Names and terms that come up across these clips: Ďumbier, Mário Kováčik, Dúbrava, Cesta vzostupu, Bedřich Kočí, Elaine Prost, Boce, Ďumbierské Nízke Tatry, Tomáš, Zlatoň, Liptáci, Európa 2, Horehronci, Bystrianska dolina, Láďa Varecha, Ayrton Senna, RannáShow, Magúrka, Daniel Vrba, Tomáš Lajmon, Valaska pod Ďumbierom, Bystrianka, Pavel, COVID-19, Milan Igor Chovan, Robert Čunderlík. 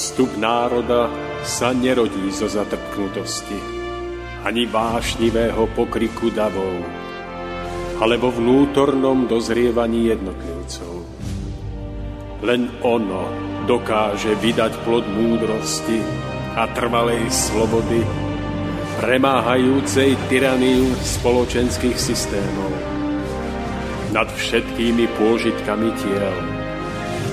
Zostup národa sa nerodí zo zatrpknutosti, ani vášnivého pokriku davov, ale vo vnútornom dozrievaní jednotlivcov. Len ono dokáže vydať plod múdrosti a trvalej slobody, premáhajúcej tyraniu spoločenských systémov. Nad všetkými pôžitkami tiel,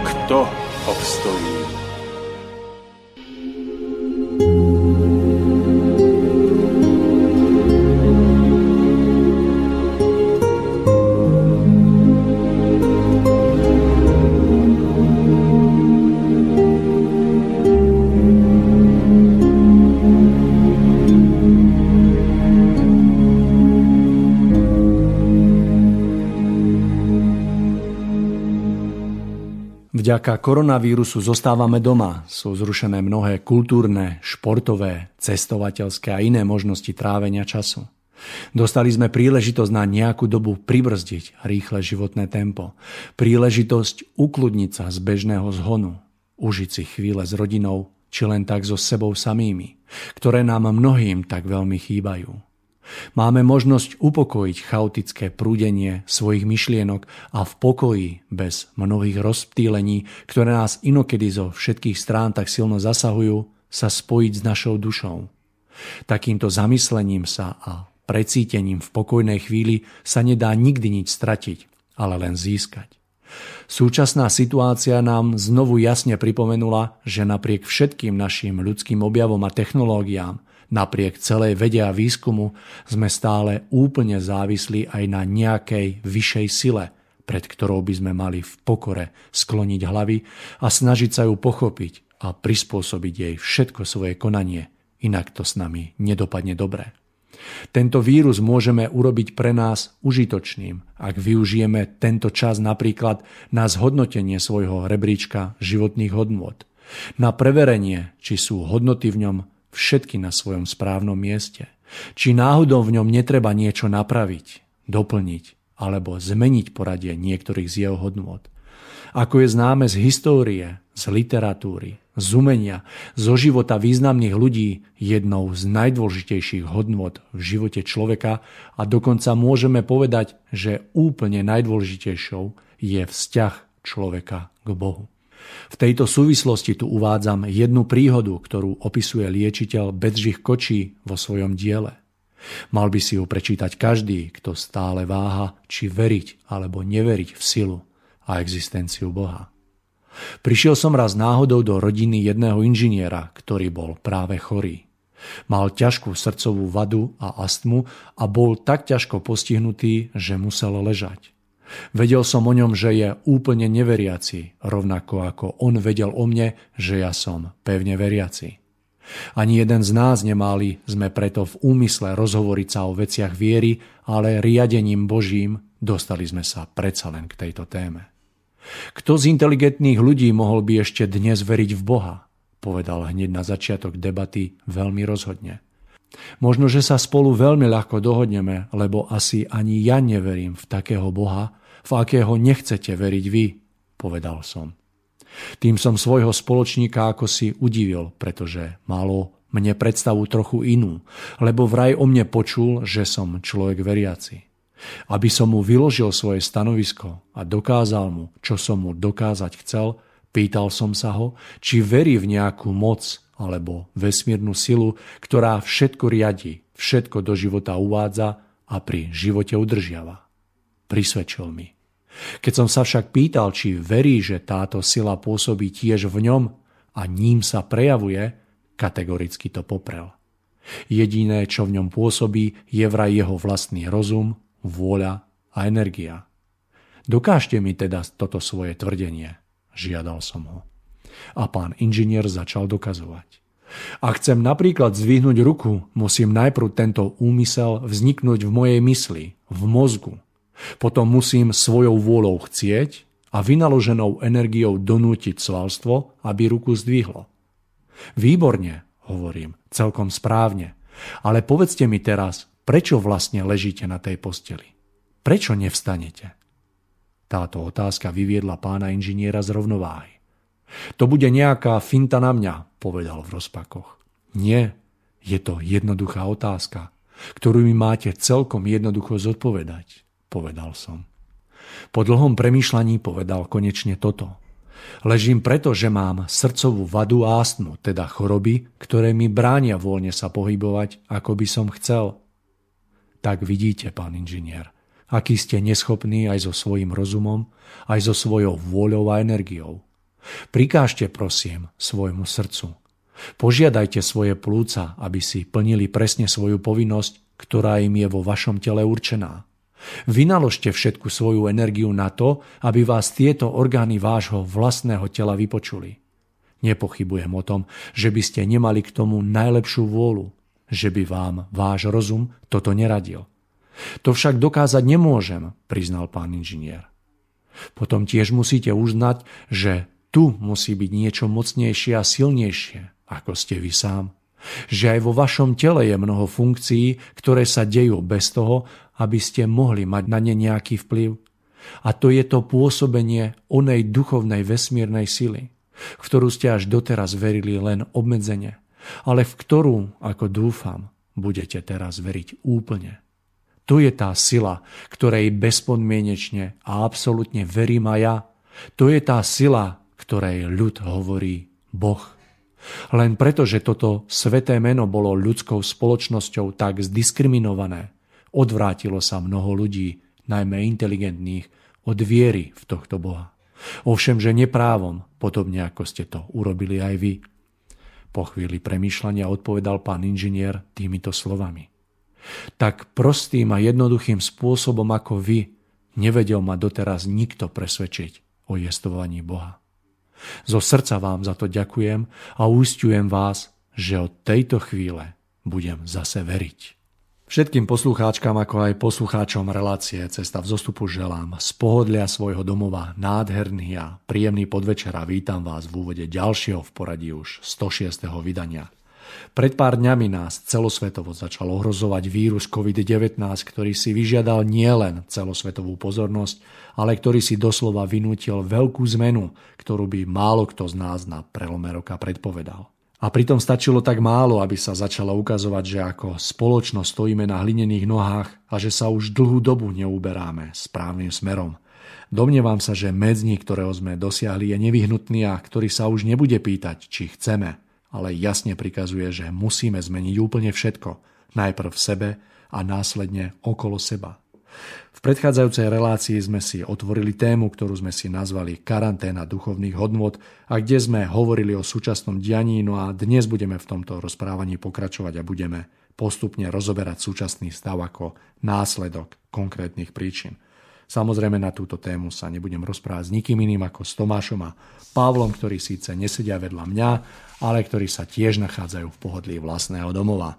kto obstojí? Vďaka koronavírusu zostávame doma. Sú zrušené mnohé kultúrne, športové, cestovateľské a iné možnosti trávenia času. Dostali sme príležitosť na nejakú dobu pribrzdiť rýchle životné tempo. Príležitosť ukludniť sa z bežného zhonu. Užiť si chvíle s rodinou, či len tak so sebou samými, ktoré nám mnohým tak veľmi chýbajú. Máme možnosť upokojiť chaotické prúdenie svojich myšlienok a v pokoji bez mnohých rozptýlení, ktoré nás inokedy zo všetkých strán tak silno zasahujú, sa spojiť s našou dušou. Takýmto zamyslením sa a precítením v pokojnej chvíli sa nedá nikdy nič stratiť, ale len získať. Súčasná situácia nám znovu jasne pripomenula, že napriek všetkým našim ľudským objavom a technológiám, napriek celej vede a výskumu sme stále úplne závislí aj na nejakej vyššej sile, pred ktorou by sme mali v pokore skloniť hlavy a snažiť sa ju pochopiť a prispôsobiť jej všetko svoje konanie, inak to s nami nedopadne dobre. Tento vírus môžeme urobiť pre nás užitočným, ak využijeme tento čas napríklad na zhodnotenie svojho rebríčka životných hodnôt, na preverenie, či sú hodnoty v ňom všetky na svojom správnom mieste. Či náhodou v ňom netreba niečo napraviť, doplniť alebo zmeniť poradie niektorých z jeho hodnôt. Ako je známe z histórie, z literatúry, z umenia, zo života významných ľudí, jednou z najdôležitejších hodnôt v živote človeka a dokonca môžeme povedať, že úplne najdôležitejšou je vzťah človeka k Bohu. V tejto súvislosti tu uvádzam jednu príhodu, ktorú opisuje liečiteľ Bedřich Kočí vo svojom diele. Mal by si ju prečítať každý, kto stále váha, či veriť alebo neveriť v silu a existenciu Boha. Prišiel som raz náhodou do rodiny jedného inžiniera, ktorý bol práve chorý. Mal ťažkú srdcovú vadu a astmu a bol tak ťažko postihnutý, že musel ležať. Vedel som o ňom, že je úplne neveriaci, rovnako ako on vedel o mne, že ja som pevne veriaci. Ani jeden z nás nemali, sme preto v úmysle rozhovoriť sa o veciach viery, ale riadením Božím dostali sme sa predsa len k tejto téme. Kto z inteligentných ľudí mohol by ešte dnes veriť v Boha? Povedal hneď na začiatok debaty veľmi rozhodne. Možno, že sa spolu veľmi ľahko dohodneme, lebo asi ani ja neverím v takého Boha, v akého nechcete veriť vy, povedal som. Tým som svojho spoločníka ako si udivil, pretože malo mne predstavu trochu inú, lebo vraj o mne počul, že som človek veriaci. Aby som mu vyložil svoje stanovisko a dokázal mu, čo som mu dokázať chcel, pýtal som sa ho, či verí v nejakú moc alebo vesmírnu silu, ktorá všetko riadi, všetko do života uvádza a pri živote udržiava. Prisvedčil mi. Keď som sa však pýtal, či verí, že táto sila pôsobí tiež v ňom a ním sa prejavuje, kategoricky to poprel. Jediné, čo v ňom pôsobí, je vraj jeho vlastný rozum, vôľa a energia. Dokážte mi teda toto svoje tvrdenie, žiadal som ho. A pán inžinier začal dokazovať. Ak chcem napríklad zdvihnúť ruku, musím najprv tento úmysel vzniknúť v mojej mysli, v mozgu. Potom musím svojou vôľou chcieť a vynaloženou energiou donútiť svalstvo, aby ruku zdvihlo. Výborne, hovorím, celkom správne. Ale povedzte mi teraz, prečo vlastne ležíte na tej posteli? Prečo nevstanete? Táto otázka vyviedla pána inžiniera z rovnováhy. To bude nejaká finta na mňa, povedal v rozpakoch. Nie, je to jednoduchá otázka, ktorú mi máte celkom jednoducho zodpovedať, povedal som. Po dlhom premýšľaní povedal konečne toto. Ležím preto, že mám srdcovú vadu a astmu, teda choroby, ktoré mi bránia voľne sa pohybovať, ako by som chcel. Tak vidíte, pán inžinier, aký ste neschopní aj so svojím rozumom, aj so svojou vôľou a energiou. Prikážte, prosím, svojmu srdcu. Požiadajte svoje plúca, aby si plnili presne svoju povinnosť, ktorá im je vo vašom tele určená. Vynaložte všetku svoju energiu na to, aby vás tieto orgány vášho vlastného tela vypočuli. Nepochybujem o tom, že by ste nemali k tomu najlepšiu vôľu, že by vám váš rozum toto neradil. To však dokázať nemôžem, priznal pán inžinier. Potom tiež musíte uznať, že tu musí byť niečo mocnejšie a silnejšie, ako ste vy sám. Že aj vo vašom tele je mnoho funkcií, ktoré sa dejú bez toho, aby ste mohli mať na ne nejaký vplyv. A to je to pôsobenie onej duchovnej vesmírnej sily, v ktorú ste až doteraz verili len obmedzene, ale v ktorú, ako dúfam, budete teraz veriť úplne. To je tá sila, ktorej bezpodmienečne a absolútne verím aj ja. To je tá sila, ktorej ľud hovorí Boh. Len preto, že toto sveté meno bolo ľudskou spoločnosťou tak zdiskriminované, odvrátilo sa mnoho ľudí, najmä inteligentných, od viery v tohto Boha. Ovšemže neprávom, podobne ako ste to urobili aj vy. Po chvíli premýšľania odpovedal pán inžinier týmito slovami. Tak prostým a jednoduchým spôsobom ako vy nevedel ma doteraz nikto presvedčiť o jestvovaní Boha. Zo srdca vám za to ďakujem a uisťujem vás, že od tejto chvíle budem zase veriť. Všetkým poslucháčkam ako aj poslucháčom relácie Cesta vzostupu želám z pohodlia svojho domova nádherný a príjemný podvečer a vítam vás v úvode ďalšieho v poradí už 106. vydania. Pred pár dňami nás celosvetovo začal ohrozovať vírus COVID-19, ktorý si vyžiadal nielen celosvetovú pozornosť, ale ktorý si doslova vynútil veľkú zmenu, ktorú by málo kto z nás na prelome roka predpovedal. A pritom stačilo tak málo, aby sa začalo ukazovať, že ako spoločnosť stojíme na hlinených nohách a že sa už dlhú dobu neuberáme správnym smerom. Domnievam sa, že medzník, ktorého sme dosiahli, je nevyhnutný a ktorý sa už nebude pýtať, či chceme, ale jasne prikazuje, že musíme zmeniť úplne všetko, najprv v sebe a následne okolo seba. V predchádzajúcej relácii sme si otvorili tému, ktorú sme si nazvali karanténa duchovných hodnôt a kde sme hovorili o súčasnom dianí, no a dnes budeme v tomto rozprávaní pokračovať a budeme postupne rozoberať súčasný stav ako následok konkrétnych príčin. Samozrejme na túto tému sa nebudem rozprávať s nikým iným ako s Tomášom a Pavlom, ktorí síce nesedia vedľa mňa, ale ktorí sa tiež nachádzajú v pohodlí vlastného domova.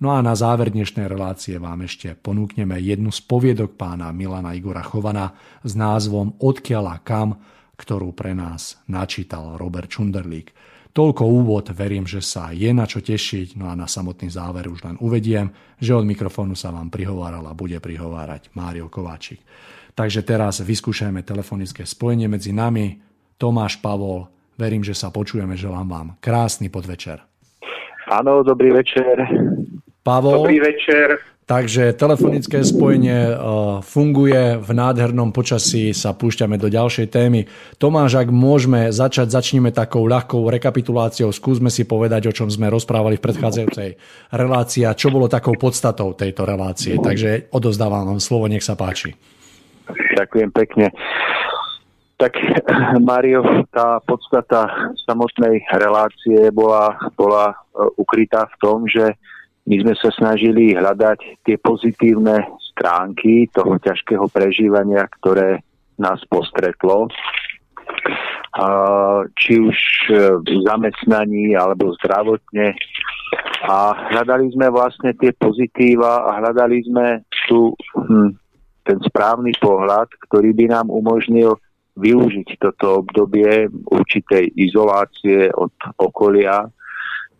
No a na záver dnešnej relácie vám ešte ponúkneme jednu z poviedok pána Milana Igora Chovana s názvom Odkiaľ a kam, ktorú pre nás načítal Robert Čunderlík. Toľko úvod, verím, že sa je na čo tešiť, no a na samotný záver už len uvediem, že od mikrofónu sa vám prihováral a bude prihovárať Mário Kováčik. Takže teraz vyskúšajme telefonické spojenie medzi nami. Tomáš, Pavol, verím, že sa počujeme, želám vám krásny podvečer. Áno, dobrý večer. Pavol, dobrý večer. Takže telefonické spojenie funguje, v nádhernom počasí sa púšťame do ďalšej témy. Tomáš, ak môžeme začať, začnime takou ľahkou rekapituláciou. Skúsme si povedať, o čom sme rozprávali v predchádzajúcej relácii a čo bolo takou podstatou tejto relácie. Takže odovzdávam vám slovo, nech sa páči. Ďakujem pekne. Tak, Mário, tá podstata samotnej relácie bola ukrytá v tom, že my sme sa snažili hľadať tie pozitívne stránky toho ťažkého prežívania, ktoré nás postretlo. či už v zamestnaní alebo zdravotne. A hľadali sme vlastne tie pozitíva a hľadali sme tu ten správny pohľad, ktorý by nám umožnil využiť toto obdobie určitej izolácie od okolia,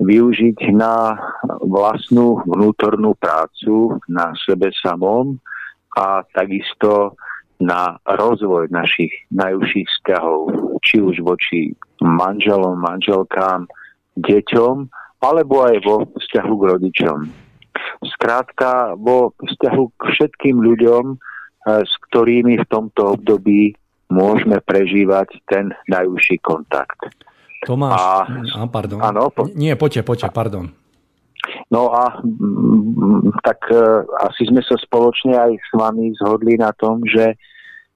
využiť na vlastnú vnútornú prácu, na sebe samom a takisto na rozvoj našich najúžších vzťahov, či už voči manželom, manželkám, deťom, alebo aj vo vzťahu k rodičom. Skrátka, vo vzťahu k všetkým ľuďom, s ktorými v tomto období môžeme prežívať ten najúžší kontakt. Tomáš, pardon. Áno, poďte, pardon. No a tak asi sme sa spoločne aj s vami zhodli na tom, že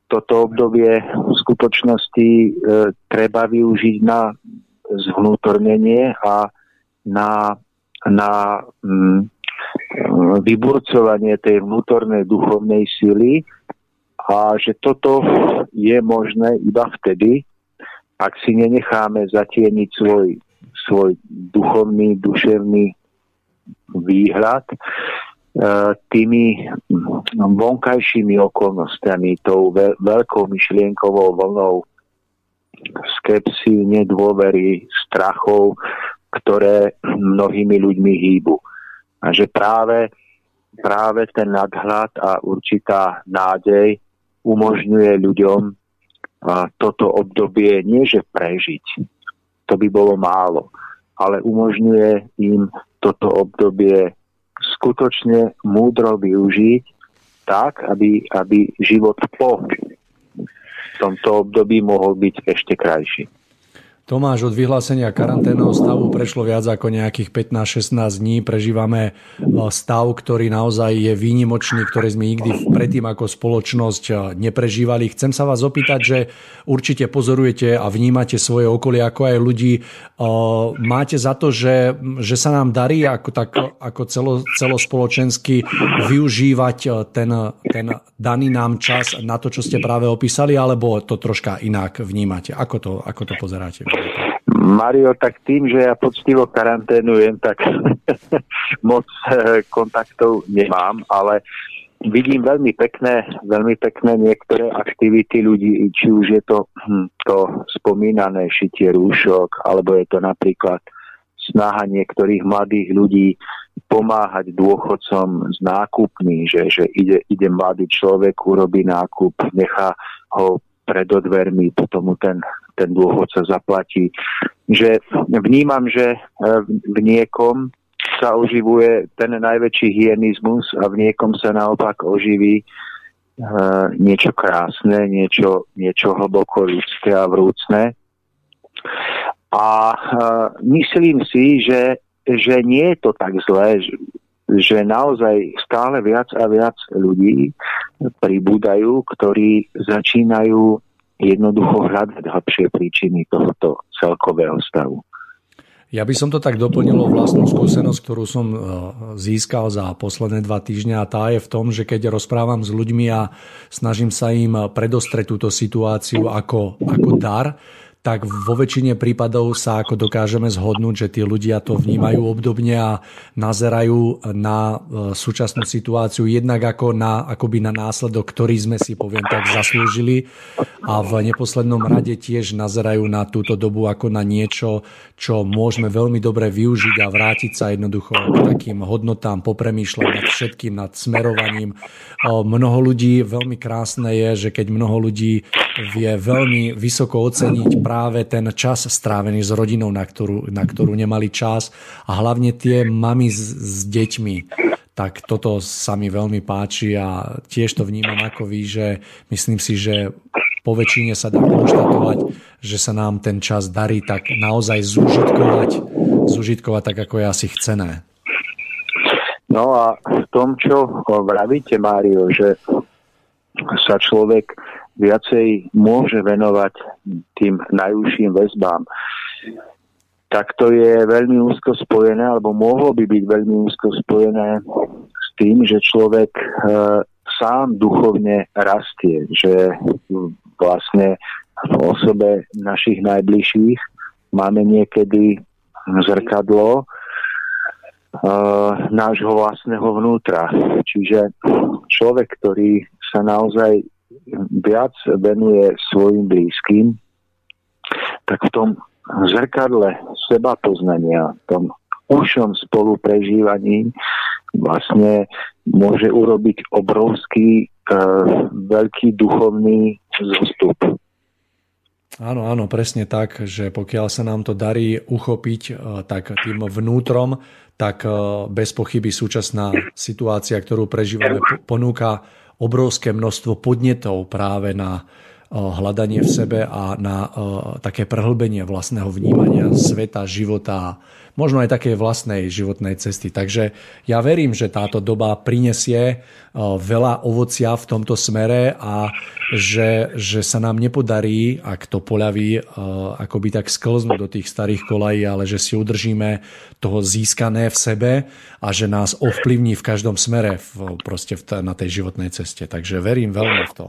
toto obdobie v skutočnosti treba využiť na zvnútornenie a na vyburcovanie tej vnútornej duchovnej síly, a že toto je možné iba vtedy, ak si nenecháme zatieniť svoj duchovný, duševný výhľad tými vonkajšími okolnostiami, tou veľkou myšlienkovou vlnou skepsy, nedôvery, strachov, ktoré mnohými ľuďmi hýbu. A že práve ten nadhľad a určitá nádej umožňuje ľuďom toto obdobie nie že prežiť, to by bolo málo, ale umožňuje im toto obdobie skutočne múdro využiť tak, aby život po tomto období mohol byť ešte krajší. Tomáš, od vyhlásenia karanténneho stavu prešlo viac ako nejakých 15-16 dní. Prežívame stav, ktorý naozaj je výnimočný, ktorý sme nikdy predtým ako spoločnosť neprežívali. Chcem sa vás opýtať, že určite pozorujete a vnímate svoje okolie, ako aj ľudí. Máte za to, že sa nám darí ako celospoločensky využívať ten daný nám čas na to, čo ste práve opísali, alebo to troška inak vnímate? Ako to pozeráte? Mário, tak tým, že ja poctivo karanténujem, tak moc kontaktov nemám, ale vidím veľmi pekné niektoré aktivity ľudí, či už je to spomínané šitie rúšok, alebo je to napríklad snaha niektorých mladých ľudí pomáhať dôchodcom s nákupmi, že ide mladý človek, urobí nákup, nechá ho pred dvermi, potom mu ten dôchodca zaplatí. Že vnímam, že v niekom sa oživuje ten najväčší hyenizmus a v niekom sa naopak oživí niečo krásne, niečo hlboko ľudské a vrúcne. A myslím si, že nie je to tak zlé, že naozaj stále viac a viac ľudí pribúdajú, ktorí začínajú jednoducho hľadať hlbšie príčiny tohto celkového stavu. Ja by som to tak doplnil o vlastnú skúsenosť, ktorú som získal za posledné 2 týždne, a tá je v tom, že keď rozprávam s ľuďmi a snažím sa im predostreť túto situáciu ako dar, tak vo väčšine prípadov sa ako dokážeme zhodnúť, že tí ľudia to vnímajú obdobne a nazerajú na súčasnú situáciu jednak akoby na následok, ktorý sme si, poviem tak, zaslúžili, a v neposlednom rade tiež nazerajú na túto dobu ako na niečo, čo môžeme veľmi dobre využiť a vrátiť sa jednoducho k takým hodnotám, popremýšľať nad všetkým, nad smerovaním. Mnoho ľudí, veľmi krásne je, že keď mnoho ľudí vie veľmi vysoko oceniť práve ten čas strávený s rodinou, na ktorú nemali čas, a hlavne tie mami s deťmi. Tak toto sa mi veľmi páči a tiež to vnímam ako vy, že myslím si, že po väčšine sa dá konštatovať, že sa nám ten čas darí tak naozaj zužitkovať tak, ako je asi chcené. No a v tom, čo vravíte, Mário, že sa človek viacej môže venovať tým najúžším väzbám, tak to je veľmi úzko spojené, alebo mohlo by byť veľmi úzko spojené s tým, že človek sám duchovne rastie, že vlastne v osobe našich najbližších. Máme niekedy zrkadlo nášho vlastného vnútra. Čiže človek, ktorý sa naozaj viac venuje svojim blízkym, tak v tom zrkadle seba poznania, v tom ušom spoluprežívaní vlastne môže urobiť obrovský veľký duchovný zostup. Áno, áno, presne tak, že pokiaľ sa nám to darí uchopiť tak tým vnútrom, tak bez pochyby súčasná situácia, ktorú prežívame, ponúka obrovské množstvo podnetov práve na hľadanie v sebe a na také prehlbenie vlastného vnímania sveta, života, možno aj takej vlastnej životnej cesty. Takže ja verím, že táto doba prinesie veľa ovocia v tomto smere a že sa nám nepodarí, ak to poľaví, akoby tak sklznúť do tých starých kolají, ale že si udržíme toho získané v sebe a že nás ovplyvní v každom smere na tej životnej ceste. Takže verím veľmi v to.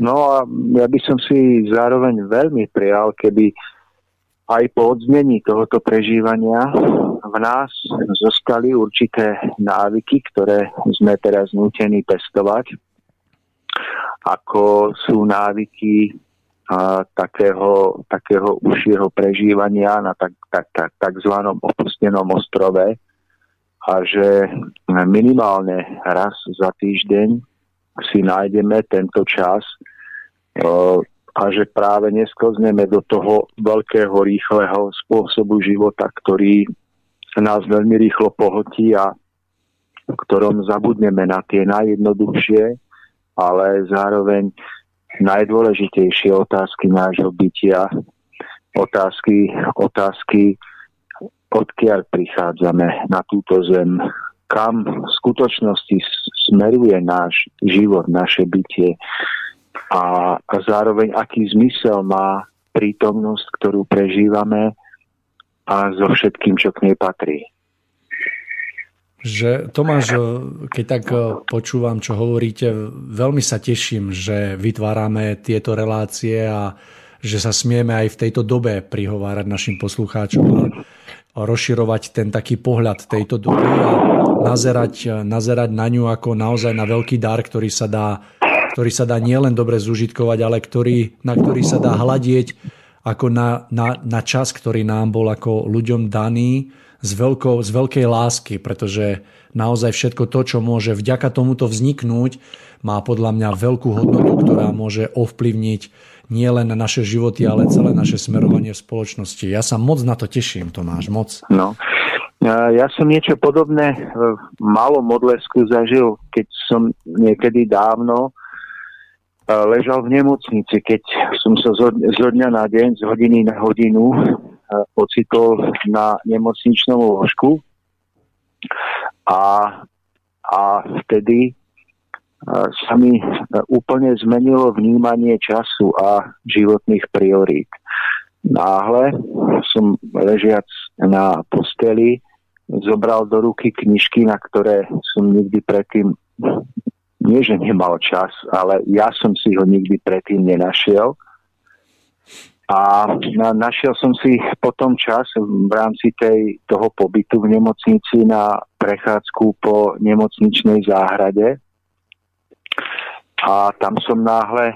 No a ja by som si zároveň veľmi prijal, keby aj po odznení tohoto prežívania v nás zostali určité návyky, ktoré sme teraz nútení pestovať, ako sú návyky takého užšieho prežívania na takzvanom opustenom ostrove, a že minimálne raz za týždeň si nájdeme tento čas a že práve nesklzneme do toho veľkého, rýchleho spôsobu života, ktorý nás veľmi rýchlo pohotí a v ktorom zabudneme na tie najjednoduchšie, ale zároveň najdôležitejšie otázky nášho bytia, otázky, odkiaľ prichádzame na túto zem, kam v skutočnosti smeruje náš život, naše bytie a zároveň aký zmysel má prítomnosť, ktorú prežívame a so všetkým, čo k nej patrí. Že, Tomáš, keď tak počúvam, čo hovoríte, veľmi sa teším, že vytvárame tieto relácie a že sa smieme aj v tejto dobe prihovárať našim poslucháčom a rozširovať ten taký pohľad tejto doby a nazerať na ňu ako naozaj na veľký dar, ktorý sa dá nielen dobre zužitkovať, ale na ktorý sa dá hľadieť ako na čas, ktorý nám bol ako ľuďom daný z veľkej lásky, pretože naozaj všetko to, čo môže vďaka tomuto vzniknúť, má podľa mňa veľkú hodnotu, ktorá môže ovplyvniť nielen naše životy, ale celé naše smerovanie v spoločnosti. Ja sa moc na to teším, Tomáš, moc. No, ja som niečo podobné v malom Modlesku zažil, keď som niekedy dávno ležal v nemocnici, keď som sa zo dňa na deň, z hodiny na hodinu ocitol na nemocničnom lôžku a vtedy sa mi úplne zmenilo vnímanie času a životných priorít. Náhle som ležiac na posteli zobral do ruky knižky, na ktoré som nikdy predtým, nie že nemal čas, ale ja som si ho nikdy predtým nenašiel. A našiel som si potom čas v rámci toho pobytu v nemocnici na prechádzku po nemocničnej záhrade. A tam som náhle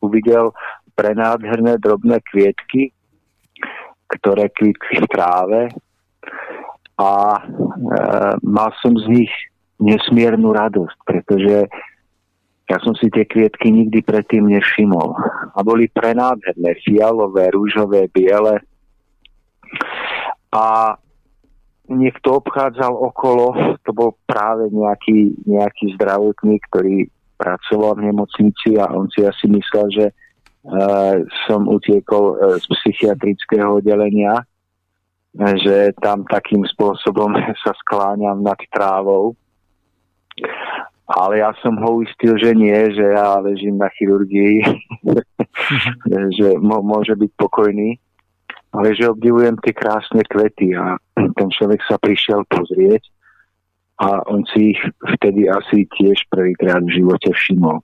uvidel prenádherné drobné kvietky, ktoré kvitli v tráve. A mal som z nich nesmiernu radosť, pretože ja som si tie kvietky nikdy predtým nevšimol. A boli prenádherné, fialové, rúžové, biele. A niekto obchádzal okolo, to bol práve nejaký zdravotník, ktorý pracoval v nemocnici a on si asi myslel, že som utiekol z psychiatrického oddelenia, že tam takým spôsobom sa skláňam nad trávou. Ale ja som ho uistil, že nie, že ja ležím na chirurgii, že môže byť pokojný, ale že obdivujem tie krásne kvety a ten človek sa prišiel pozrieť a on si ich vtedy asi tiež prvýkrát v živote všimol.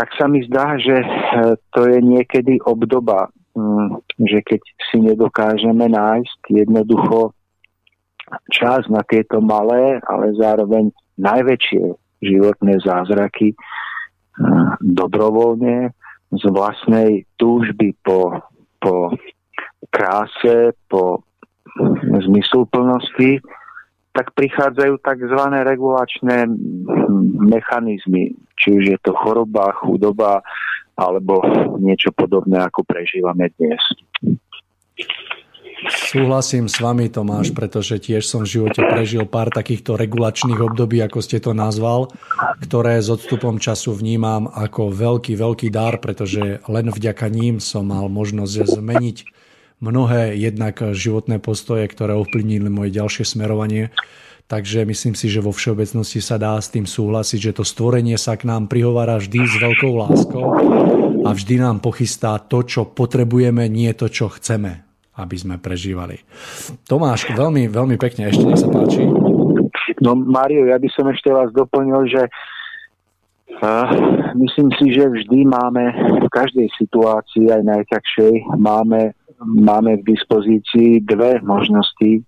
tak sa mi zdá, že to je niekedy obdoba, že keď si nedokážeme nájsť jednoducho čas na tieto malé, ale zároveň najväčšie životné zázraky dobrovoľne z vlastnej túžby po kráse, po zmysluplnosti, tak prichádzajú tzv. Regulačné mechanizmy, či už je to choroba, chudoba alebo niečo podobné, ako prežívame dnes. Súhlasím s vami, Tomáš, pretože tiež som v živote prežil pár takýchto regulačných období, ako ste to nazval, ktoré s odstupom času vnímam ako veľký dar, pretože len vďaka ním som mal možnosť zmeniť mnohé jednak životné postoje, ktoré ovplyvnili moje ďalšie smerovanie. Takže myslím si, že vo všeobecnosti sa dá s tým súhlasiť, že to stvorenie sa k nám prihovára vždy s veľkou láskou a vždy nám pochystá to, čo potrebujeme, nie to, čo chceme, aby sme prežívali. Tomáš, veľmi, veľmi pekne, ešte nech sa páči. No, Mário, ja by som ešte vás doplnil, že myslím si, že vždy máme v každej situácii, aj najťažšej, máme v dispozícii dve možnosti,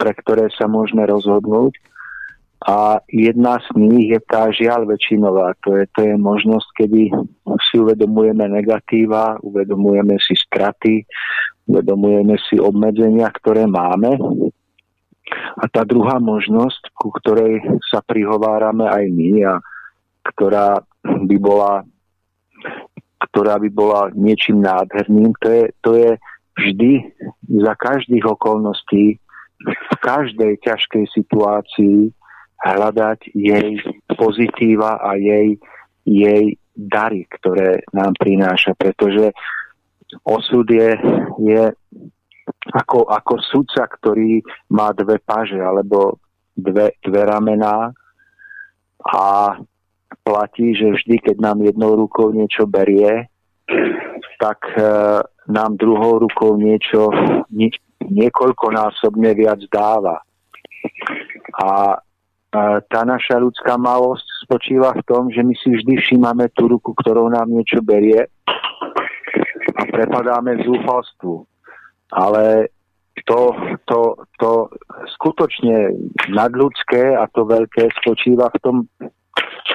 pre ktoré sa môžeme rozhodnúť. A jedna z nich je tá žiaľ väčšinová. To je možnosť, kedy si uvedomujeme negatíva, uvedomujeme si straty, uvedomujeme si obmedzenia, ktoré máme. A tá druhá možnosť, ku ktorej sa prihovárame aj my a ktorá by bola niečím nádherným. To je vždy za každých okolností, v každej ťažkej situácii hľadať jej pozitíva a jej dary, ktoré nám prináša, pretože osud je ako sudca, ktorý má dve paže alebo dve ramená a platí, že vždy, keď nám jednou rukou niečo berie, tak nám druhou rukou niečo niekoľkonásobne viac dáva. A tá naša ľudská malosť spočíva v tom, že my si vždy všímame tú ruku, ktorou nám niečo berie a prepadáme zúfalstvu. Ale to skutočne nadľudské a to veľké spočíva v tom,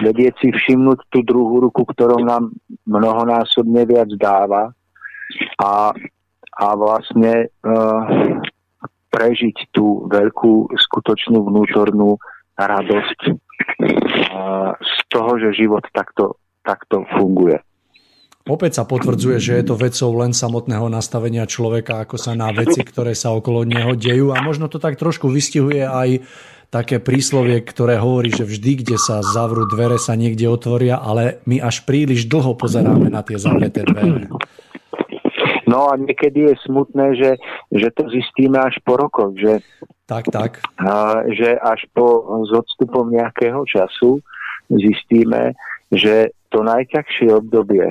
vedieť si všimnúť tú druhú ruku, ktorou nám mnohonásobne viac dáva a vlastne prežiť tú veľkú skutočnú vnútornú radosť z toho, že život takto funguje. Opäť sa potvrdzuje, že je to vecou len samotného nastavenia človeka, ako sa na veci, ktoré sa okolo neho dejú. A možno to tak trošku vystihuje aj také príslovie, ktoré hovorí, že vždy, kde sa zavrú dvere, sa niekde otvoria, ale my až príliš dlho pozeráme na tie zavreté dvere. No a niekedy je smutné, že to zistíme až po rokoch. Že, tak. Že až s odstupom nejakého času zistíme, že to najťažšie obdobie,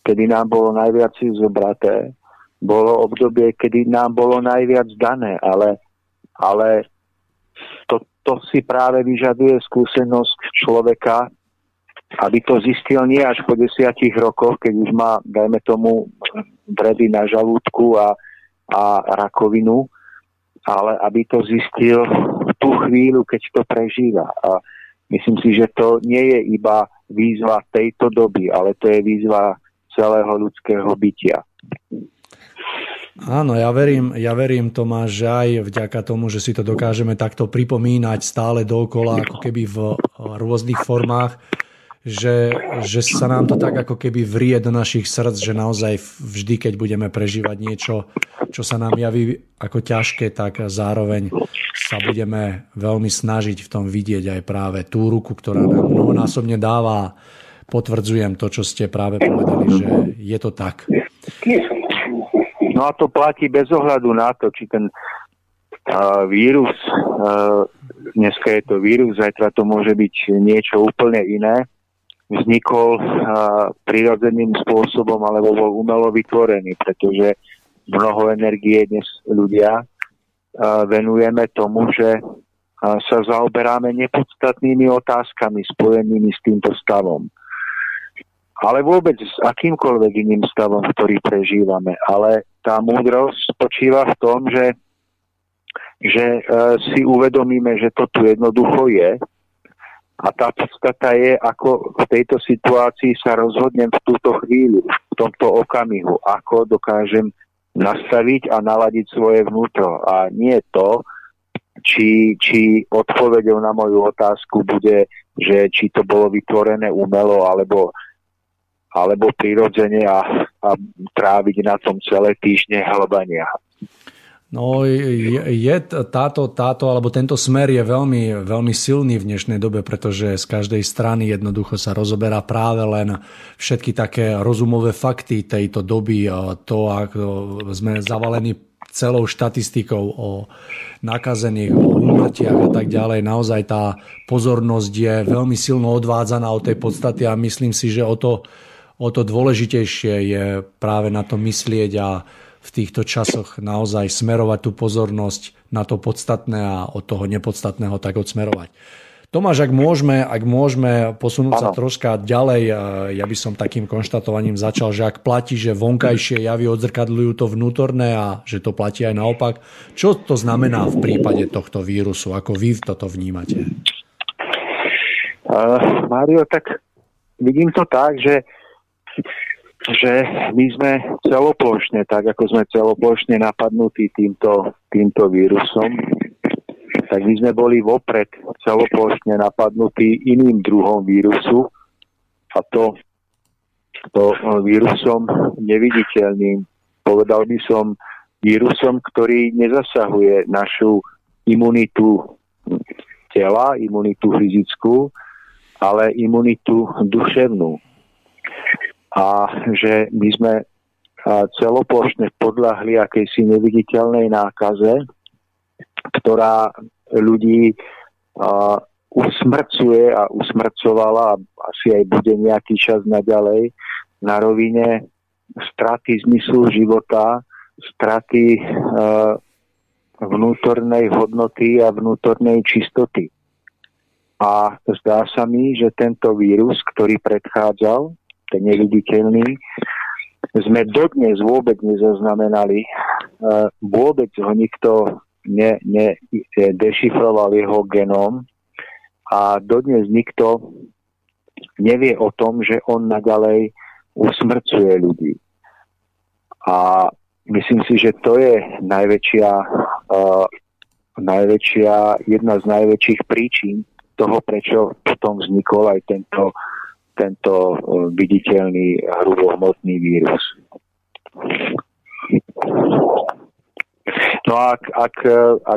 kedy nám bolo najviac zobraté, bolo obdobie, kedy nám bolo najviac dané, ale to si práve vyžaduje skúsenosť človeka, aby to zistil nie až po 10 rokoch, keď už má, dajme tomu, dredy na žalúdku a rakovinu, ale aby to zistil tú chvíľu, keď to prežíva. A myslím si, že to nie je iba výzva tejto doby, ale to je výzva celého ľudského bytia. Áno, ja verím, Tomáš, že aj vďaka tomu, že si to dokážeme takto pripomínať stále dookola, ako keby v rôznych formách, že sa nám to tak ako keby vrie do našich srdc, že naozaj vždy, keď budeme prežívať niečo, čo sa nám javí ako ťažké, tak zároveň sa budeme veľmi snažiť v tom vidieť aj práve tú ruku, ktorá nám mnohonásobne dáva. Potvrdzujem to, čo ste práve povedali, že je to tak. No a to platí bez ohľadu na to, či ten vírus, dneska je to vírus, zajtra to môže byť niečo úplne iné, vznikol prirodzeným spôsobom alebo bol umelo vytvorený, pretože mnoho energie dnes ľudia venujeme tomu, že sa zaoberáme nepodstatnými otázkami spojenými s týmto stavom. Ale vôbec s akýmkoľvek iným stavom, ktorý prežívame. Ale tá múdrosť spočíva v tom, že si uvedomíme, že to tu jednoducho je. A tá podstata je, ako v tejto situácii sa rozhodnem v túto chvíľu, v tomto okamihu, ako dokážem nastaviť a naladiť svoje vnútro. A nie to, či odpoveďou na moju otázku bude, že či to bolo vytvorené umelo, alebo prirodzene a tráviť na tom celé týždne hľbania. No je táto alebo tento smer je veľmi, veľmi silný v dnešnej dobe, pretože z každej strany jednoducho sa rozoberá práve len všetky také rozumové fakty tejto doby, to, ako sme zavalení celou štatistikou o nakazených, o úmrtiach a tak ďalej. Naozaj tá pozornosť je veľmi silno odvádzaná od tej podstaty a myslím si, že o to dôležitejšie je práve na to myslieť a v týchto časoch naozaj smerovať tú pozornosť na to podstatné a od toho nepodstatného tak odsmerovať. Tomáš, ak môžeme posunúť sa troška ďalej, ja by som takým konštatovaním začal, že ak platí, že vonkajšie javy odzrkadľujú to vnútorné a že to platí aj naopak, čo to znamená v prípade tohto vírusu? Ako vy toto vnímate? Mário, tak vidím to tak, že my sme celoplošne, tak ako sme celoplošne napadnutí týmto vírusom, tak my sme boli vopred celoplošne napadnutí iným druhom vírusu, a to vírusom neviditeľným. Povedal by som vírusom, ktorý nezasahuje našu imunitu tela, imunitu fyzickú, ale imunitu duševnú. A že my sme celoplošne podľahli akejsi neviditeľnej nákaze, ktorá ľudí usmrcuje a usmrcovala a asi aj bude nejaký čas naďalej na rovine straty zmyslu života, straty vnútornej hodnoty a vnútornej čistoty. A zdá sa mi, že tento vírus, ktorý predchádzal, ten neviditeľný, sme dodnes vôbec nezaznamenali, vôbec ho nikto dešifroval jeho genóm a dodnes nikto nevie o tom, že on naďalej usmrcuje ľudí. A myslím si, že to je jedna z najväčších príčin toho, prečo potom vznikol aj tento viditeľný hrubohmotný vírus. No a ak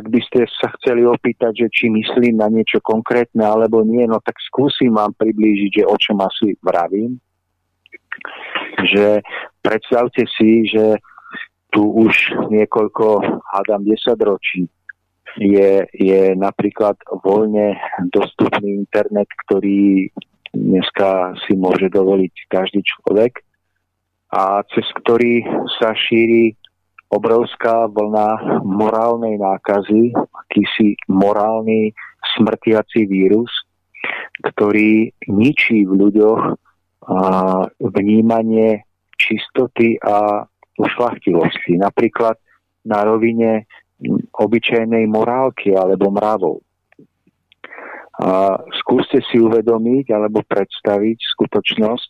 by ste sa chceli opýtať, že či myslím na niečo konkrétne alebo nie, no tak skúsim vám priblížiť, že o čom asi vravím. Že predstavte si, že tu už niekoľko, hádam 10 ročí, je napríklad voľne dostupný internet, ktorý dneska si môže dovoliť každý človek a cez ktorý sa šíri obrovská vlna morálnej nákazy, akýsi morálny smrtiaci vírus, ktorý ničí v ľuďoch vnímanie čistoty a ušľachtivosti. Napríklad na rovine obyčajnej morálky alebo mravov. Skúste si uvedomiť alebo predstaviť skutočnosť,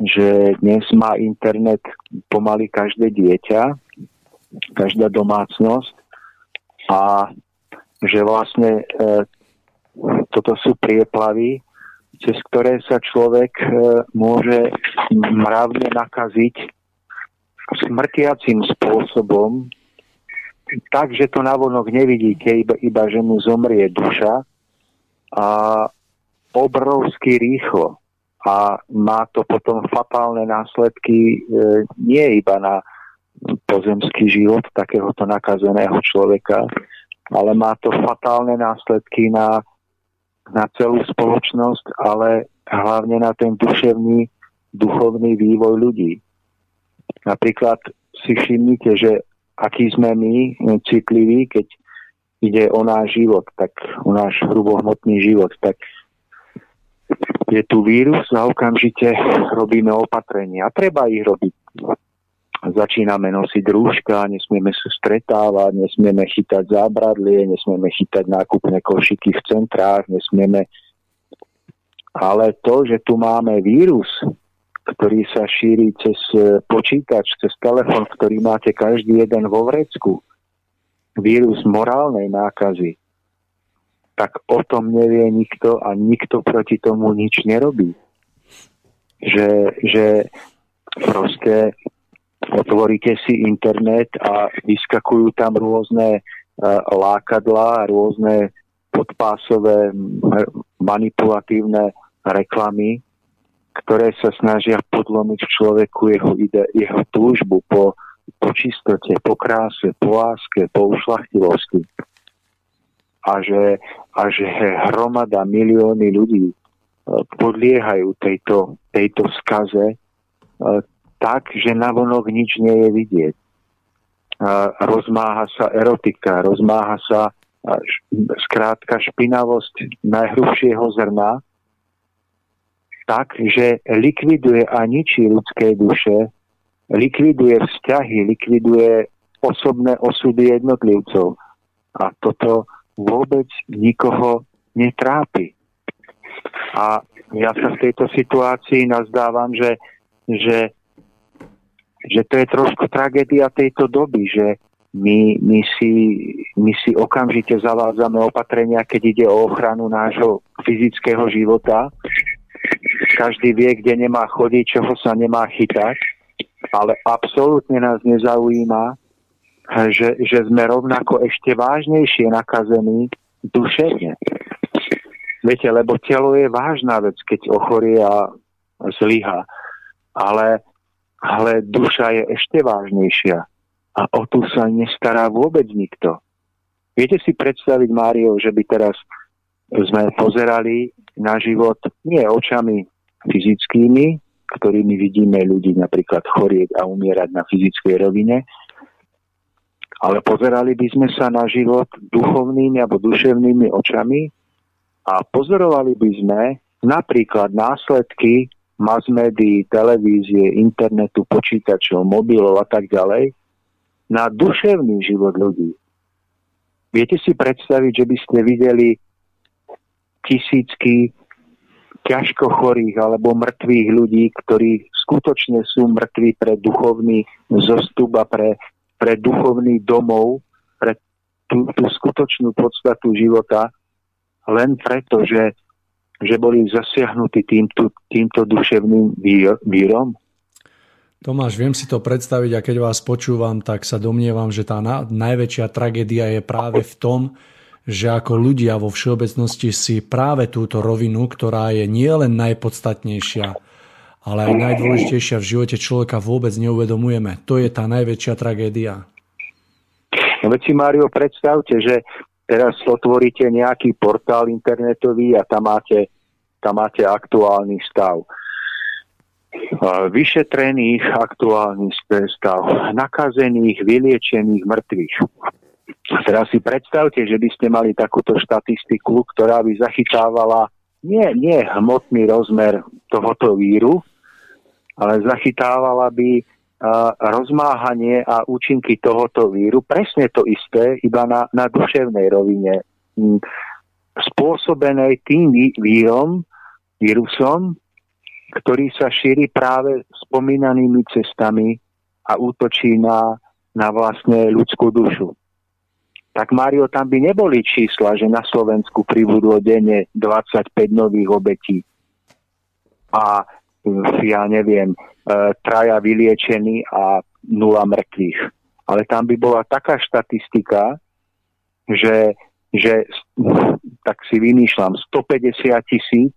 že dnes má internet pomaly každé dieťa, každá domácnosť a že vlastne toto sú prieplavy, cez ktoré sa človek môže mravne nakaziť smrtiacím spôsobom, takže to navonok nevidíte, iba že mu zomrie duša a obrovsky rýchlo. A má to potom fatálne následky nie iba na pozemský život takéhoto nakazeného človeka, ale má to fatálne následky na celú spoločnosť, ale hlavne na ten duševný, duchovný vývoj ľudí. Napríklad si všimnite, že akí sme my citliví, keď ide o náš život, tak o náš hrubohmotný život, tak je tu vírus a okamžite robíme opatrenia. Treba ich robiť. Začíname nosiť rúška, nesmieme sa stretávať, nesmieme chytať zábradlie, nesmieme chytať nákupné košíky v centrách, nesmieme... Ale to, že tu máme vírus, ktorý sa šíri cez počítač, cez telefon, ktorý máte každý jeden vo vrecku, vírus morálnej nákazy, tak o tom nevie nikto a nikto proti tomu nič nerobí. Že proste otvoríte si internet a vyskakujú tam rôzne lákadlá, rôzne podpásové manipulatívne reklamy, ktoré sa snažia podlomiť v človeku jeho túžbu po čistote, po kráse, po láske, po ušľachtivosti. A že hromada, milióny ľudí podliehajú tejto skaze tak, že navonok nič nie je vidieť. Rozmáha sa erotika, rozmáha sa skrátka špinavosť najhrubšieho zrna tak, že likviduje a ničí ľudské duše, likviduje vzťahy, likviduje osobné osudy jednotlivcov. A toto vôbec nikoho netrápi. A ja sa v tejto situácii nazdávam, že to je trošku tragédia tejto doby, že my si okamžite zavádzame opatrenia, keď ide o ochranu nášho fyzického života. Každý vie, kde nemá chodiť, čoho sa nemá chytať, ale absolútne nás nezaujíma, že sme rovnako ešte vážnejšie nakazení duševne. Viete, lebo telo je vážna vec, keď ochorie a zlyha. Ale duša je ešte vážnejšia. A o tú sa nestará vôbec nikto. Viete si predstaviť, Mário, že by teraz sme pozerali na život nie očami fyzickými, ktorými vidíme ľudí napríklad chorieť a umierať na fyzickej rovine, ale pozerali by sme sa na život duchovnými alebo duševnými očami a pozorovali by sme napríklad následky mass médií, televízie, internetu, počítačov, mobilov a tak ďalej na duševný život ľudí. Viete si predstaviť, že by ste videli tisícky ťažko chorých alebo mŕtvych ľudí, ktorí skutočne sú mŕtvi pre duchovný zostup a pre duchovný domov, pre tú skutočnú podstatu života, len preto, že boli zasiahnutí týmto duševným vírom? Tomáš, viem si to predstaviť a keď vás počúvam, tak sa domnievam, že tá najväčšia tragédia je práve v tom, že ako ľudia vo všeobecnosti si práve túto rovinu, ktorá je nielen najpodstatnejšia, ale aj najdôležitejšia v živote človeka vôbec neuvedomujeme. To je tá najväčšia tragédia. No veď si, Mário, predstavte, že teraz otvoríte nejaký portál internetový a tam máte aktuálny stav. Vyšetrených aktuálny stav. Nakazených, vyliečených, mŕtvych. A teraz si predstavte, že by ste mali takúto štatistiku, ktorá by zachytávala nie hmotný rozmer tohoto víru, ale zachytávala by rozmáhanie a účinky tohoto víru, presne to isté, iba na duševnej rovine, spôsobenej tým vírusom, ktorý sa šíri práve spomínanými cestami a útočí na vlastne ľudskú dušu. Tak, Mário, tam by neboli čísla, že na Slovensku pribudlo denne 25 nových obetí a ja neviem, traja vyliečení a 0 mŕtvych. Ale tam by bola taká štatistika, že tak si vymýšľam, 150 000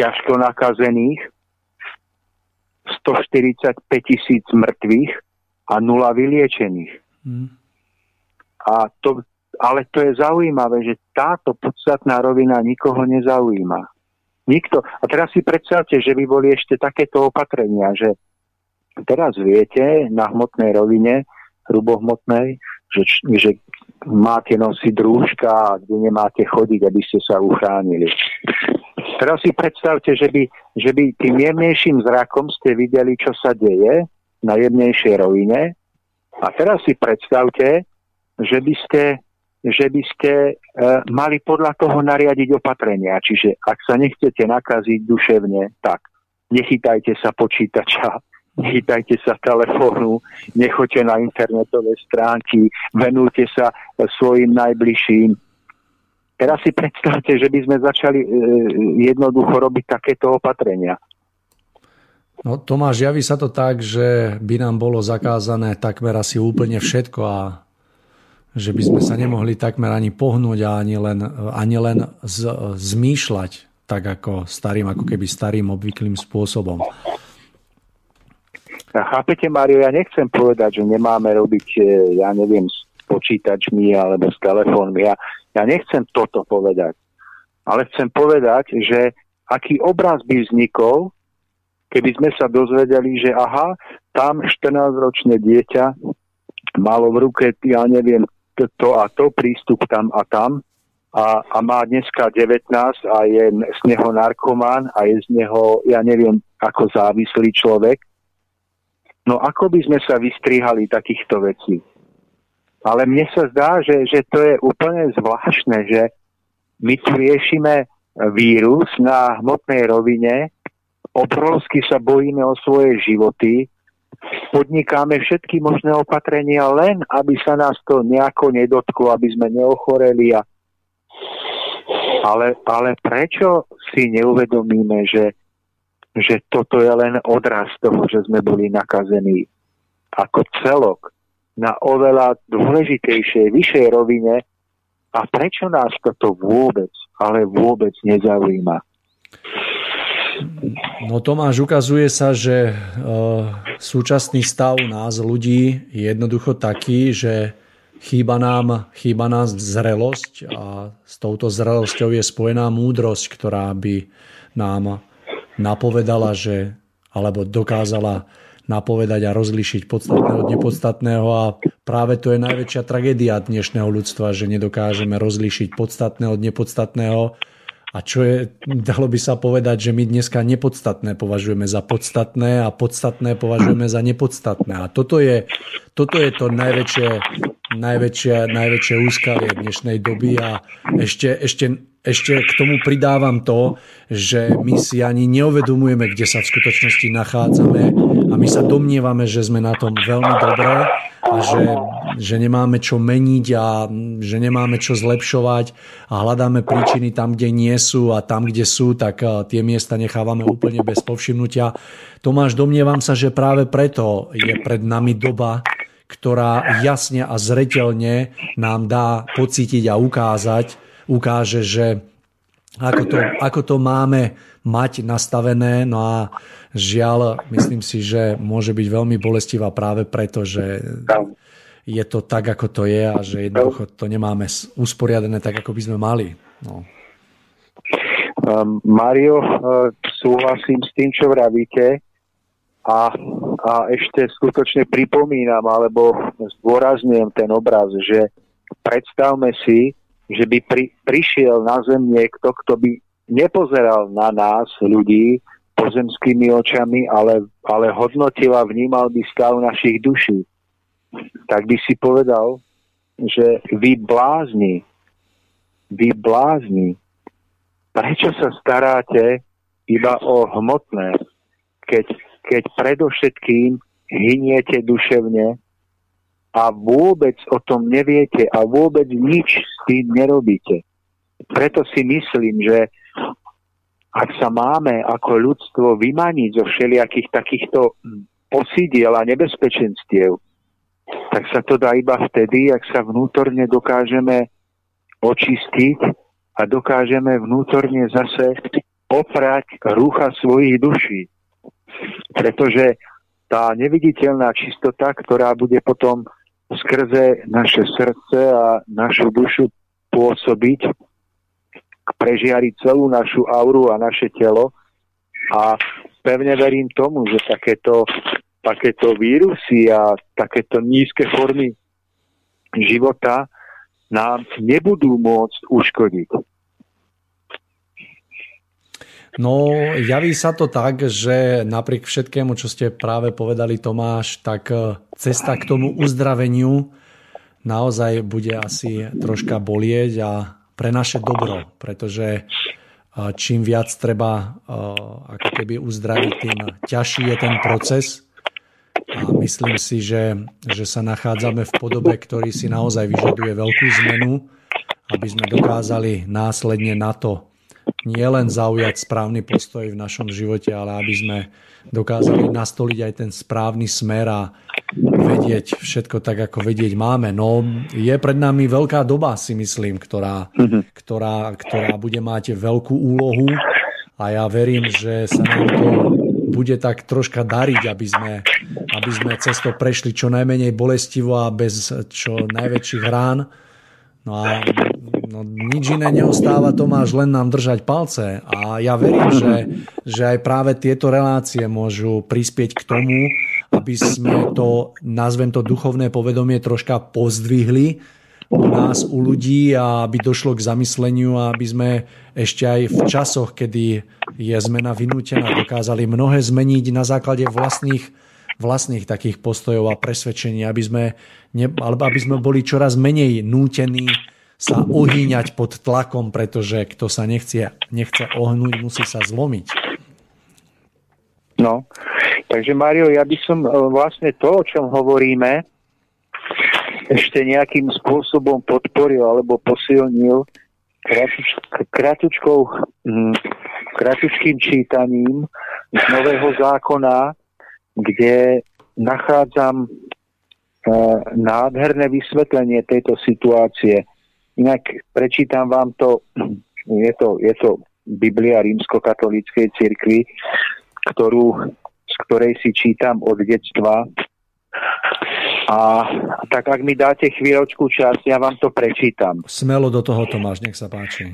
ťažko nakazených, 145 000 mŕtvych a 0 vyliečených. Ale to je zaujímavé, že táto podstatná rovina nikoho nezaujíma. Nikto. A teraz si predstavte, že by boli ešte takéto opatrenia, že teraz viete na hmotnej rovine, hrubohmotnej, že máte nosiť rúška, kde nemáte chodiť, aby ste sa uchránili. Teraz si predstavte, že by tým jemnejším zrakom ste videli, čo sa deje na jemnejšej rovine. A teraz si predstavte, že by ste mali podľa toho nariadiť opatrenia. Čiže ak sa nechcete nakaziť duševne, tak nechytajte sa počítača, nechytajte sa telefónu, nechoďte na internetové stránky, venujte sa svojim najbližším. Teraz si predstavte, že by sme začali jednoducho robiť takéto opatrenia. No Tomáš, javí sa to tak, že by nám bolo zakázané takmer asi úplne všetko a že by sme sa nemohli takmer ani pohnúť a ani len zmýšľať tak ako starým obvyklým spôsobom. Chápete, Mário, ja nechcem povedať, že nemáme robiť, ja neviem, s počítačmi alebo s telefónmi. Ja nechcem toto povedať. Ale chcem povedať, že aký obraz by vznikol, keby sme sa dozvedeli, že aha, tam 14-ročné dieťa malo v ruke, ja neviem, to a to, prístup tam a tam a má dneska 19 a je z neho narkomán a je z neho, ja neviem, ako závislý človek. No ako by sme sa vystriehali takýchto vecí? Ale mne sa zdá, že to je úplne zvláštne, že my tu riešime vírus na hmotnej rovine, obrovsky sa bojíme o svoje životy, podnikáme všetky možné opatrenia len, aby sa nás to nejako nedotklo, aby sme neochoreli. Ale prečo si neuvedomíme, že toto je len odraz toho, že sme boli nakazení ako celok na oveľa dôležitejšej, vyššej rovine a prečo nás toto vôbec nezaujíma? No Tomáš, ukazuje sa, že súčasný stav nás ľudí je jednoducho taký, že chýba nám zrelosť a s touto zrelosťou je spojená múdrosť, ktorá by nám napovedala, že, alebo dokázala napovedať a rozlíšiť podstatné od nepodstatného a práve to je najväčšia tragédia dnešného ľudstva, že nedokážeme rozlíšiť podstatné od nepodstatného a čo je, dalo by sa povedať, že my dneska nepodstatné považujeme za podstatné a podstatné považujeme za nepodstatné a toto je to najväčšie úskalie dnešnej doby a ešte k tomu pridávam to, že my si ani neuvedomujeme, kde sa v skutočnosti nachádzame a my sa domnievame, že sme na tom veľmi dobré a že nemáme čo meniť a že nemáme čo zlepšovať a hľadáme príčiny tam, kde nie sú a tam, kde sú, tak tie miesta nechávame úplne bez povšimnutia. Tomáš, domnievam sa, že práve preto je pred nami doba, ktorá jasne a zreteľne nám dá pocítiť a ukáže, že ako to máme mať nastavené. No a žiaľ, myslím si, že môže byť veľmi bolestivá práve preto, že je to tak, ako to je a že jednoducho to nemáme usporiadané tak, ako by sme mali. No. Mário, súhlasím s tým, čo vravíte a ešte skutočne pripomínam alebo zdôrazňujem ten obraz, že predstavme si, že by prišiel na zem niekto, kto by nepozeral na nás, ľudí, pozemskými očami, ale hodnotil a vnímal by stav našich duší. Tak by si povedal, že vy blázni, prečo sa staráte iba o hmotné, keď predovšetkým hyniete duševne, a vôbec o tom neviete a vôbec nič s tým nerobíte. Preto si myslím, že ak sa máme ako ľudstvo vymaniť zo všelijakých takýchto osidiel a nebezpečenstiev, tak sa to dá iba vtedy, ak sa vnútorne dokážeme očistiť a dokážeme vnútorne zase oprať rucha svojich duší. Pretože tá neviditeľná čistota, ktorá bude potom skrze naše srdce a našu dušu pôsobiť, prežiariť celú našu auru a naše telo. A pevne verím tomu, že takéto vírusy a takéto nízke formy života nám nebudú môcť uškodiť. No, javí sa to tak, že napriek všetkému, čo ste práve povedali, Tomáš, tak cesta k tomu uzdraveniu naozaj bude asi troška bolieť a pre naše dobro, pretože čím viac treba ako keby uzdraviť, tým ťažší je ten proces. A myslím si, že sa nachádzame v podobe, ktorý si naozaj vyžaduje veľkú zmenu, aby sme dokázali následne na to nielen zaujať správny postoj v našom živote, ale aby sme dokázali nastoliť aj ten správny smer a vedieť všetko tak, ako vedieť máme. No, je pred nami veľká doba, si myslím, ktorá bude mať veľkú úlohu a ja verím, že sa nám to bude tak troška dariť, aby sme cez to prešli čo najmenej bolestivo a bez čo najväčších rán. No a nič iné neostáva, Tomáš, len nám držať palce. A ja verím, že aj práve tieto relácie môžu prispieť k tomu, aby sme to, nazvem to, duchovné povedomie troška pozdvihli u nás, u ľudí, a aby došlo k zamysleniu a aby sme ešte aj v časoch, kedy je zmena vynútená, dokázali mnohé zmeniť na základe vlastných takých postojov a presvedčení, aby sme boli čoraz menej nútení sa ohýňať pod tlakom, pretože kto sa nechce ohnúť, musí sa zlomiť. No, takže Mário, ja by som vlastne to, o čom hovoríme, ešte nejakým spôsobom podporil alebo posilnil kratučkým čítaním z Nového zákona, kde nachádzam nádherné vysvetlenie tejto situácie. Inak prečítam vám to, je to Biblia rímskokatolíckej cirkvi, z ktorej si čítam od detstva. A tak ak mi dáte chvíľočku čas, ja vám to prečítam. Smelo do toho, Tomáš, nech sa páči.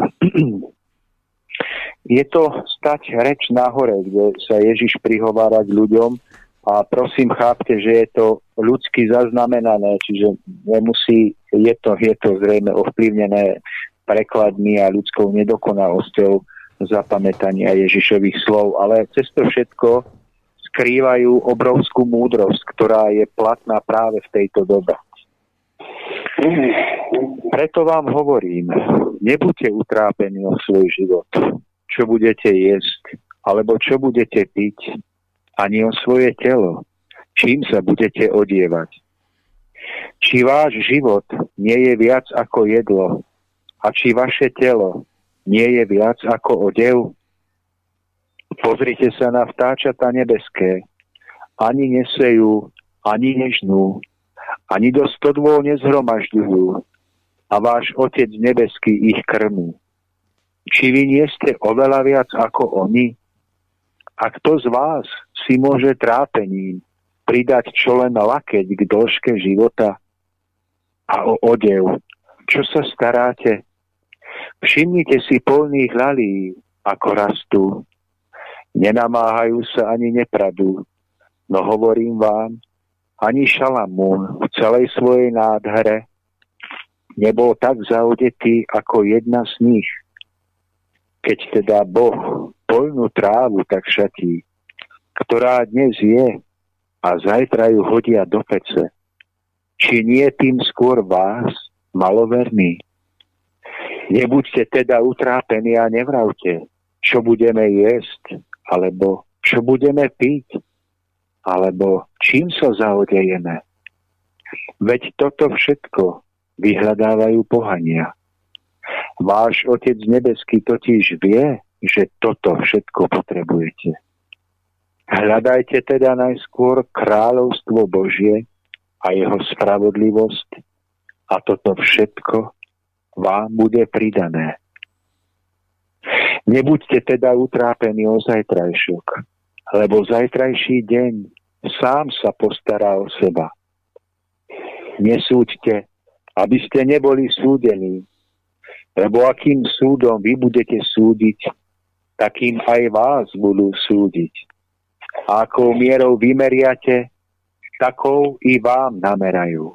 Je to stať reč nahore, kde sa Ježiš prihovára k ľuďom. A prosím, chápte, že je to ľudsky zaznamenané, čiže je to zrejme ovplyvnené prekladmi a ľudskou nedokonalosťou zapamätania Ježišových slov. Ale cez to všetko skrývajú obrovskú múdrosť, ktorá je platná práve v tejto dobe. Preto vám hovorím, nebuďte utrápení o svoj život, čo budete jesť, alebo čo budete piť, ani o svoje telo, čím sa budete odievať. Či váš život nie je viac ako jedlo a či vaše telo nie je viac ako odev? Pozrite sa na vtáčata nebeské. Ani nesejú, ani nežnú, ani do stodôl nezhromažďujú a váš Otec nebeský ich krmí. Či vy nie ste oveľa viac ako oni? A kto z vás si môže trápením pridať čo len lakeť k dĺžke života? A o odev, čo sa staráte? Všimnite si poľných lalí, ako rastú. Nenamáhajú sa ani nepradú. No hovorím vám, ani Šalamún v celej svojej nádhere nebol tak zaodetý ako jedna z nich. Keď teda Boh poľnú trávu tak šatí, ktorá dnes je a zajtra ju hodia do pece. Či nie tým skôr vás, maloverní? Nebuďte teda utrápení a nevravte, čo budeme jesť, alebo čo budeme piť, alebo čím sa zaodejeme. Veď toto všetko vyhľadávajú pohania. Váš Otec nebeský totiž vie, že toto všetko potrebujete. Hľadajte teda najskôr kráľovstvo Božie a jeho spravodlivosť a toto všetko vám bude pridané. Nebuďte teda utrápení o zajtrajšok, lebo zajtrajší deň sám sa postará o seba. Nesúďte, aby ste neboli súdení, lebo akým súdom vy budete súdiť, takým aj vás budú súdiť. A akou mierou vymeriate, takou i vám namerajú.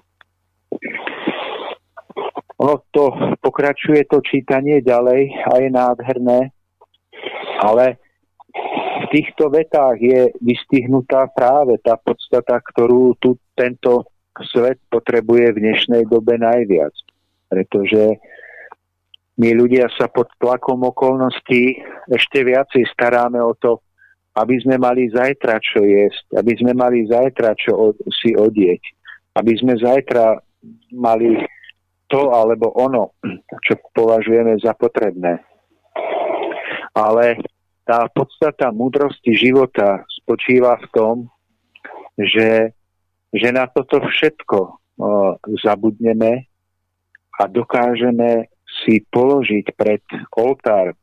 Ono to pokračuje, to čítanie ďalej a je nádherné, ale v týchto vetách je vystihnutá práve tá podstata, ktorú tu tento svet potrebuje v dnešnej dobe najviac. Pretože my ľudia sa pod tlakom okolností ešte viacej staráme o to, aby sme mali zajtra čo jesť, aby sme mali zajtra čo si odieť, aby sme zajtra mali to alebo ono, čo považujeme za potrebné. Ale tá podstata múdrosti života spočíva v tom, že na toto všetko zabudneme a dokážeme si položiť pred oltár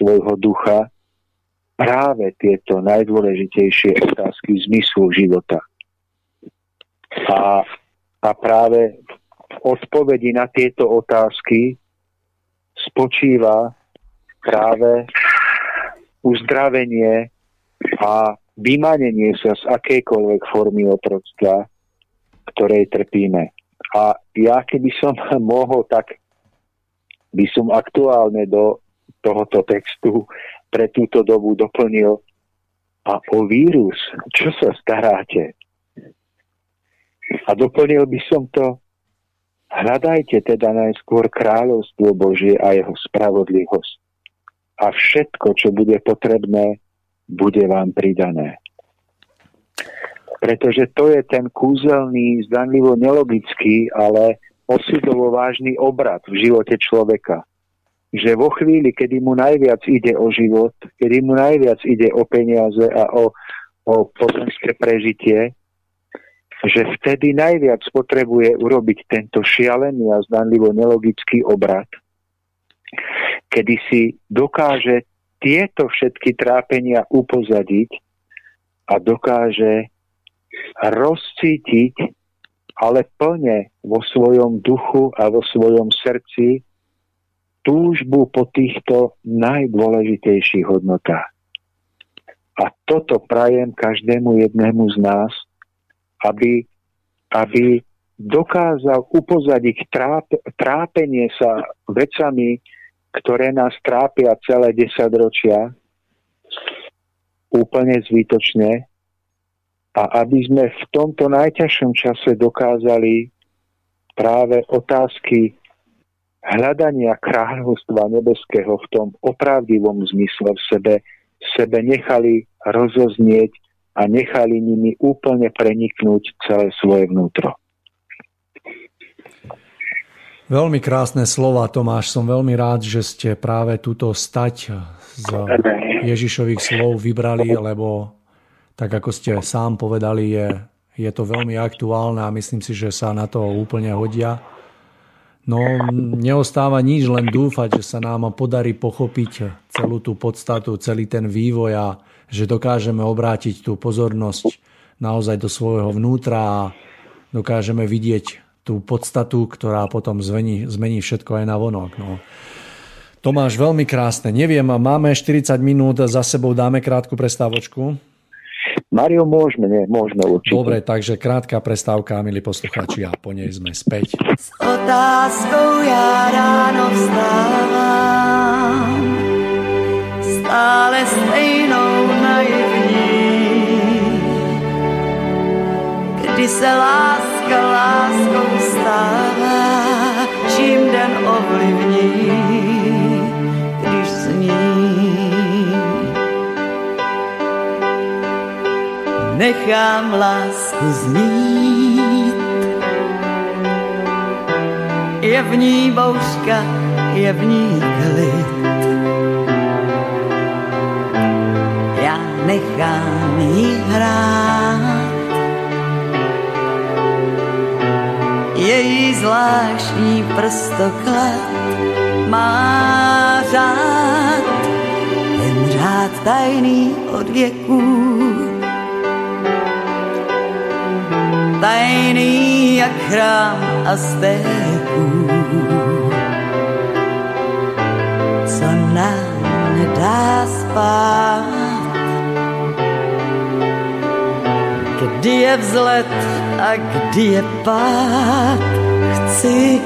svojho ducha práve tieto najdôležitejšie otázky zmyslu života. A práve v odpovedi na tieto otázky spočíva práve uzdravenie a vymanenie sa z akejkoľvek formy otroctva, ktorej trpíme. A ja, keby som mohol, tak by som aktuálne do tohoto textu pre túto dobu doplnil: a o vírus, čo sa staráte? A doplnil by som to: hľadajte teda najskôr kráľovstvo Božie a jeho spravodlivosť. A všetko, čo bude potrebné, bude vám pridané. Pretože to je ten kúzelný, zdanlivo nelogický, ale osudovo vážny obrat v živote človeka. Že vo chvíli, kedy mu najviac ide o život, kedy mu najviac ide o peniaze a o pozemské prežitie, že vtedy najviac potrebuje urobiť tento šialený a zdanlivo nelogický obrat, kedy si dokáže tieto všetky trápenia upozadiť a dokáže rozcítiť, ale plne vo svojom duchu a vo svojom srdci túžbu po týchto najdôležitejších hodnotách. A toto prajem každému jednému z nás, aby dokázal upozadiť trápenie sa vecami, ktoré nás trápia celé 10 ročia úplne zbytočne, a aby sme v tomto najťažšom čase dokázali práve otázky hľadania kráľovstva nebeského v tom opravdivom zmysle v sebe nechali rozoznieť a nechali nimi úplne preniknúť celé svoje vnútro. Veľmi krásne slova, Tomáš. Som veľmi rád, že ste práve túto stať z Ježišových slov vybrali, lebo tak ako ste sám povedali, je to veľmi aktuálne a myslím si, že sa na to úplne hodia. No, neostáva nič, len dúfať, že sa nám podarí pochopiť celú tú podstatu, celý ten vývoj a že dokážeme obrátiť tú pozornosť naozaj do svojho vnútra a dokážeme vidieť tú podstatu, ktorá potom zmení všetko aj na vonok. No. Tomáš, veľmi krásne. Neviem, máme 40 minút za sebou, dáme krátku prestávočku. Mário, môžeme určite. Dobre, takže krátka prestávka, milí poslucháči, a po nej sme späť. S otázkou ja ráno vstávam, stále stejnou naivní, kdy se láska láskou stává, čím den ovlivní, když sní. Nechám lásku znít, je v ní bouřka, je v ní klid. Já nechám jí hrát, její zvláštní prstoklad má řád, ten řád tajný od věků, tajný jak chrám Aztéků. Co nám nedá spát, kdy je vzlet a kdy je pád, chci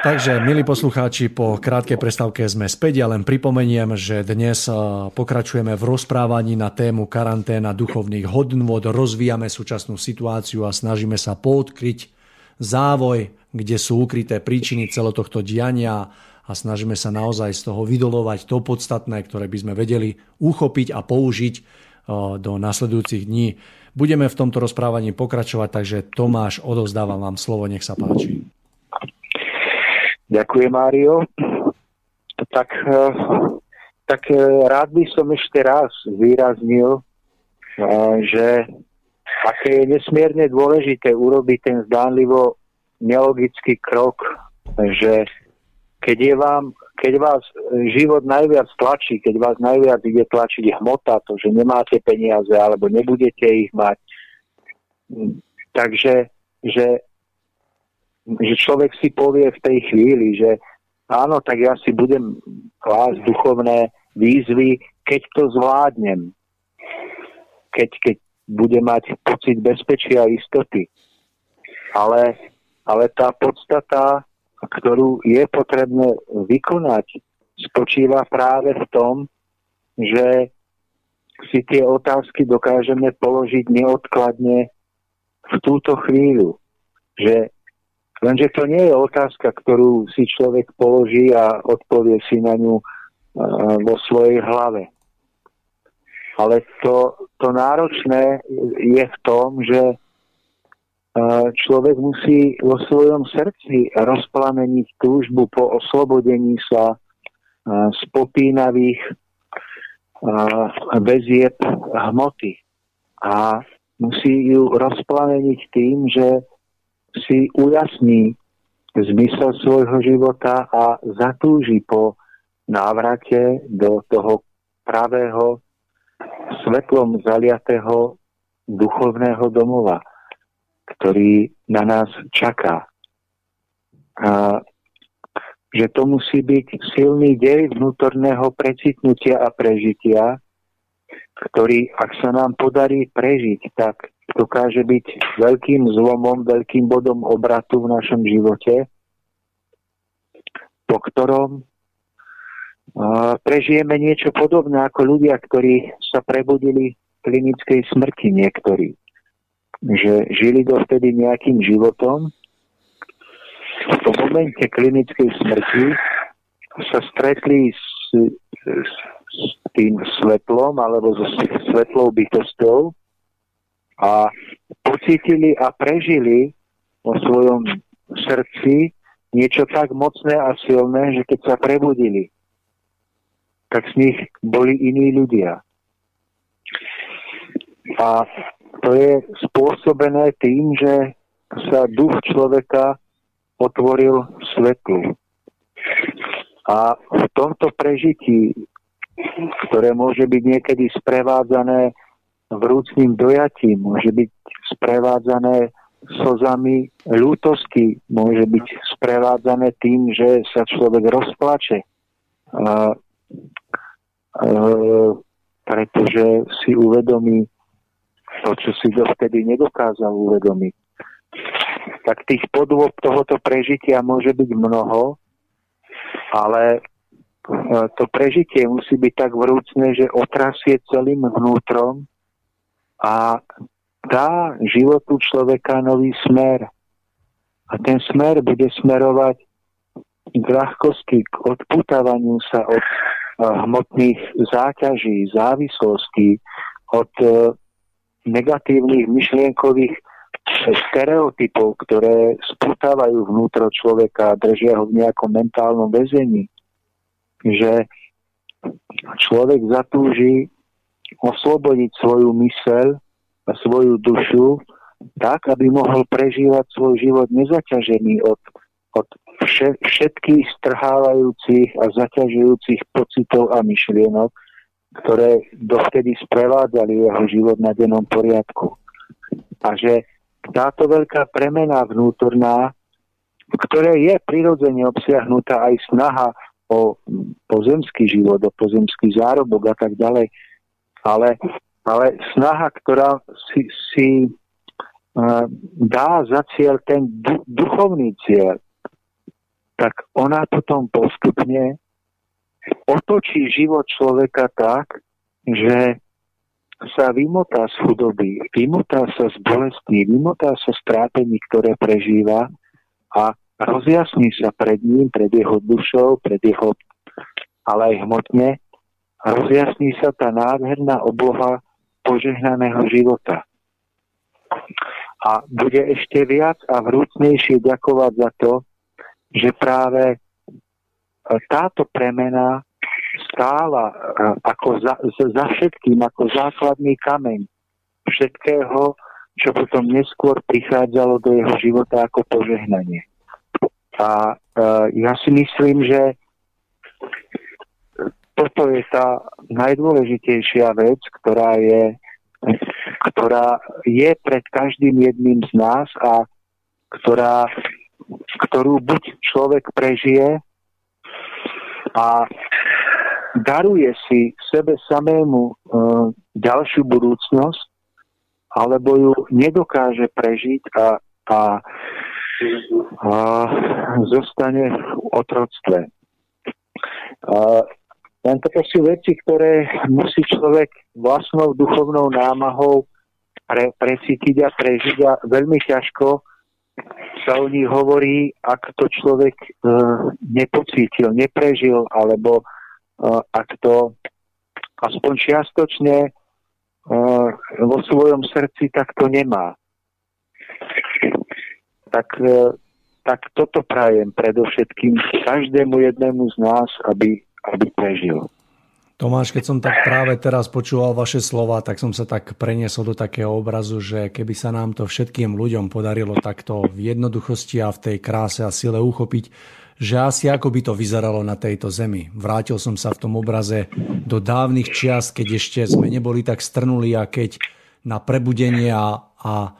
Takže, milí poslucháči, po krátkej prestávke sme späť. Ja len pripomeniem, že dnes pokračujeme v rozprávaní na tému karanténa duchovných hodnôt. Rozvíjame súčasnú situáciu a snažíme sa podkryť závoj, kde sú ukryté príčiny celého tohto diania a snažíme sa naozaj z toho vydolovať to podstatné, ktoré by sme vedeli uchopiť a použiť do nasledujúcich dní. Budeme v tomto rozprávaní pokračovať, takže Tomáš, odovzdávam vám slovo, nech sa páči. Ďakujem, Mário. Tak rád by som ešte raz výraznil že aké je nesmierne dôležité urobiť ten zdánlivo nelogický krok, že keď vás život najviac tlačí, keď vás najviac ide tlačiť hmota, to, že nemáte peniaze alebo nebudete ich mať, takže že človek si povie v tej chvíli, že áno, tak ja si budem klásť duchovné výzvy, keď to zvládnem. Keď budem mať pocit bezpečia a istoty. Ale tá podstata, ktorú je potrebné vykonať, spočíva práve v tom, že si tie otázky dokážeme položiť neodkladne v túto chvíľu. Lenže to nie je otázka, ktorú si človek položí a odpovie si na ňu vo svojej hlave. Ale to náročné je v tom, že človek musí vo svojom srdci rozplameniť túžbu po oslobodení sa z popínavých väzieb hmoty. A musí ju rozplameniť tým, že si ujasní zmysel svojho života a zatúži po návrate do toho pravého, svetlom zaliatého duchovného domova, ktorý na nás čaká. A že to musí byť silný dej vnútorného precitnutia a prežitia, ktorý, ak sa nám podarí prežiť, tak dokáže byť veľkým zlomom, veľkým bodom obratu v našom živote, po ktorom prežijeme niečo podobné ako ľudia, ktorí sa prebudili v klinickej smrti niektorí. Že žili dovtedy nejakým životom. V momente klinickej smrti sa stretli s tým svetlom alebo so svetlou bytosťou a pocítili a prežili vo svojom srdci niečo tak mocné a silné, že keď sa prebudili, tak z nich boli iní ľudia. A to je spôsobené tým, že sa duch človeka otvoril svetlu. A v tomto prežití, ktoré môže byť niekedy sprevádzané vrúcnym dojatím, môže byť sprevádzané slzami ľútosti, môže byť sprevádzané tým, že sa človek rozplače, pretože si uvedomí to, čo si dovtedy nedokázal uvedomiť. Tak tých podôb tohoto prežitia môže byť mnoho, ale to prežitie musí byť tak vrúcne, že otrasie celým vnútrom a dá životu človeka nový smer. A ten smer bude smerovať k ľahkosti, k odputávaniu sa od hmotných záťaží, závislostí, od negatívnych myšlienkových stereotypov, ktoré sputávajú vnútro človeka a držia ho v nejakom mentálnom väzení. Že človek zatúži oslobodiť svoju myseľ a svoju dušu tak, aby mohol prežívať svoj život nezaťažený od všetkých strhávajúcich a zaťažujúcich pocitov a myšlienok, ktoré dovtedy sprevádzali jeho život na dennom poriadku. A že táto veľká premena vnútorná, v ktorej je prirodzene obsiahnutá aj snaha o pozemský život, o pozemský zárobok a tak ďalej, ale snaha, ktorá si dá za cieľ ten duchovný cieľ, tak ona potom postupne otočí život človeka tak, že sa vymotá z chudoby, vymotá sa z bolesti, vymotá sa z trápení, ktoré prežíva a rozjasní sa pred ním, pred jeho dušou, ale aj hmotne, rozjasní sa tá nádherná obloha požehnaného života. A bude ešte viac a vrúcnejšie ďakovať za to, že práve táto premena stála ako za všetkým, ako základný kameň všetkého, čo potom neskôr prichádzalo do jeho života ako požehnanie. A ja si myslím, že toto je tá najdôležitejšia vec, ktorá je pred každým jedným z nás a ktorú buď človek prežije a daruje si sebe samému ďalšiu budúcnosť, alebo ju nedokáže prežiť a zostane v otroctve. Len toto sú veci, ktoré musí človek vlastnou duchovnou námahou precítiť a prežiť a veľmi ťažko sa o nich hovorí, ak to človek nepocítil, neprežil, alebo ak to aspoň čiastočne vo svojom srdci takto nemá. Tak toto prajem predovšetkým každému jednému z nás, aby prežil. Tomáš, keď som tak práve teraz počúval vaše slova, tak som sa tak preniesol do takého obrazu, že keby sa nám to všetkým ľuďom podarilo takto v jednoduchosti a v tej kráse a sile uchopiť, že asi ako by to vyzeralo na tejto zemi. Vrátil som sa v tom obraze do dávnych čias, keď ešte sme neboli tak strnuli a keď na prebudenie a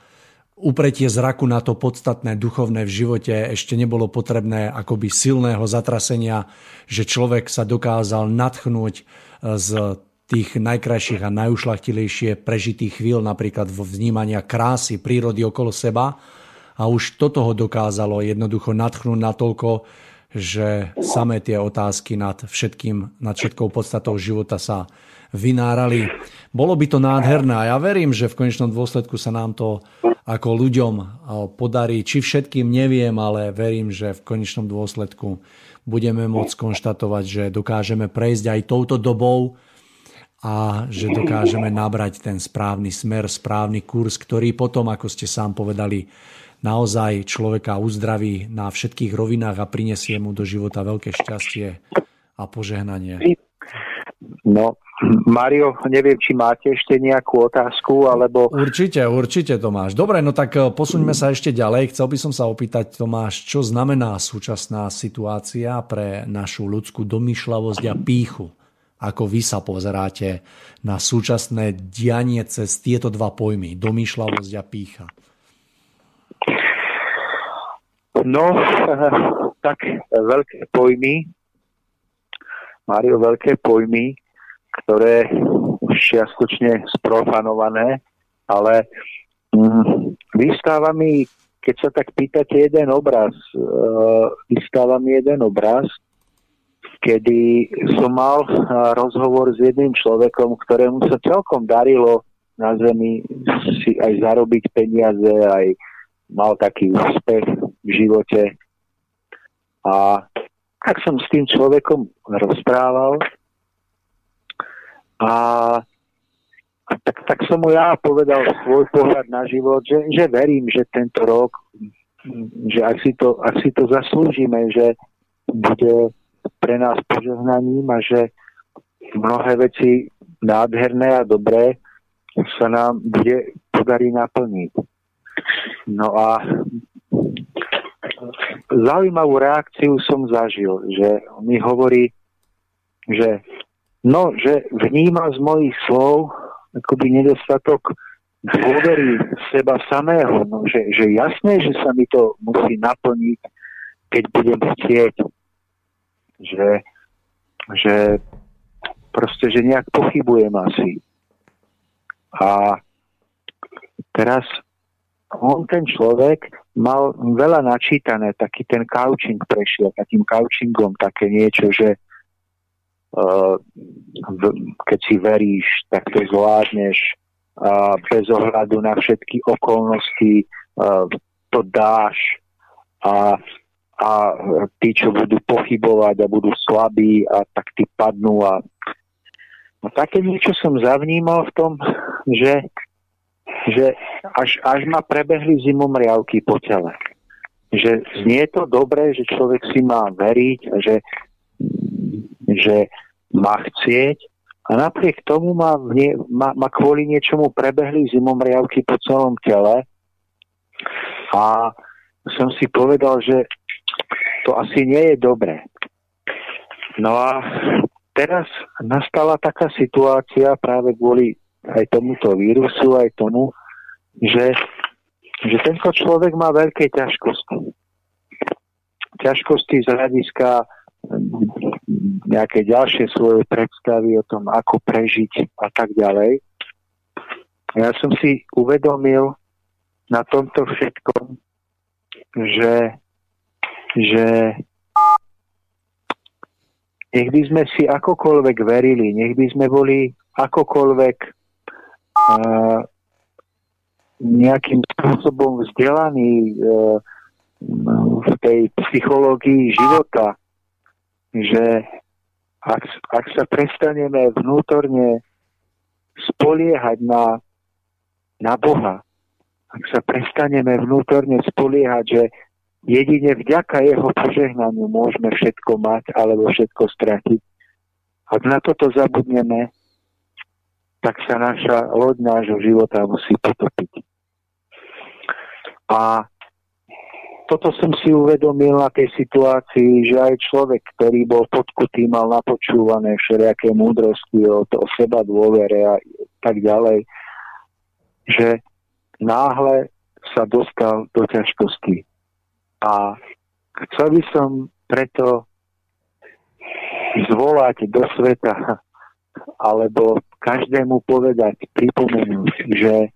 upretie zraku na to podstatné duchovné v živote ešte nebolo potrebné akoby silného zatrasenia, že človek sa dokázal nadchnúť z tých najkrajších a najušľachtilejšie prežitých chvíľ, napríklad vo vnímania krásy prírody okolo seba. A už toto ho dokázalo jednoducho nadchnúť natoľko, že samé tie otázky nad všetkou podstatou života sa vynárali. Bolo by to nádherné a ja verím, že v konečnom dôsledku sa nám to ako ľuďom podarí. Či všetkým neviem, ale verím, že v konečnom dôsledku budeme môcť konštatovať, že dokážeme prejsť aj touto dobou a že dokážeme nabrať ten správny smer, správny kurz, ktorý potom, ako ste sám povedali, naozaj človeka uzdraví na všetkých rovinách a prinesie mu do života veľké šťastie a požehnanie. No, Mário, neviem, či máte ešte nejakú otázku, alebo... Určite, Tomáš. Dobre, no tak posuňme sa ešte ďalej. Chcel by som sa opýtať, Tomáš, čo znamená súčasná situácia pre našu ľudskú domýšľavosť a pýchu? Ako vy sa pozeráte na súčasné dianie cez tieto dva pojmy, domýšľavosť a pýcha? No, tak veľké pojmy, Mário, veľké pojmy, ktoré už čiastočne sprofanované, ale vystáva mi, keď sa tak pýtate, jeden obraz, kedy som mal rozhovor s jedným človekom, ktorému sa celkom darilo na zemi si aj zarobiť peniaze, aj mal taký úspech v živote. A tak som s tým človekom rozprával a tak som mu ja povedal svoj pohľad na život, že verím, že tento rok, že ak si to zaslúžime, že bude pre nás požehnaním a že mnohé veci nádherné a dobré sa nám bude podarí naplniť. No a zaujímavú reakciu som zažil, že on mi hovorí, že vníma z mojich slov akoby nedostatok dôvery seba samého, no, že jasné, že sa mi to musí naplniť, keď budem chcieť, že proste, že nejak pochybujem asi. A teraz on, ten človek, mal veľa načítané, taký ten coaching prešiel, takým coachingom také niečo, že keď si veríš, tak to zvládneš bez ohľadu na všetky okolnosti, to dáš a tí, čo budú pochybovať a budú slabí, a tak tí padnú. A také niečo som zavnímal v tom, že až ma prebehli zimomriavky po tele. Že znie to dobre, že človek si má veriť, že má chcieť, A napriek tomu ma kvôli niečomu prebehli zimomriavky po celom tele a som si povedal, že to asi nie je dobré. No a teraz nastala taká situácia práve kvôli aj tomuto vírusu, aj tomu, že tento človek má veľké ťažkosti. Ťažkosti z hľadiska nejaké ďalšie svoje predstavy o tom, ako prežiť a tak ďalej. Ja som si uvedomil na tomto všetkom, že nech by sme si akokoľvek verili, nech by sme boli akokoľvek nejakým spôsobom vzdelaní v tej psychológii života, že ak sa prestaneme vnútorne spoliehať na Boha, ak sa prestaneme vnútorne spoliehať, že jedine vďaka jeho požehnaniu môžeme všetko mať alebo všetko stratiť, ak na toto zabudneme, tak sa naša loď nášho života musí potopiť. A toto som si uvedomil na tej situácii, že aj človek, ktorý bol podkutý, mal napočúvané všelijaké múdrosti o seba dôvere a tak ďalej, že náhle sa dostal do ťažkosti. A chcel by som preto zvolať do sveta alebo každému povedať, pripomenúť, že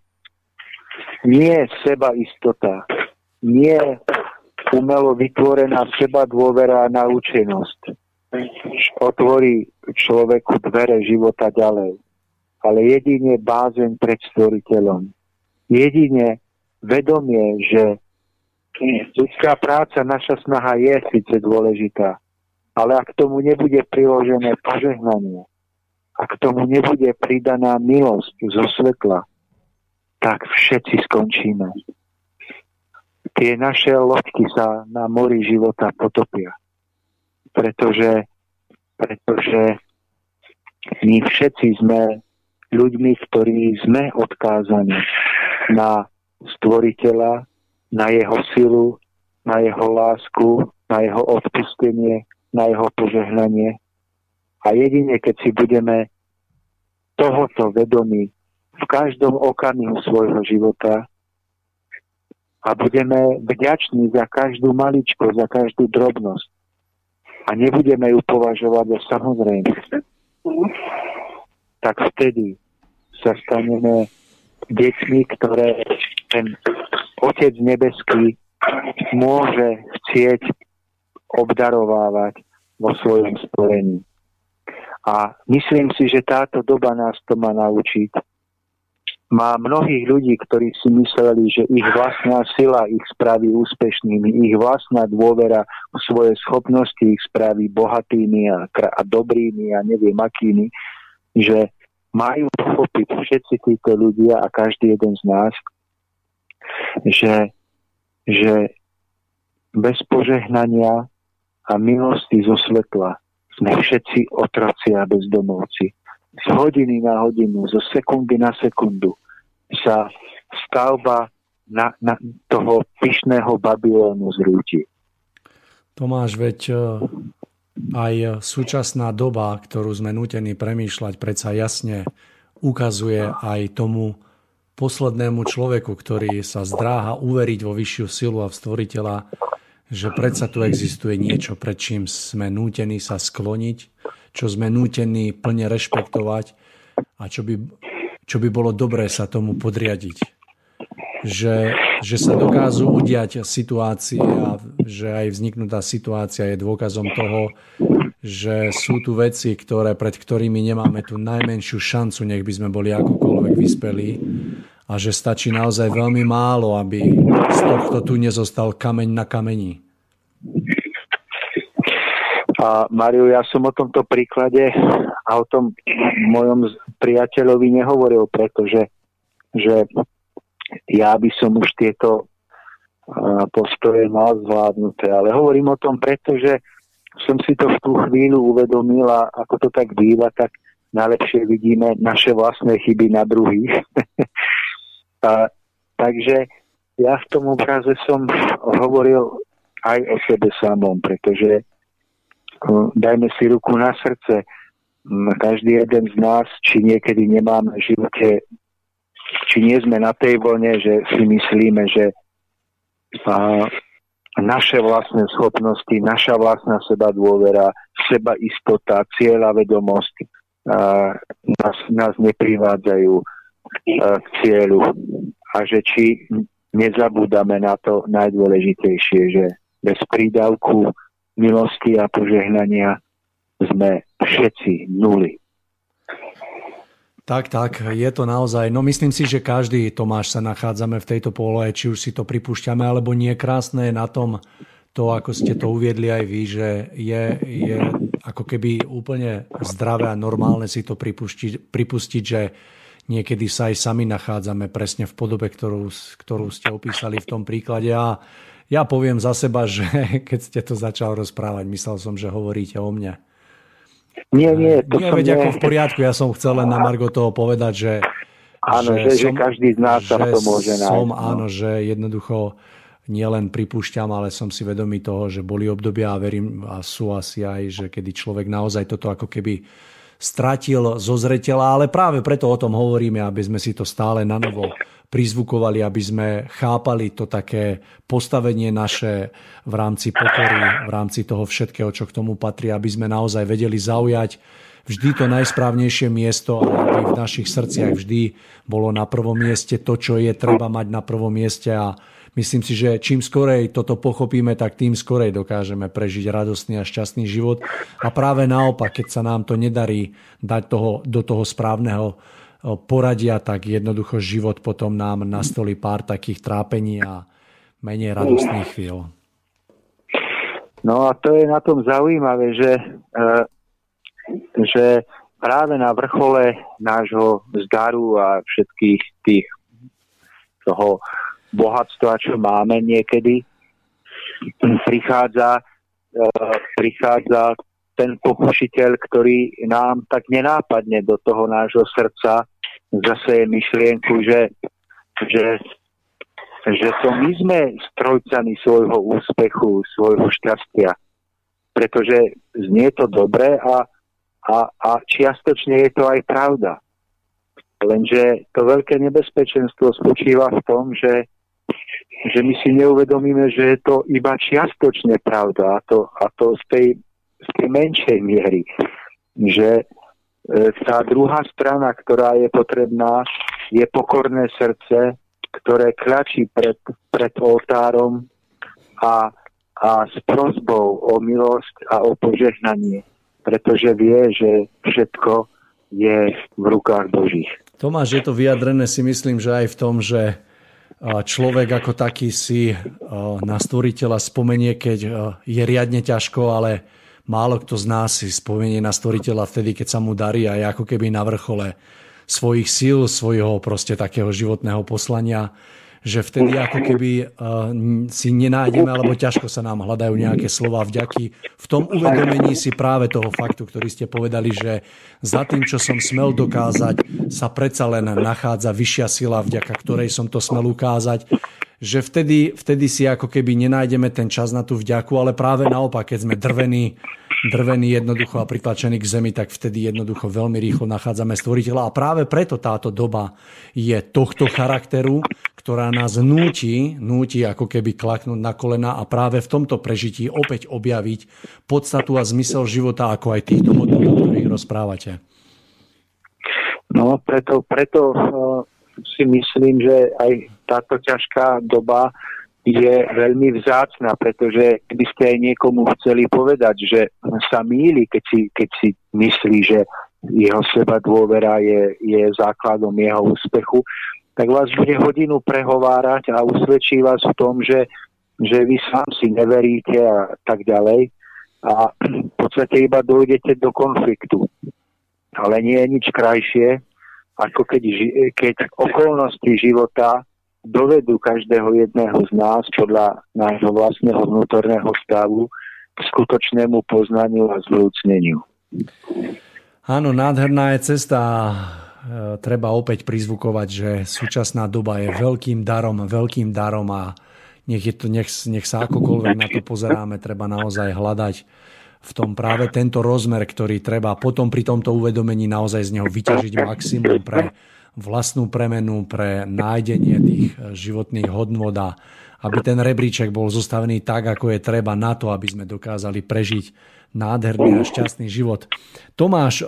nie sebaistota, nie umelo vytvorená seba dôvera na účinnosť otvorí človeku dvere života ďalej. Ale jedine bázeň pred stvoriteľom. Jedine vedomie, že ľudská práca, naša snaha je síce dôležitá, ale ak tomu nebude priložené požehnanie, ak tomu nebude pridaná milosť zo svetla, tak všetci skončíme. Tie naše loďky sa na mori života potopia. Pretože my všetci sme ľuďmi, ktorí sme odkázaní na Stvoriteľa, na jeho silu, na jeho lásku, na jeho odpustenie, na jeho požehnanie. A jedine, keď si budeme tohoto vedomí v každom okamihu svojho života, a budeme vďační za každú maličko, za každú drobnosť. A nebudeme ju považovať za samozrejme. Tak vtedy sa staneme deťmi, ktoré ten Otec nebeský môže chcieť obdarovávať vo svojom stvorení. A myslím si, že táto doba nás to má naučiť. Má mnohých ľudí, ktorí si mysleli, že ich vlastná sila ich spraví úspešnými, ich vlastná dôvera v svoje schopnosti ich spraví bohatými a dobrými a neviem akými, že majú pochopiť všetci títo ľudia a každý jeden z nás, že bez požehnania a milosti zo svetla sme všetci otroci a bezdomovci. Z hodiny na hodinu, zo sekundy na sekundu sa stavba na toho pyšného Babylónu zrúti. Tomáš, veď aj súčasná doba, ktorú sme nútení premýšľať, predsa jasne ukazuje aj tomu poslednému človeku, ktorý sa zdráha uveriť vo vyššiu silu a v Stvoriteľa, že predsa tu existuje niečo, pred čím sme nútení sa skloniť, čo sme nútení plne rešpektovať a čo by bolo dobré sa tomu podriadiť. Že sa dokážu udiať situácie a že aj vzniknutá situácia je dôkazom toho, že sú tu veci, pred ktorými nemáme tu najmenšiu šancu, nech by sme boli akokoľvek vyspelí a že stačí naozaj veľmi málo, aby z tohto tu nezostal kameň na kameni. A Mário, ja som o tomto príklade a o tom mojom priateľovi nehovoril, pretože že ja by som už tieto postoje mal zvládnuté. Ale hovorím o tom, pretože som si to v tú chvíľu uvedomil a ako to tak býva, tak najlepšie vidíme naše vlastné chyby na druhých. Takže ja v tom obraze som hovoril aj o sebe samom, pretože dajme si ruku na srdce, každý jeden z nás, či niekedy nemáme v živote, či nie sme na tej vlne, že si myslíme, že naše vlastné schopnosti, naša vlastná sebadôvera, sebaistota, cieľavedomosť nás neprivádzajú k cieľu. A že či nezabúdame na to najdôležitejšie, že bez prídavku milosti a požehnania sme všetci nuly. Tak, je to naozaj. No myslím si, že každý, Tomáš, sa nachádzame v tejto polohe, či už si to pripúšťame, alebo nie. Krásne je na tom to, ako ste to uviedli aj vy, že je ako keby úplne zdravé a normálne si to pripustiť, že niekedy sa aj sami nachádzame presne v podobe, ktorú ste opísali v tom príklade. A ja poviem za seba, že keď ste to začal rozprávať, myslel som, že hovoríte o mne. Nie. Ako v poriadku, ja som chcel len na margo toho povedať, že... Áno, že každý z nás sa to môže nájsť. Áno, že jednoducho nielen pripúšťam, ale som si vedomý toho, že boli obdobia a verím a sú asi aj, že kedy človek naozaj toto ako keby stratil zo zreteľa, ale práve preto o tom hovoríme, aby sme si to stále na novo prizvukovali, aby sme chápali to také postavenie naše v rámci pokory, v rámci toho všetkého, čo k tomu patrí, aby sme naozaj vedeli zaujať vždy to najsprávnejšie miesto, aby v našich srdciach vždy bolo na prvom mieste to, čo je treba mať na prvom mieste. A myslím si, že čím skorej toto pochopíme, tak tým skorej dokážeme prežiť radostný a šťastný život. A práve naopak, keď sa nám to nedarí dať do toho správneho poradia, tak jednoducho život potom nám nastolí pár takých trápení a menej radostných chvíľ. No a to je na tom zaujímavé, že práve na vrchole nášho zdaru a všetkých tých toho bohatstva, čo máme niekedy, prichádza ten pokušiteľ, ktorý nám tak nenápadne do toho nášho srdca zaseje myšlienku, že to my sme strojcami svojho úspechu, svojho šťastia. Pretože znie to dobre a čiastočne je to aj pravda. Lenže to veľké nebezpečenstvo spočíva v tom, že my si neuvedomíme, že je to iba čiastočne pravda a to z tej menšej miery, že tá druhá strana, ktorá je potrebná, je pokorné srdce, ktoré kľačí pred oltárom a s prosbou o milosť a o požehnanie, pretože vie, že všetko je v rukách Božích. Tomáš, je to vyjadrené, si myslím, že aj v tom, že človek ako taký si na Stvoriteľa spomenie, keď je riadne ťažko, ale málo kto z nás si spomenie na Stvoriteľa vtedy, keď sa mu darí a je ako keby na vrchole svojich síl, svojho proste takého životného poslania, že vtedy ako keby si nenájdeme, alebo ťažko sa nám hľadajú nejaké slova vďaky. V tom uvedomení si práve toho faktu, ktorý ste povedali, že za tým, čo som smel dokázať, sa predsa len nachádza vyššia sila, vďaka ktorej som to smel ukázať. Že vtedy si ako keby nenájdeme ten čas na tú vďaku, ale práve naopak, keď sme drvení jednoducho a pritlačení k zemi, tak vtedy jednoducho veľmi rýchlo nachádzame Stvoriteľa. A práve preto táto doba je tohto charakteru, ktorá nás núti ako keby klaknúť na kolena a práve v tomto prežití opäť objaviť podstatu a zmysel života, ako aj týchto hodnot, o ktorých rozprávate. No, preto si myslím, že aj táto ťažká doba je veľmi vzácna, pretože keby ste aj niekomu chceli povedať, že sa mýli, keď si myslí, že jeho sebadôvera je základom jeho úspechu, tak vás bude hodinu prehovárať a usvedčí vás v tom, že vy sám si neveríte a tak ďalej. A v podstate iba dojdete do konfliktu. Ale nie je nič krajšie, ako keď okolnosti života dovedú každého jedného z nás podľa nášho vlastného vnútorného stavu k skutočnému poznaniu a zvrúcneniu. Áno, nádherná je cesta a treba opäť prizvukovať, že súčasná doba je veľkým darom a nech sa akokoľvek na to pozeráme, treba naozaj hľadať v tom práve tento rozmer, ktorý treba potom pri tomto uvedomení naozaj z neho vyťažiť maximum pre vlastnú premenu, pre nájdenie tých životných hodnôt, aby ten rebríček bol zostavený tak, ako je treba na to, aby sme dokázali prežiť nádherný a šťastný život. Tomáš,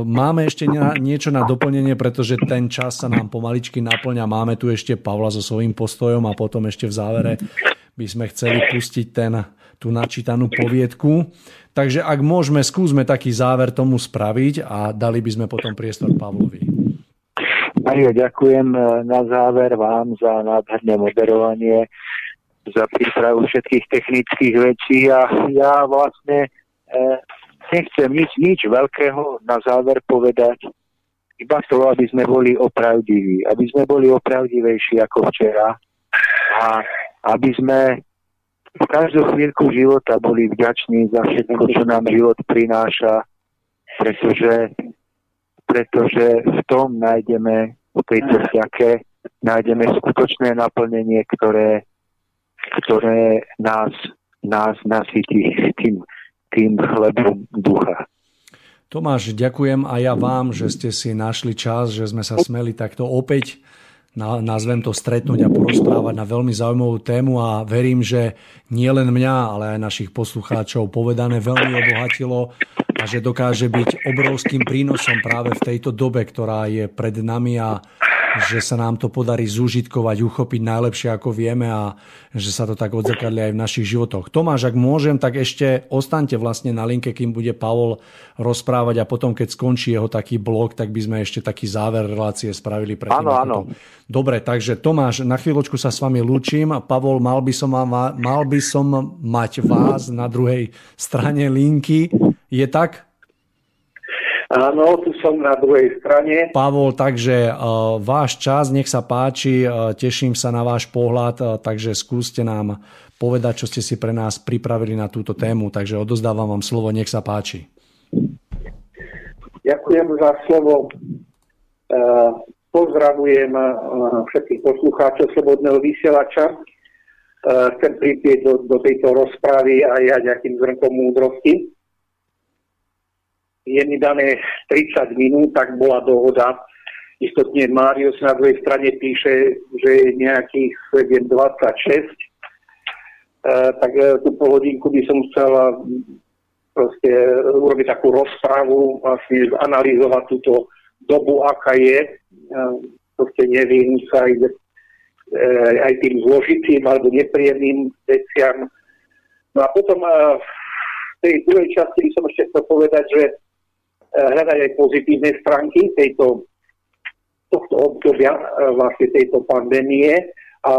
máme ešte niečo na doplnenie, pretože ten čas sa nám pomaličky naplňa. Máme tu ešte Pavla so svojím postojom a potom ešte v závere by sme chceli pustiť tú načítanú poviedku. Takže ak môžeme, skúsme taký záver tomu spraviť a dali by sme potom priestor Pavlovi. Mario, ďakujem na záver vám za nádherné moderovanie, za prípravu všetkých technických vecí a ja vlastne nechcem nič veľkého na záver povedať, iba to, aby sme boli opravdiví, aby sme boli opravdivejší ako včera a aby sme v každú chvíľku života boli vďační za všetko, čo nám život prináša, pretože v tom nájdeme, v tejto vďake nájdeme skutočné naplnenie, ktoré nás nasytí tým chlebom ducha. Tomáš, ďakujem a ja vám, že ste si našli čas, že sme sa smeli takto opäť, nazvem to, stretnúť a porozprávať na veľmi zaujímavú tému a verím, že nie len mňa, ale aj našich poslucháčov Povedané veľmi obohatilo a že dokáže byť obrovským prínosom práve v tejto dobe, ktorá je pred nami a že sa nám to podarí zúžitkovať, uchopiť najlepšie, ako vieme a že sa to tak odzrkadli aj v našich životoch. Tomáš, ak môžem, tak ešte ostaňte vlastne na linke, kým bude Pavol rozprávať a potom, keď skončí jeho taký blok, tak by sme ešte taký záver relácie spravili. Áno. Dobre, takže Tomáš, na chvíľočku sa s vami lúčim. Pavol, mal by som mať vás na druhej strane linky. Je tak? Áno, tu som na druhej strane. Pavol, takže váš čas, nech sa páči, teším sa na váš pohľad, takže skúste nám povedať, čo ste si pre nás pripravili na túto tému, takže odozdávam vám slovo, nech sa páči. Ďakujem za slovo. Pozdravujem všetkých poslucháčov Slobodného vysielača. Chcem prispieť do tejto rozpravy aj ja nejakým zrnkom múdrosti. Je mi dané 30 minút, tak bola dohoda. Istotne Mário na druhej strane píše, že je nejakých 7:26. Tak tú polhodinku by som chcela proste urobiť takú rozpravu, vlastne analyzovať túto dobu, aká je. Proste nevyhnúť sa aj tým zložitým alebo nepríjemným veciam. No a potom v tej druhej časti by som ešte chcel povedať, že hľadať aj pozitívne stránky tohto obdobia, vlastne tejto pandémie. A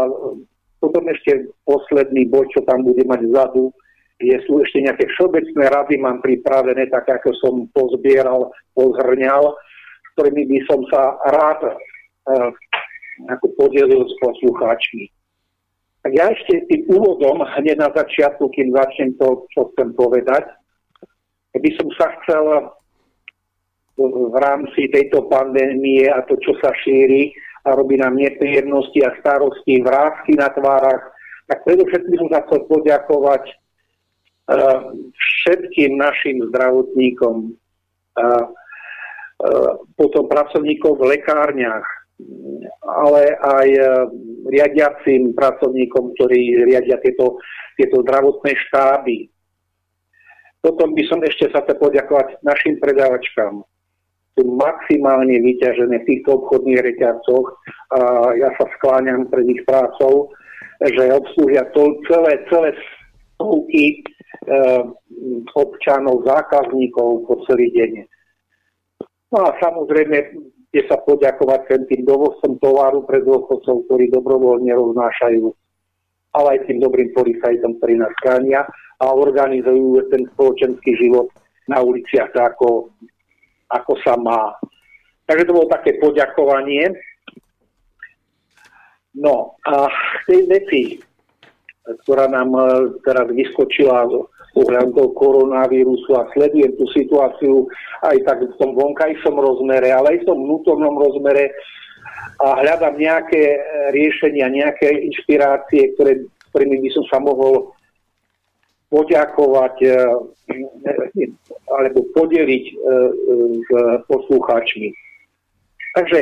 potom ešte posledný bod, čo tam bude mať vzadu, sú ešte nejaké všeobecné rady, mám pripravené, tak ako som pozbieral, pozhrňal, s ktorými by som sa rád ako podelil s poslucháčmi. Tak ja ešte tým úvodom, hneď na začiatku, kým začnem to, čo chcem povedať, by som sa chcel v rámci tejto pandémie a to, čo sa šíri a robí nám nepríjemnosti a starosti, vrásky na tvárach, tak predovšetkým sa chcem poďakovať všetkým našim zdravotníkom, potom pracovníkom v lekárniach, ale aj riadiacim pracovníkom, ktorí riadia tieto zdravotné štáby. Potom by som ešte sa chcel poďakovať našim predávačkám. Sú maximálne vyťažené v týchto obchodných reťazcoch a ja sa skláňam pred ich prácou, že obslúžia to celé stovky občanov, zákazníkov po celý deň. No a samozrejme je sa poďakovať tým dovozcom tovaru pre dôchodcov, ktorí dobrovoľne roznášajú, ale aj tým dobrým policajtom, ktorí nás chránia a organizujú ten spoločenský život na uliciach, ako sa má. Takže to bolo také poďakovanie. No a tej veci, ktorá nám teraz vyskočila ohľadom koronavírusu a sledujem tú situáciu aj tak v tom vonkajšom rozmere, ale aj v tom vnútornom rozmere a hľadám nejaké riešenia, nejaké inšpirácie, ktorými by som sa mohol poďakovať alebo podeliť s poslucháčmi. Takže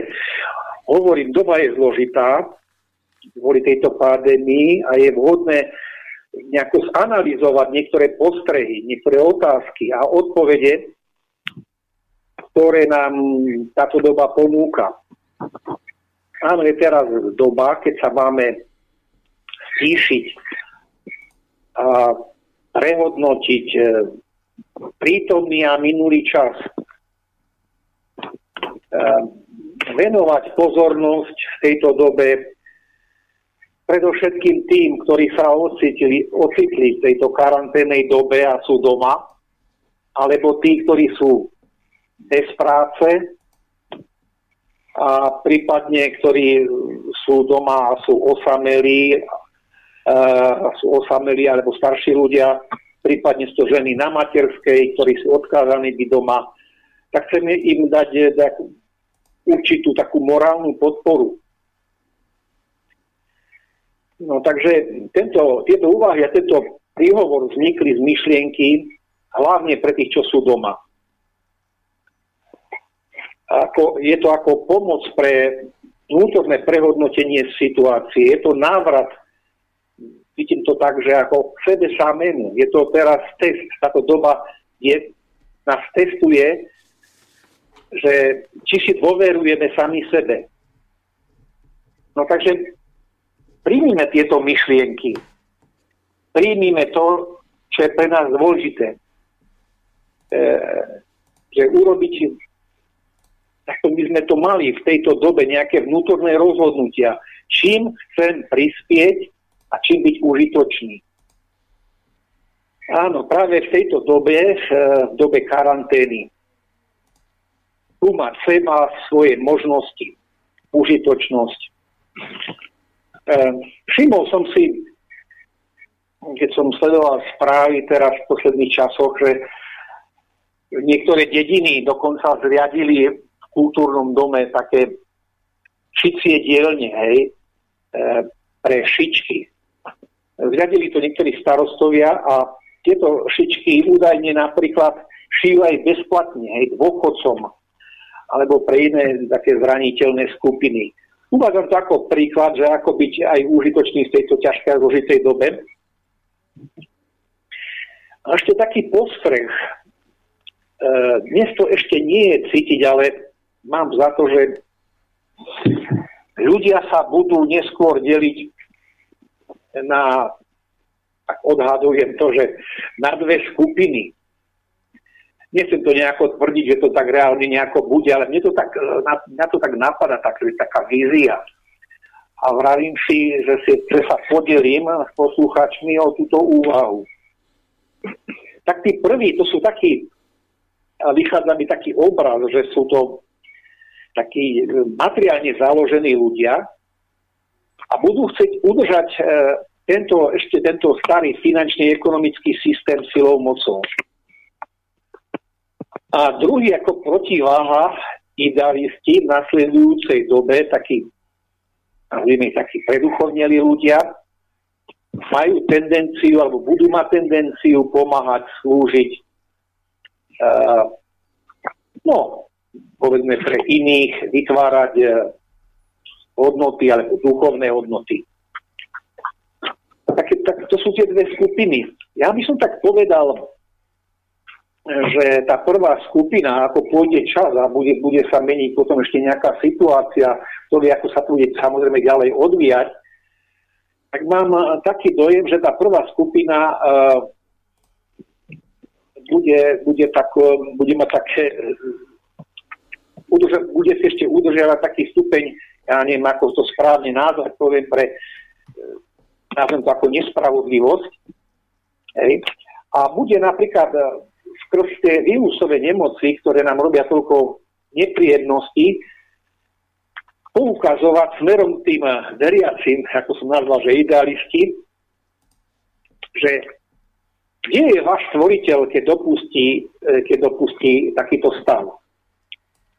hovorím, doba je zložitá kvôli tejto pandémii a je vhodné nejako zanalizovať niektoré postrehy, niektoré otázky a odpovede, ktoré nám táto doba ponúka. Áno, je teraz doba, keď sa máme stíšiť a prehodnotiť prítomný a minulý čas, venovať pozornosť v tejto dobe predovšetkým tým, ktorí sa ocitli v tejto karanténnej dobe a sú doma, alebo tí, ktorí sú bez práce a prípadne, ktorí sú doma a sú osamelí alebo starší ľudia, prípadne sú ženy na materskej, ktorí sú odkázaní byť doma, tak chceme im dať určitú takú morálnu podporu. No takže tieto úvahy a tento príhovor vznikli z myšlienky hlavne pre tých, čo sú doma. Je to ako pomoc pre vnútorné prehodnotenie situácie. Je to návrat, vidím to tak, že ako k sebe samému. Je to teraz test, táto doba nás testuje, že či si dôverujeme sami sebe. No takže príjmime tieto myšlienky. Príjmime to, čo je pre nás dôležité. Že urobiť, tak my sme to mali v tejto dobe, nejaké vnútorné rozhodnutia. Čím chcem prispieť a čím byť užitočný. Áno, práve v tejto dobe, v dobe karantény, skúmať seba, svoje možnosti, užitočnosť. Všimol som si, keď som sledoval správy teraz v posledných časoch, že niektoré dediny dokonca zriadili v kultúrnom dome také šicie dielne, pre šičky. Zriadili to niektorí starostovia a tieto šičky údajne napríklad šijú aj bezplatne, dôchodcom alebo pre iné také zraniteľné skupiny. Uvádzam to ako príklad, že ako byť aj užitočný v tejto ťažkej a zložitej dobe. A ešte taký postreh. Dnes to ešte nie je cítiť, ale mám za to, že ľudia sa budú neskôr deliť na, tak odhadujem to, že na dve skupiny. Nechcem to nejako tvrdiť, že to tak reálne nejako bude, ale mne to tak, na to tak napadá, taká vízia. A vravím si, že sa podelím s poslucháčmi o túto úvahu. Tak tí prví, to sú takí, a vychádza mi taký obraz, že sú to takí materiálne založení ľudia a budú chcieť udržať tento starý finančný ekonomický systém silou mocou. A druhý ako protiváha idealisti v nasledujúcej dobe, takí preduchovnelí ľudia, majú tendenciu, alebo budú mať tendenciu pomáhať, slúžiť, povedzme pre iných, vytvárať hodnoty, alebo duchovné hodnoty. Tak to sú tie dve skupiny. Ja by som tak povedal, že tá prvá skupina, ako pôjde čas a bude sa meniť potom ešte nejaká situácia, ako sa to bude samozrejme ďalej odvíjať, tak mám taký dojem, že tá prvá skupina bude si ešte udržiavať taký stupeň, ja neviem, ako to správne názor, nazvem to ako nespravodlivosť. Hej. A bude napríklad skrz tie vírusové nemoci, ktoré nám robia toľko nepríjemností, poukazovať smerom tým veriacím, ako som nazval, že idealisti, že Kde je váš tvoriteľ, keď dopustí takýto stav?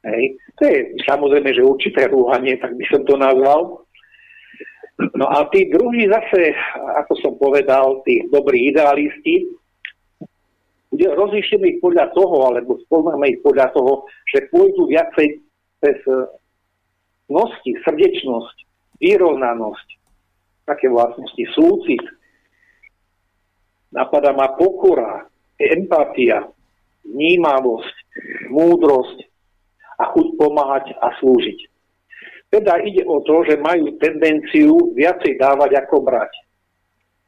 Hej. To je samozrejme, že určité rúhanie, tak by som to nazval. No a tí druhí zase, ako som povedal, tí dobrí idealisti, rozlišíme ich podľa toho, alebo spoznáme ich podľa toho, že pôjdu viacej cez nosti, srdečnosť, vyrovnanosť, také vlastnosti, súcit. Napadá ma pokora, empatia, vnímavosť, múdrosť a chuť pomáhať a slúžiť. Teda ide o to, že majú tendenciu viacej dávať ako brať.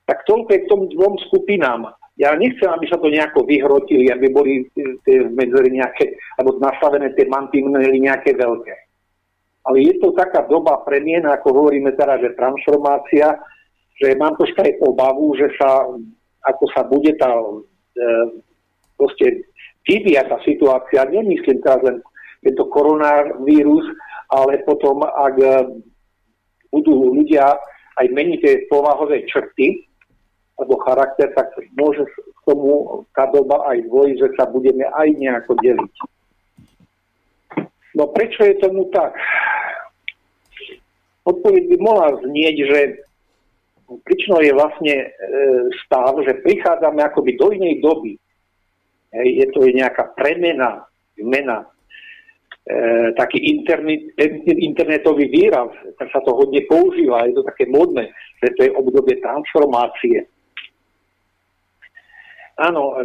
Tak toľko je k tom dvom skupinám. Ja nechcem, aby sa to nejako vyhrotili, aby boli tie medzery nejaké, alebo nastavené tie mantinely nejaké veľké. Ale je to taká doba premiena, ako hovoríme teraz, že transformácia, že mám troška aj obavu, že sa ako sa bude tá proste vyvíjať tá situácia. Nemyslím teraz len tento koronavírus, ale potom, ak budú ľudia aj meniť tie povahové črty alebo charakter, tak môže k tomu tá doba aj dvojiť, že sa budeme aj nejako deliť. No prečo je tomu tak? Odpoveď by mohla znieť, že príčinou je vlastne stav, že prichádzame akoby do inej doby. Je to nejaká premena, zmena. Taký internetový výraz, tak sa to hodne používa, je to také modné, že to je obdobie transformácie. Áno,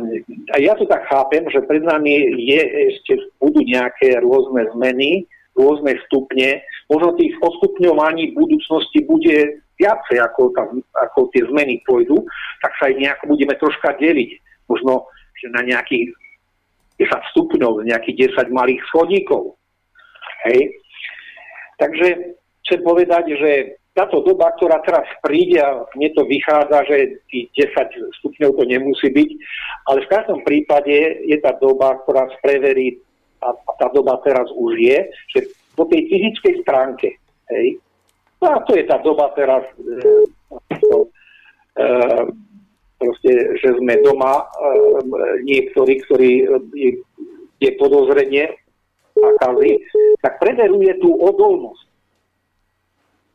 a ja to tak chápem, že pred nami budú nejaké rôzne zmeny, rôzne stupne. Možno tých odstupňovaní v budúcnosti bude viacej, ako tie zmeny pôjdu, tak sa aj nejako budeme troška deliť. Možno že na nejakých 10 stupňov, nejakých 10 malých schodíkov. Hej. Takže chcem povedať, že táto doba, ktorá teraz príde, a mne to vychádza, že tých 10 stupňov to nemusí byť, ale v každom prípade je tá doba, ktorá spreverí, a tá doba teraz už je, že po tej fyzickej stránke, hej, no a to je tá doba teraz, proste, že sme doma, niektorí, ktorí je podozrenie a kazy, tak preveruje tú odolnosť,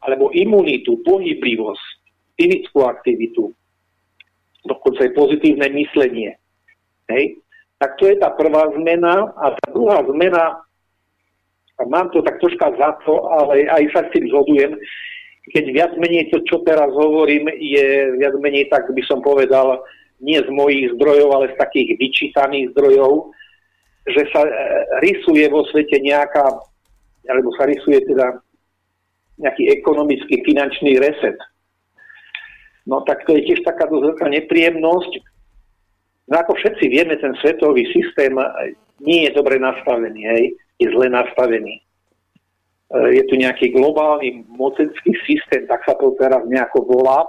alebo imunitu, pohyblivosť, fyzickú aktivitu, dokonca aj pozitívne myslenie. Hej. Tak to je tá prvá zmena a tá druhá zmena. A mám to tak troška za to, ale aj sa s tým zhodujem, keď viac menej to, čo teraz hovorím, je viac menej, tak by som povedal, nie z mojich zdrojov, ale z takých vyčítaných zdrojov, že sa rysuje vo svete nejaká, alebo sa rysuje teda nejaký ekonomický, finančný reset. No tak to je tiež taká dosť veľká nepríjemnosť. No ako všetci vieme, ten svetový systém nie je dobre nastavený, hej. Je zle nastavený. Je tu nejaký globálny mocenský systém, tak sa to teraz nejako volá.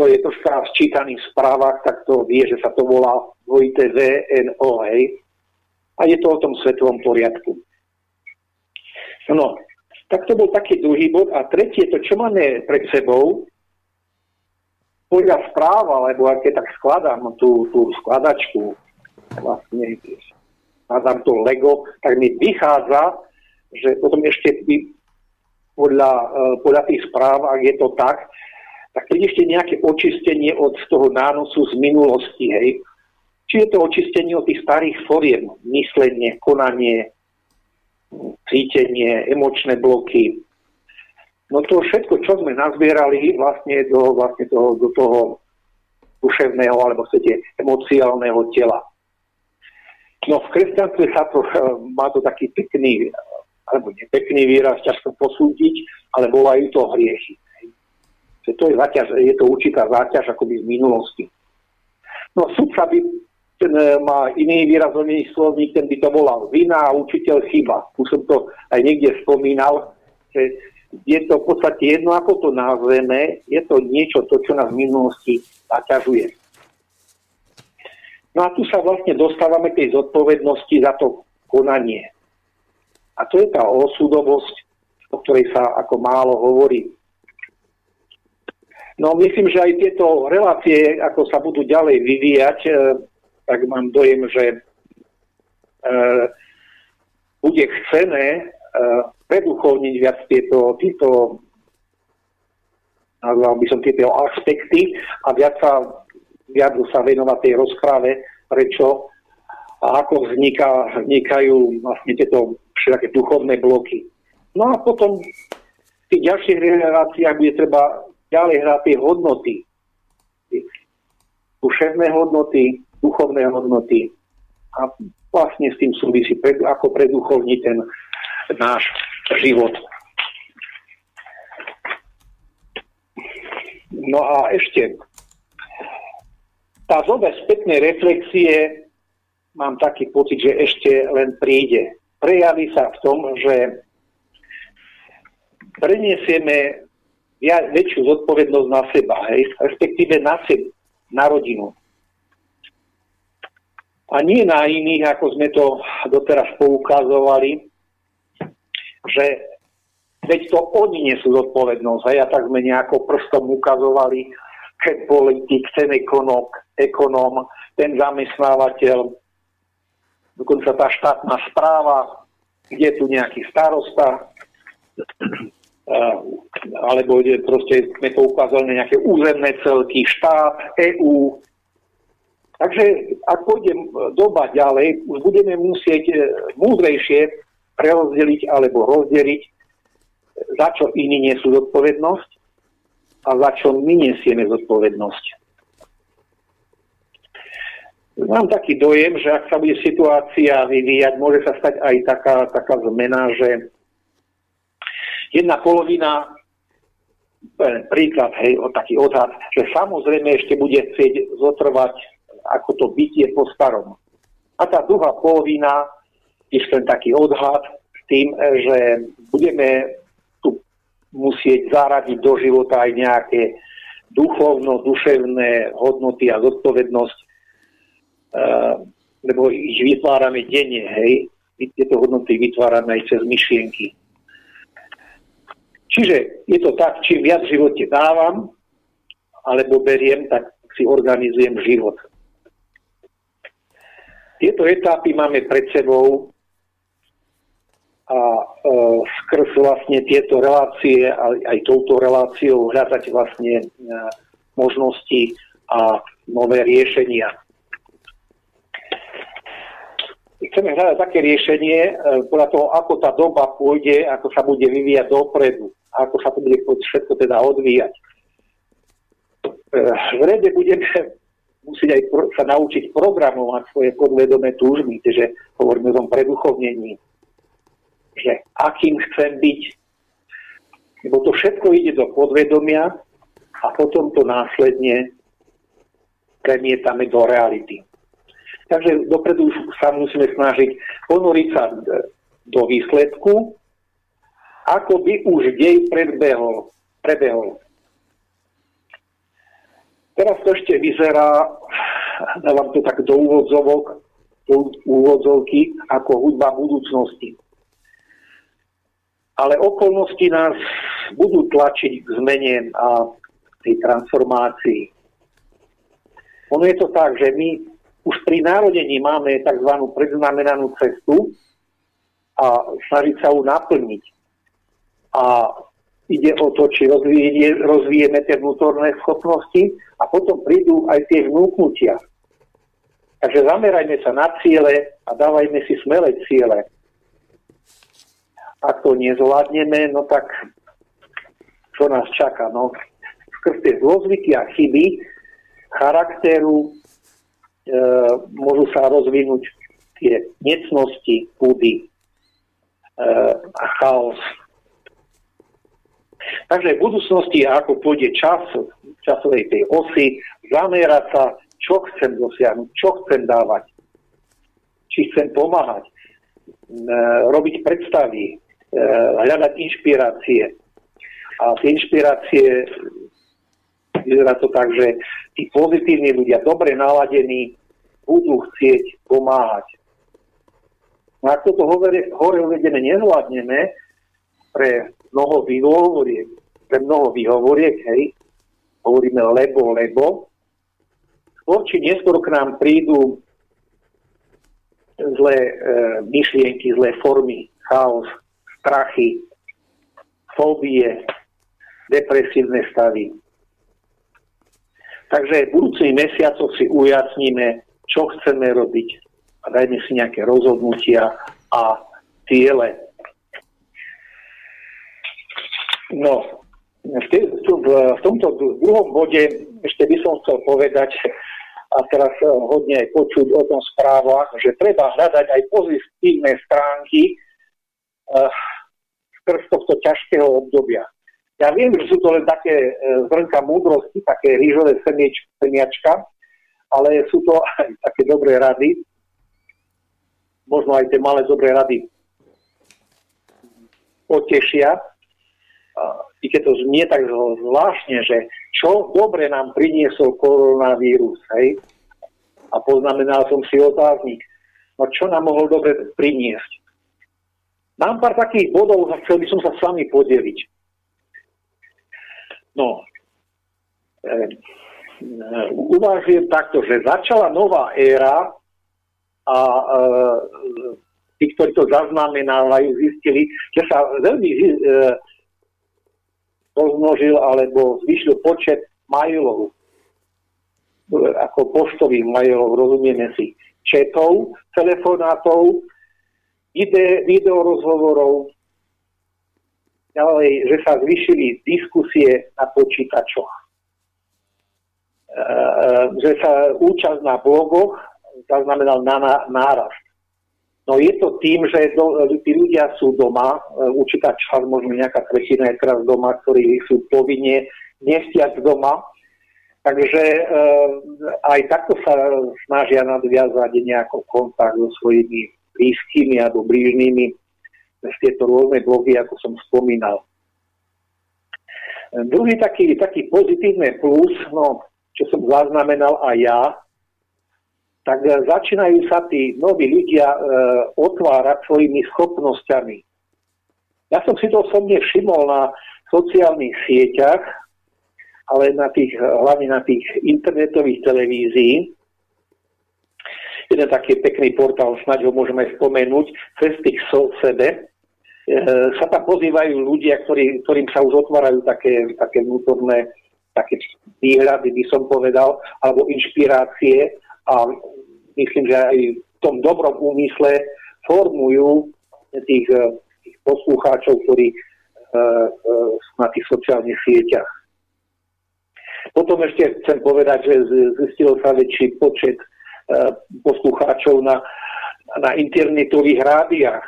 To je to v čítaných správach, tak to vie, že sa to volá VNO, hej. A je to o tom svetovom poriadku. No, tak to bol taký druhý bod. A tretie, to čo máme pred sebou, podľa správa, alebo aké tak skladám tú skladačku, vlastne skladám to Lego, tak mi vychádza, že potom ešte podľa tých správ, ak je to tak, tak príde ešte nejaké očistenie od toho nánosu z minulosti, hej. Či je to očistenie od tých starých foriem, myslenie, konanie, cítenie, emočné bloky. No to všetko, čo sme nazbierali vlastne do toho duševného, alebo chcete, emociálneho tela. No v kresťanstve má to taký pekný, alebo nepekný výraz, ťažko posúdiť, ale volajú to hriechy. Je to určitá záťaž akoby z minulosti. No sudca by, ten má iný výrazovný slovník, ten by to volal vina a učiteľ chyba. Už som to aj niekde spomínal, že je to v podstate jedno, ako to nazveme, je to niečo, to, čo nás v minulosti zaťažuje. No a tu sa vlastne dostávame k tej zodpovednosti za to konanie. A to je tá osudovosť, o ktorej sa ako málo hovorí. No myslím, že aj tieto relácie, ako sa budú ďalej vyvíjať, tak mám dojem, že bude chcené preduchovniť viac tieto nazval by som tieto aspekty a viac sa venovať tej rozprave, prečo a ako vznikajú vlastne tieto všetky duchovné bloky. No a potom v tých ďalších reláciách bude treba ďalej hrať tie hodnoty. Duševné hodnoty, duchovné hodnoty a vlastne s tým súvisí, ako preduchovní ten náš život. No a ešte tá doba spätnej reflexie, mám taký pocit, že ešte len príde. Prejaví sa v tom, že preniesieme väčšiu zodpovednosť na seba, respektíve na rodinu. A nie na iných, ako sme to doteraz poukazovali, že veď to oni nesú zodpovednosť. A tak sme nejako prstom ukazovali, ten politik, ten ekonóm, ten zamestnávateľ, dokonca tá štátna správa, kde je tu nejaký starosta, alebo proste sme to ukázali na nejaké územné celky, štát, EÚ. Takže ak pôjde doba ďalej, už budeme musieť múdrejšie prerozdeliť alebo rozdeliť, za čo iní nesú zodpovednosť a za čo my nesieme zodpovednosť. Mám taký dojem, že ak sa bude situácia vyvíjať, môže sa stať aj taká zmena, že jedna polovina, príklad, taký odhad, že samozrejme ešte bude chcieť zotrvať ako to bytie po starom. A tá druhá polovina, ešte len taký odhad s tým, že budeme tu musieť zaradiť do života aj nejaké duchovno-duševné hodnoty a zodpovednosť, lebo ich vytvárame denne, tieto hodnoty vytvárame aj cez myšlienky. Čiže je to tak, čím viac v živote dávam, alebo beriem, tak si organizujem život. Tieto etapy máme pred sebou a skrz vlastne tieto relácie aj touto reláciou hľadať vlastne možnosti a nové riešenia. Chceme hľadať také riešenie podľa toho, ako tá doba pôjde, ako sa bude vyvíjať dopredu, ako sa to bude všetko teda odvíjať. V rede budeme musieť aj sa naučiť programovať svoje podvedomé túžby, takže hovoríme o tom preduchovnení, že akým chcem byť, lebo to všetko ide do podvedomia a potom to následne premietame do reality. Takže dopredu sa musíme snažiť ponoriť sa do výsledku, ako by už dej prebehol. Teraz to ešte vyzerá, dávam to tak do úvodzovky, ako hudba budúcnosti. Ale okolnosti nás budú tlačiť k zmene a tej transformácii. Ono je to tak, že my už pri narodení máme tzv. Predznamenanú cestu a snažiť sa ju naplniť. A ide o to, či rozvíjeme tie vnútorné schopnosti a potom prídu aj tie vnúknutia. Takže zamerajme sa na ciele a dávajme si smelé ciele. Ak to nezvládneme, no tak čo nás čaká? No, skrz tie zlozvyky a chyby charakteru môžu sa rozvinúť tie necnosti, púdy a chaos. Takže v budúcnosti, ako pôjde čas, časovej tej osy, zamerať sa, čo chcem dosiahnuť, čo chcem dávať, či chcem pomáhať, robiť predstavy, hľadať inšpirácie. A tie inšpirácie, vyzerá to tak, že tí pozitívni ľudia, dobre naladení, budú chcieť pomáhať. No ak toto hore uvedené nezvládneme, pre mnoho výhovoriek, hovoríme lebo. Skôr či neskôr k nám prídu zlé myšlienky, zlé formy, chaos, strachy, fóbie, depresívne stavy. Takže v budúcich mesiacoch si ujasníme, čo chceme robiť a dajme si nejaké rozhodnutia a ciele. No, v tomto druhom bode ešte by som chcel povedať, a teraz hodne aj počuť o tom správach, že treba hľadať aj pozitívne stránky skrz tohto ťažkého obdobia. Ja viem, že sú to len také zrnka múdrosti, také rýžové semiačka, ale sú to aj také dobré rady. Možno aj tie malé dobré rady potešia. I keď to znie tak zvláštne, že čo dobre nám priniesol koronavírus, hej? A poznamenal som si otáznik, no čo nám mohol dobre priniesť? Mám pár takých bodov, za chcel by som sa s vami podeliť. No, uvažujem takto, že začala nová éra a tí, ktorí to zaznamenávajú, zistili, že sa veľmi rozmnožil alebo zvýšil počet mailov, ako poštových mailov, rozumieme si, četov, telefonátov, videorozhovorov, ďalej, že sa zvýšili diskusie na počítačoch, že sa účasť na blogoch zaznamenal nárast. No je to tým, že tí ľudia sú doma, určitá čas, možno nejaká tretina je teraz doma, ktorí sú povinne nestiať doma. Takže aj takto sa snažia nadviazať nejaký kontakt so svojimi blízkymi alebo blížnymi z tieto rôzne blogy, ako som spomínal. Druhý taký pozitívny plus, no, čo som zaznamenal aj ja, tak začínajú sa tí noví ľudia otvárať svojimi schopnosťami. Ja som si to osobne všimol na sociálnych sieťach, ale hlavne na tých internetových televízií. Jeden taký pekný portál, snáď ho môžeme spomenúť, Cesty k sebe. Sa tam pozývajú ľudia, ktorým sa už otvárajú také vnútorné také výhľady, by som povedal, alebo inšpirácie, a myslím, že aj v tom dobrom úmysle formujú tých poslucháčov, ktorí sú na tých sociálnych sieťach. Potom ešte chcem povedať, že zistilo sa väčší počet poslucháčov na internetových rádiách.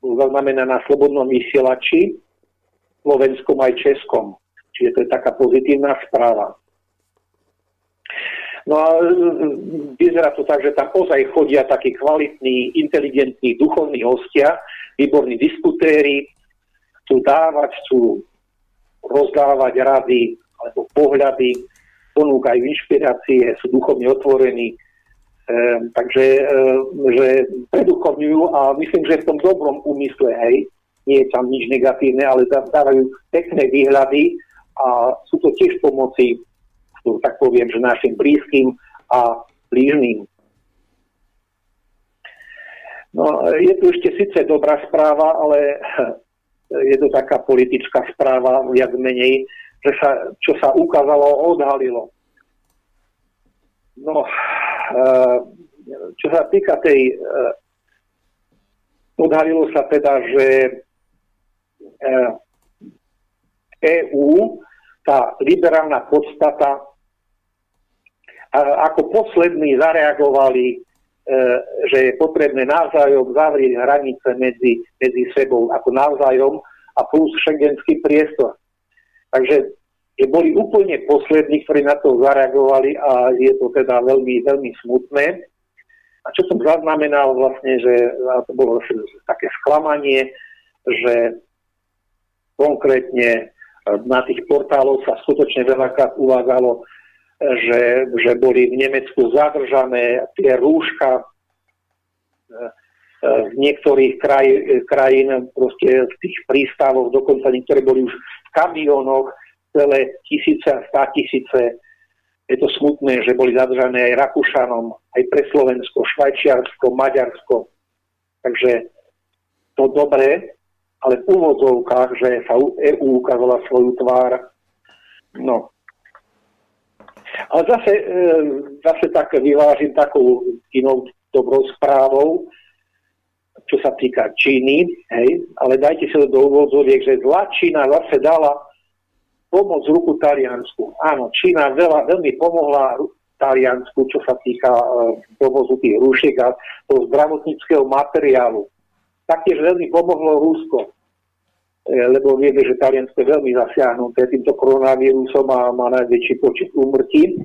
To znamená na slobodnom vysielači, slovenskom aj českom. Čiže to je taká pozitívna správa. No a vyzerá to tak, že tam ozaj chodia takí kvalitní, inteligentní, duchovní hostia, výborní diskutéri, chcú rozdávať rady alebo pohľady, ponúkajú inšpirácie, sú duchovne otvorení. Takže predúchovňujú a myslím, že v tom dobrom úmysle, hej, nie je tam nič negatívne, ale dávajú pekné výhľady a sú to tiež pomoci, tak poviem, že našim blízkym a blížnym. No, je tu ešte síce dobrá správa, ale je to taká politická správa, viac menej, že čo sa ukázalo, odhalilo. No, čo sa týka tej... Odhalilo sa teda, že EU, tá liberálna podstata, a ako poslední zareagovali, že je potrebné navzájom zavrieť hranice medzi sebou, ako navzájom a plus šengenský priestor. Takže boli úplne poslední, ktorí na to zareagovali a je to teda veľmi, veľmi smutné. A čo som zaznamenal vlastne, že to bolo také sklamanie, že konkrétne na tých portáloch sa skutočne veľakrát uvádzalo, že boli v Nemecku zadržané tie rúška z niektorých krajín, proste z tých prístavov, dokonca niektoré boli už v kamionoch, celé tisíce a stá tisíce. Je to smutné, že boli zadržané aj Rakúšanom, aj pre Slovensko, Švajčiarsko, Maďarsko. Takže to dobré, ale v úvodzovkách, že sa EU ukázala svoju tvár. No. Ale zase tak vyvážim takou inou dobrou správou, čo sa týka Číny, hej, ale dajte si to do úvodzoviek, že zlá Čína zase dala pomoc ruku Taliansku. Áno, Čína veľmi pomohla Taliansku, čo sa týka dovozu tých rúšiek a toho zdravotníckeho materiálu. Taktiež veľmi pomohlo Rusko, lebo vieme, že Taliansko je veľmi zasiahnuté týmto koronavírusom a má najväčší počet úmrtí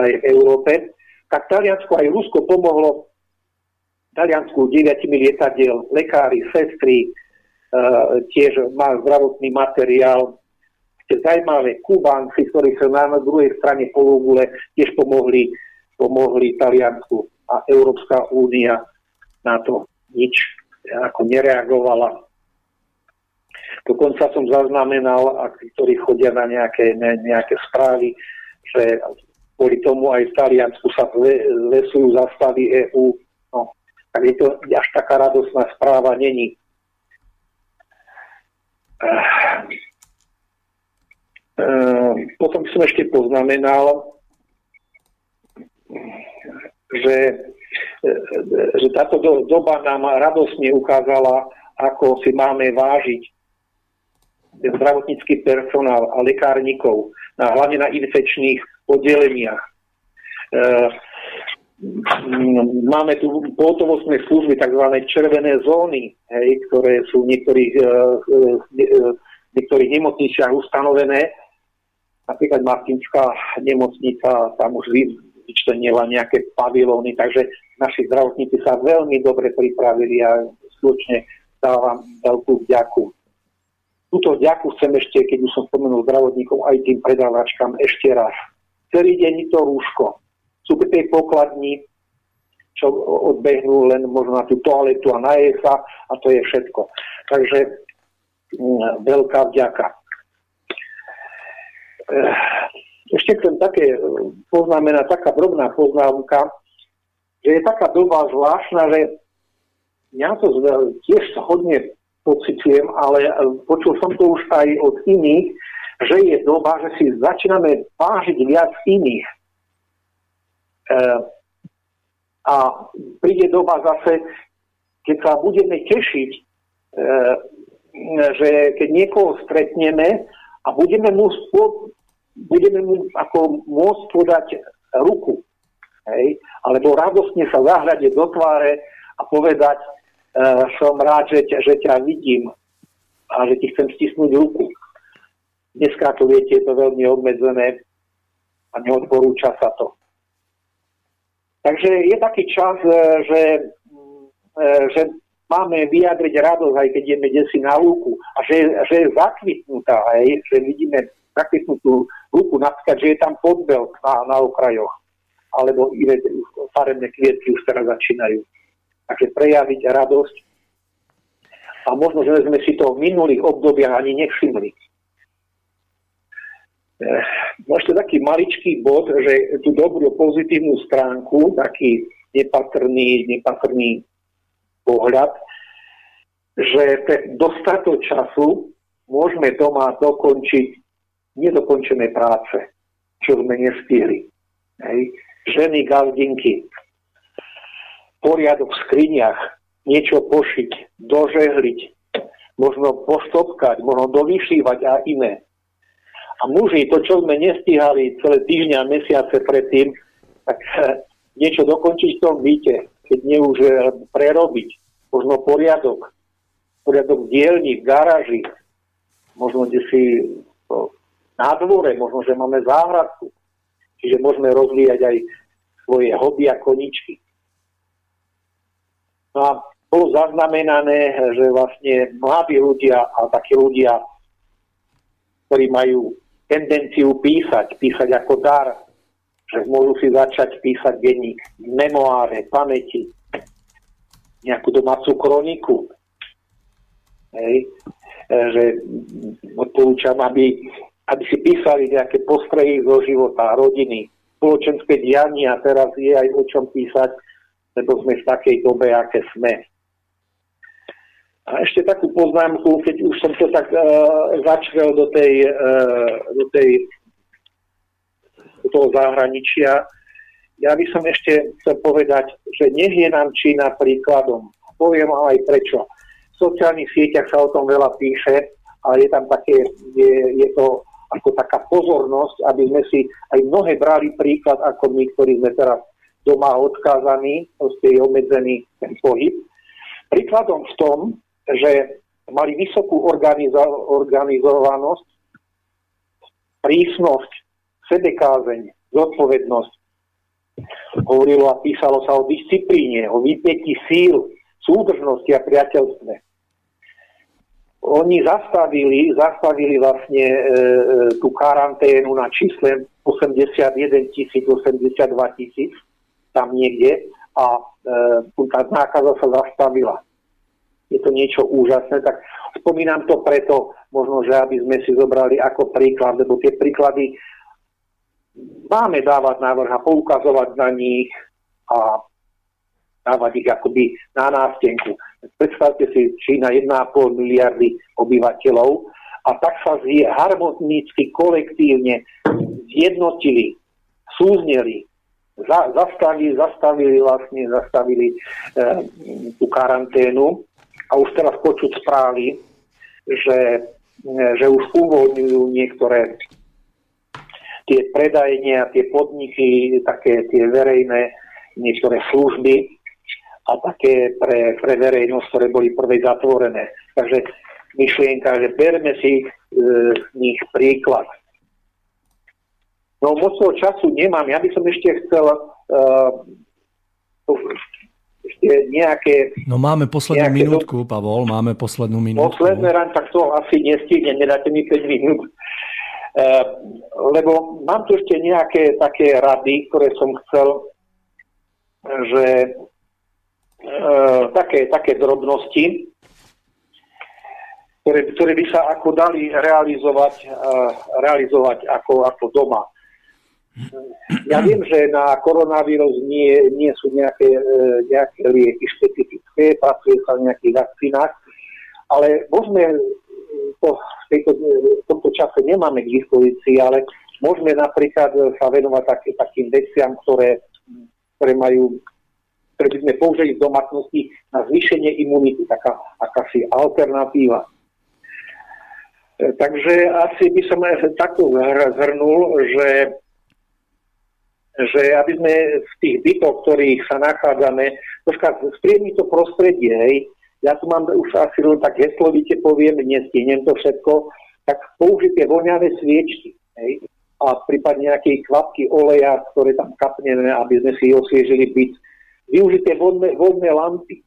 aj v Európe. Tak Taliansko aj Rusko pomohlo Taliansku 9 lietadiel, lekári, sestry, tiež má zdravotný materiál. Zajímavé, Kubánci, ktorí sa na druhej strane pologule tiež pomohli Taliansku a Európska únia na to nič ako nereagovala. Dokonca som zaznamenal, ktorí chodia na nejaké správy, že kvôli tomu aj v Taliansku sa lesujú zastavy EÚ. No, tak je to až taká radosná správa není. Potom som ešte poznamenal, že táto doba nám radosne ukázala, ako si máme vážiť zdravotnícky personál a lekárnikov, hlavne na infekčných oddeleniach. Máme tu pohotovostné služby, tzv. Červené zóny, hej, ktoré sú v niektorých nemocniciach ustanovené. Napríklad Martinská nemocnica tam už vyčlenila nejaké pavilóny, takže naši zdravotníci sa veľmi dobre pripravili a skutočne dávam veľkú vďaku. Túto vďaku chcem ešte, keď už som spomenul zdravotníkom, aj tým predávačkám ešte raz. Celý deň to rúško. Sú pri tej pokladni, čo odbehnú len možno na tú toaletu a na jesa a to je všetko. Takže veľká vďaka. Ešte chcem taká drobná poznámka, že je taká doba zvláštna, že ja to tiež hodne pocitujem, ale počul som to už aj od iných, že je doba, že si začíname vážiť viac iných. A príde doba zase, keď sa budeme tešiť, že keď niekoho stretneme a budeme mu môcť podať ruku. Hej? Alebo radosne sa zahľadiť do tváre a povedať, som rád, že ťa vidím a že ti chcem stisnúť ruku. Dneska to viete, je to veľmi obmedzené a neodporúča sa to. Takže je taký čas, že máme vyjadriť radosť, aj keď ideme desi na lúku a že je zakvitnutá, hej? Že vidíme zakvitnutú lúku, napríklad, že je tam podbelk na okrajoch, alebo iné farebné kvietky už teraz začínajú. Takže prejaviť radosť a možno, že sme si to v minulých obdobiach ani nevšimli. Ešte taký maličký bod, že tú dobrú pozitívnu stránku, taký nepatrný pohľad, že dostať do času môžeme doma dokončiť nedokončené práce, čo sme nestihli. Hej. Ženy, gazdinky, poriadok v skriniach, niečo pošiť, dožehliť, možno poštopkať, možno dovyšívať a iné. A muži, to, čo sme nestihali celé týždňa a mesiace predtým, tak niečo dokončiť v tom byte, keď nie už prerobiť, možno poriadok v dielni, v garáži, možno kde si na dvore, možno, že máme záhradku. Čiže môžeme rozvíjať aj svoje hobby a koničky. No a bolo zaznamenané, že vlastne mladí ľudia a takí ľudia, ktorí majú tendenciu písať ako dar, že môžu si začať písať denník, memoáre, pamäti, nejakú domácu kroniku. Hej. Že odporúčam, aby aby si písali nejaké postrehy zo života, rodiny, spoločenské diania, teraz je aj o čom písať, lebo sme v takej dobe, aké sme. A ešte takú poznámku, keď už som to tak začrel do toho zahraničia, ja by som ešte chcel povedať, že nech je nám Čína príkladom. Poviem aj prečo. V sociálnych sieťach sa o tom veľa píše, ale je tam také, je to ako taká pozornosť, aby sme si aj mnohé brali príklad, ako my, ktorí sme teraz doma odkázaní, proste je obmedzený ten pohyb. Príkladom v tom, že mali vysokú organizovanosť, prísnosť, sebekázeň, zodpovednosť. Hovorilo a písalo sa o disciplíne, o vypätí síl, súdržnosti a priateľstve. Oni zastavili vlastne tú karanténu na čísle 81 000, 82 000, tam niekde, a tá nákaza sa zastavila. Je to niečo úžasné, tak spomínam to preto, možno, že aby sme si zobrali ako príklad, lebo tie príklady máme dávať návrh a poukazovať na nich a dávať ich akoby na nástenku. Predstavte si, Čína 1,5 miliardy obyvateľov a tak sa harmonicky, kolektívne zjednotili, súzneli, zastavili tú karanténu. A už teraz počuť správy, že už uvoľňujú niektoré tie predajne a tie podniky, také tie verejné, niektoré služby a také pre verejnosť, ktoré boli prvej zatvorené. Takže myšlienka, že berme si z nich príklad. No moc toho času nemám. Ja by som ešte chcel... Máme poslednú minútku, Pavol. Posledné ráno, tak to asi nestihnem, nedáte mi 5 minút. Lebo mám tu ešte nejaké také rady, ktoré som chcel, že také drobnosti, ktoré by sa ako dali realizovať ako doma. Ja viem, že na koronavírus nie sú nejaké lieky špecifické, pracuje sa v nejakých vakcínach, ale môžeme, v tomto čase nemáme k dispozícii, ale môžeme napríklad sa venovať takým veciam, ktoré by sme použili v domácnosti na zvýšenie imunity, taká akási alternatíva. Takže asi by som takto zhrnul, že aby sme v tých bytoch, ktorých sa nachádzame, troška spriemni to prostredie, hej. Ja tu mám už asi len tak heslovite poviem, nestihnem to všetko, tak použite voňavé sviečky, hej. A prípadne nejaké kvapky oleja, ktoré tam kapneme, aby sme si osviežili byt. Využite vodné lampy,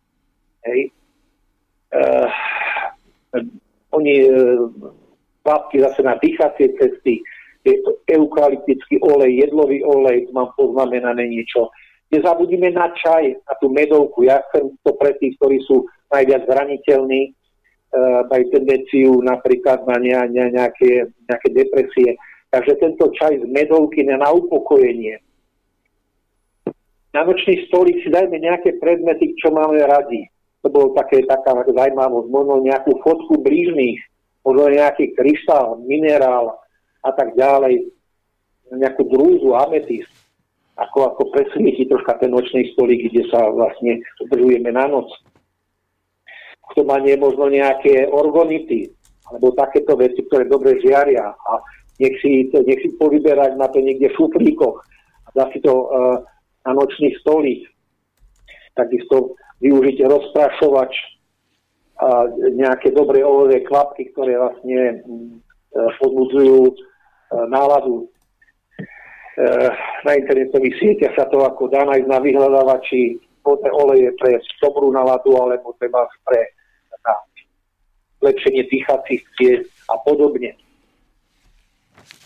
hej. Kvapky zase na dýchacie cesty, je to eukalyptický olej, jedlový olej, mám poznamenané niečo. Nezabudíme na čaj, na tú medovku. Ja chcem to pre tých, ktorí sú najviac zraniteľní, majú tendenciu napríklad na nejaké depresie. Takže tento čaj z medovky na upokojenie. Na nočný stolík si dajme nejaké predmety, čo máme radi. To bolo taká zajímavosť. Možno nejakú fotku blížnych, možno nejaký kryštál, minerál, a tak ďalej, nejakú drúzu, ametist, ako presvieti troška ten nočný stolík, kde sa vlastne zdržujeme na noc. Kto má možno nejaké orgonity, alebo takéto veci, ktoré dobre žiaria, a nech si povyberať na to niekde v šuflíkoch a dá si to na nočný stolík. Takisto využite rozprášovač a nejaké dobre olejové kvapky, ktoré vlastne podbudzujú náladu. Na internetových sieťach sa to ako dá nájsť na vyhľadávači vodné oleje pre dobrú náladu alebo treba pre zlepšenie dýchacích ciest a podobne.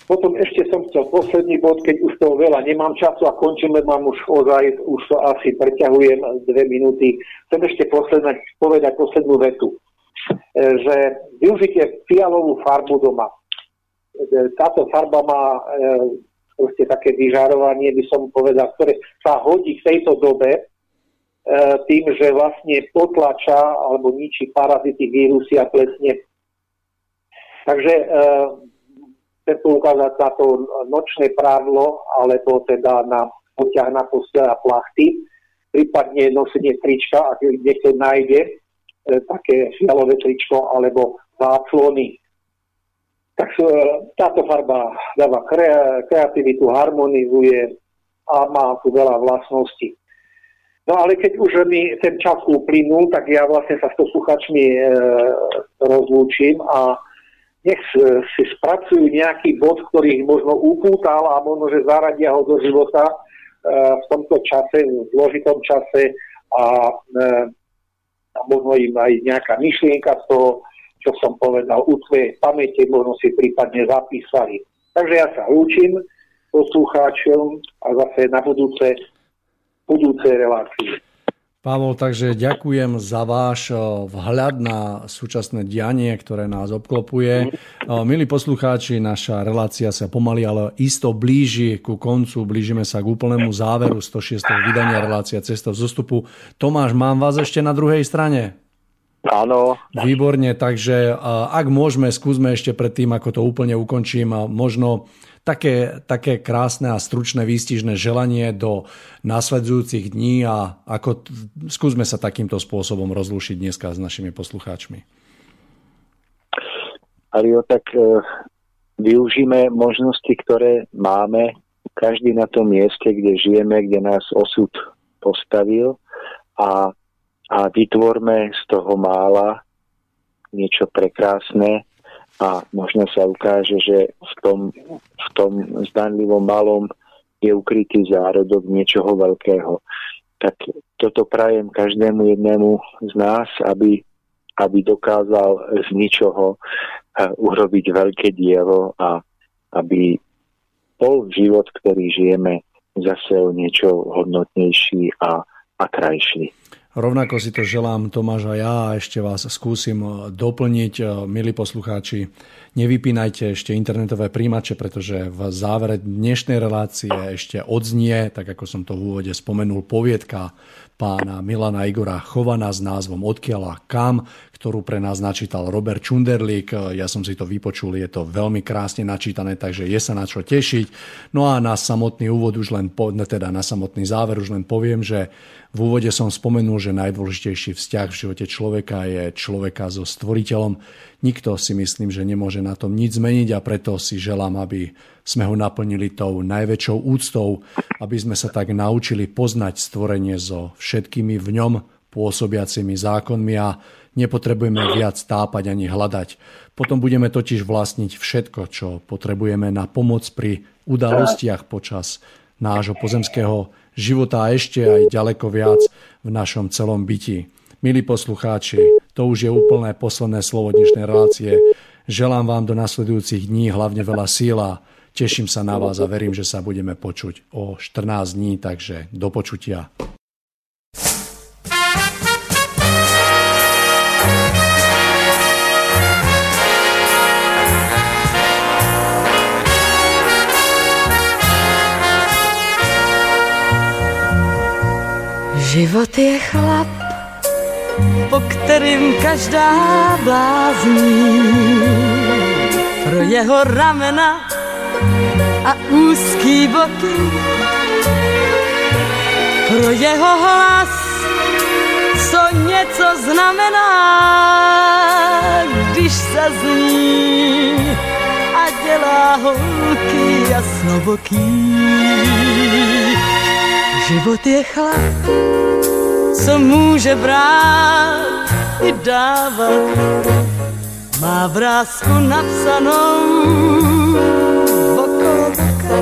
Potom ešte som chcel posledný bod, keď už toho veľa nemám času a končím, mám už to asi preťahujem 2 minúty. Chcem ešte povedať poslednú vetu, že využite fialovú farbu doma. táto farba má proste také vyžarovanie, by som povedal, ktoré sa hodí v tejto dobe tým, že vlastne potlača alebo ničí parazity, vírusy a plesne. Takže chcem ukázať na to nočné prádlo, alebo teda na odťah na posteľ a plachty, prípadne nosenie trička, ak niekto nájde také fialové tričko alebo záclony. Takže táto farba dáva kreativitu, harmonizuje a má tu veľa vlastností. No ale keď už mi ten čas uplynul, tak ja vlastne sa s posluchačmi rozlúčim a nech si spracujú nejaký bod, ktorý ich možno upútal a možno, že zaradia ho do života v tomto čase, v zložitom čase a možno im aj nejaká myšlienka z toho, čo som povedal, u svojej pamäte možno si prípadne zapísali. Takže ja sa lúčim poslucháčom a zase na budúce relácie. Pavel, takže ďakujem za váš vhľad na súčasné dianie, ktoré nás obklopuje. Milí poslucháči, naša relácia sa pomaly, ale isto blíži ku koncu. Blížime sa k úplnému záveru 106. vydania relácia Cesta vzostupu. Tomáš, mám vás ešte na druhej strane? Áno. Výborne, takže ak môžeme, skúsme ešte predtým, ako to úplne ukončím, možno také krásne a stručné výstižné želanie do nasledujúcich dní a ako skúsme sa takýmto spôsobom rozlúšiť dneska s našimi poslucháčmi. Ale tak využíme možnosti, ktoré máme, každý na tom mieste, kde žijeme, kde nás osud postavil a vytvorme z toho mála niečo prekrásne a možno sa ukáže, že v tom zdanlivom malom je ukrytý zárodok niečoho veľkého. Tak toto prajem každému jednému z nás, aby dokázal z ničoho urobiť veľké dielo a aby bol život, ktorý žijeme, zase o niečo hodnotnejší a krajší. Rovnako si to želám, Tomáš, a ja ešte vás skúsim doplniť, milí poslucháči. Nevypínajte ešte internetové príjimače, pretože v závere dnešnej relácie ešte odznie, tak ako som to v úvode spomenul, poviedka pána Milana Igora Chovana s názvom Odkiaľ a kam, ktorú pre nás načítal Robert Čunderlík. Ja som si to vypočul, je to veľmi krásne načítané, takže je sa na čo tešiť. No a na samotný úvod na samotný záver už len poviem, že v úvode som spomenul, že najdôležitejší vzťah v živote človeka je človeka so stvoriteľom. Nikto si myslím, že nemôže na tom nič zmeniť a preto si želám, aby sme ho naplnili tou najväčšou úctou, aby sme sa tak naučili poznať stvorenie so všetkými v ňom pôsobiacimi zákonmi a nepotrebujeme viac tápať ani hľadať. Potom budeme totiž vlastniť všetko, čo potrebujeme na pomoc pri udalostiach počas nášho pozemského života a ešte aj ďaleko viac v našom celom byti. Milí poslucháči, to už je úplné posledné slovo dnešnej relácie. Želám vám do nasledujúcich dní hlavne veľa síla. Teším sa na vás a verím, že sa budeme počuť o 14 dní, takže do počutia. Život je chlap, po kterým každá blázní. Pro jeho ramena a úzký boky, pro jeho hlas, co něco znamená, když se zní a dělá holky jasnoboký. Život je chlap, co může brát i dávat, má vrásku napsanou okolo boka.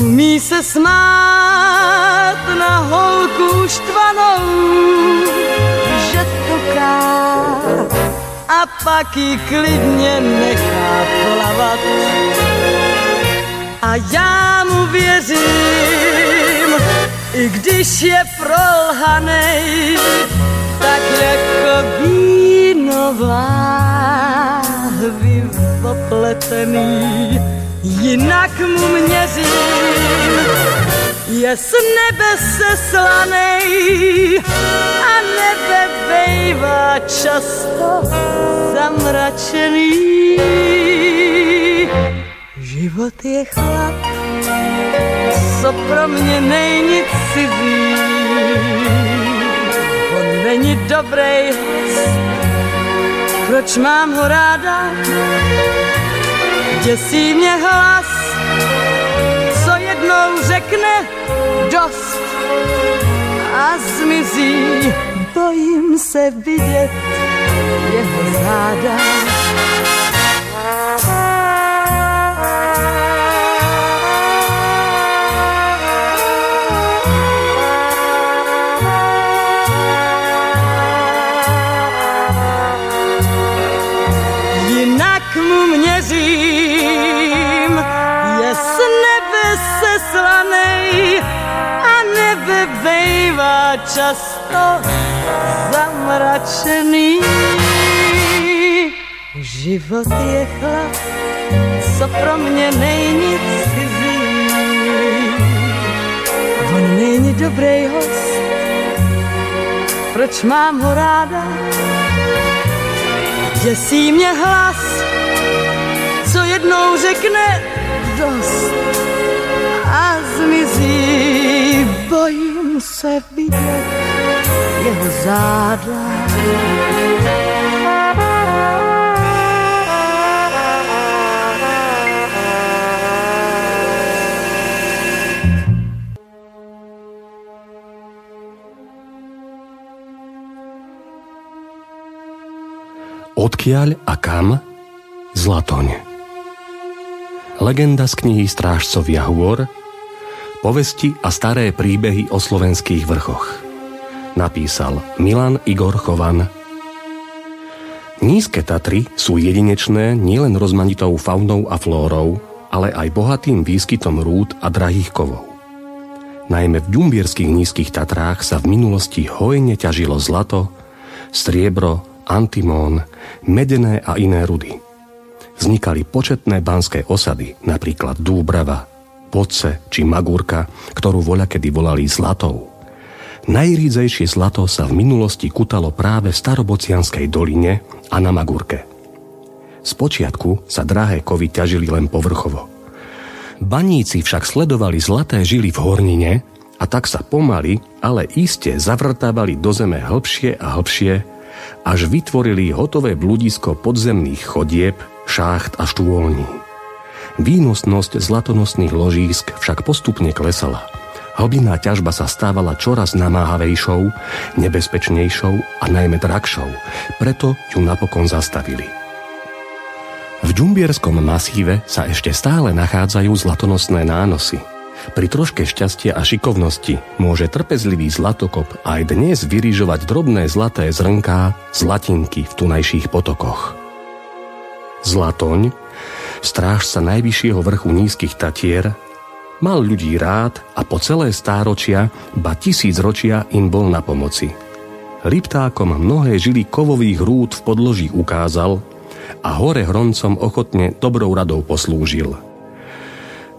Umí se smát na holku štvanou, že tuká a pak ji klidně nechá plavat. A já mu věřím, i když je prolhanej, tak jako vínová hvivo zapletený, jinak mu měřím. Je z nebe seslanej a nebe bejvá často zamračený. Život je chlap, co pro mě nejnic cizí. On není dobrej, proč mám ho ráda? Děsí mě hlas, co jednou řekne dost a zmizí. Bojím se vidět jeho záda. Často zamračený. Život je chlap, co pro mě nejnic cizí. On není dobrej host, proč mám ho ráda? Děsí mě hlas, co jednou řekne dost a zmizí. Bojím se vidět jeho záda. Odkiaľ a kam? Zlatoň. Legenda z knihy Strážcovia hôr, povesti a staré príbehy o slovenských vrchoch. Napísal Milan Igor Chovan. Nízke Tatry sú jedinečné nielen rozmanitou faunou a flórou, ale aj bohatým výskytom rúd a drahých kovov. Najmä v Ďumbierských nízkych Tatrách sa v minulosti hojne ťažilo zlato, striebro, antimón, medené a iné rudy. Vznikali početné banské osady, napríklad Dúbrava, Boce či Magúrka, ktorú voľakedy volali Zlatou. Najrídzejšie zlato sa v minulosti kutalo práve v starobocianskej doline a na Magúrke. Spočiatku sa drahé kovy ťažili len povrchovo. Baníci však sledovali zlaté žily v hornine a tak sa pomaly, ale iste zavrtávali do zeme hlbšie a hlbšie, až vytvorili hotové bludisko podzemných chodieb, šácht a štôlní. Výnosnosť zlatonosných ložísk však postupne klesala. Hlbinná ťažba sa stávala čoraz namáhavejšou, nebezpečnejšou a najmä drahšou, preto ju napokon zastavili. V Ďumbierskom masíve sa ešte stále nachádzajú zlatonosné nánosy. Pri troške šťastia a šikovnosti môže trpezlivý zlatokop aj dnes vyrižovať drobné zlaté zrnká, zlatinky v tunajších potokoch. Zlatoň, strážca najvyššieho vrchu nízkych Tatier, mal ľudí rád a po celé stáročia, ba tisícročia im bol na pomoci. Liptákom mnohé žily kovových rúd v podloží ukázal a Horehroncom ochotne dobrou radou poslúžil.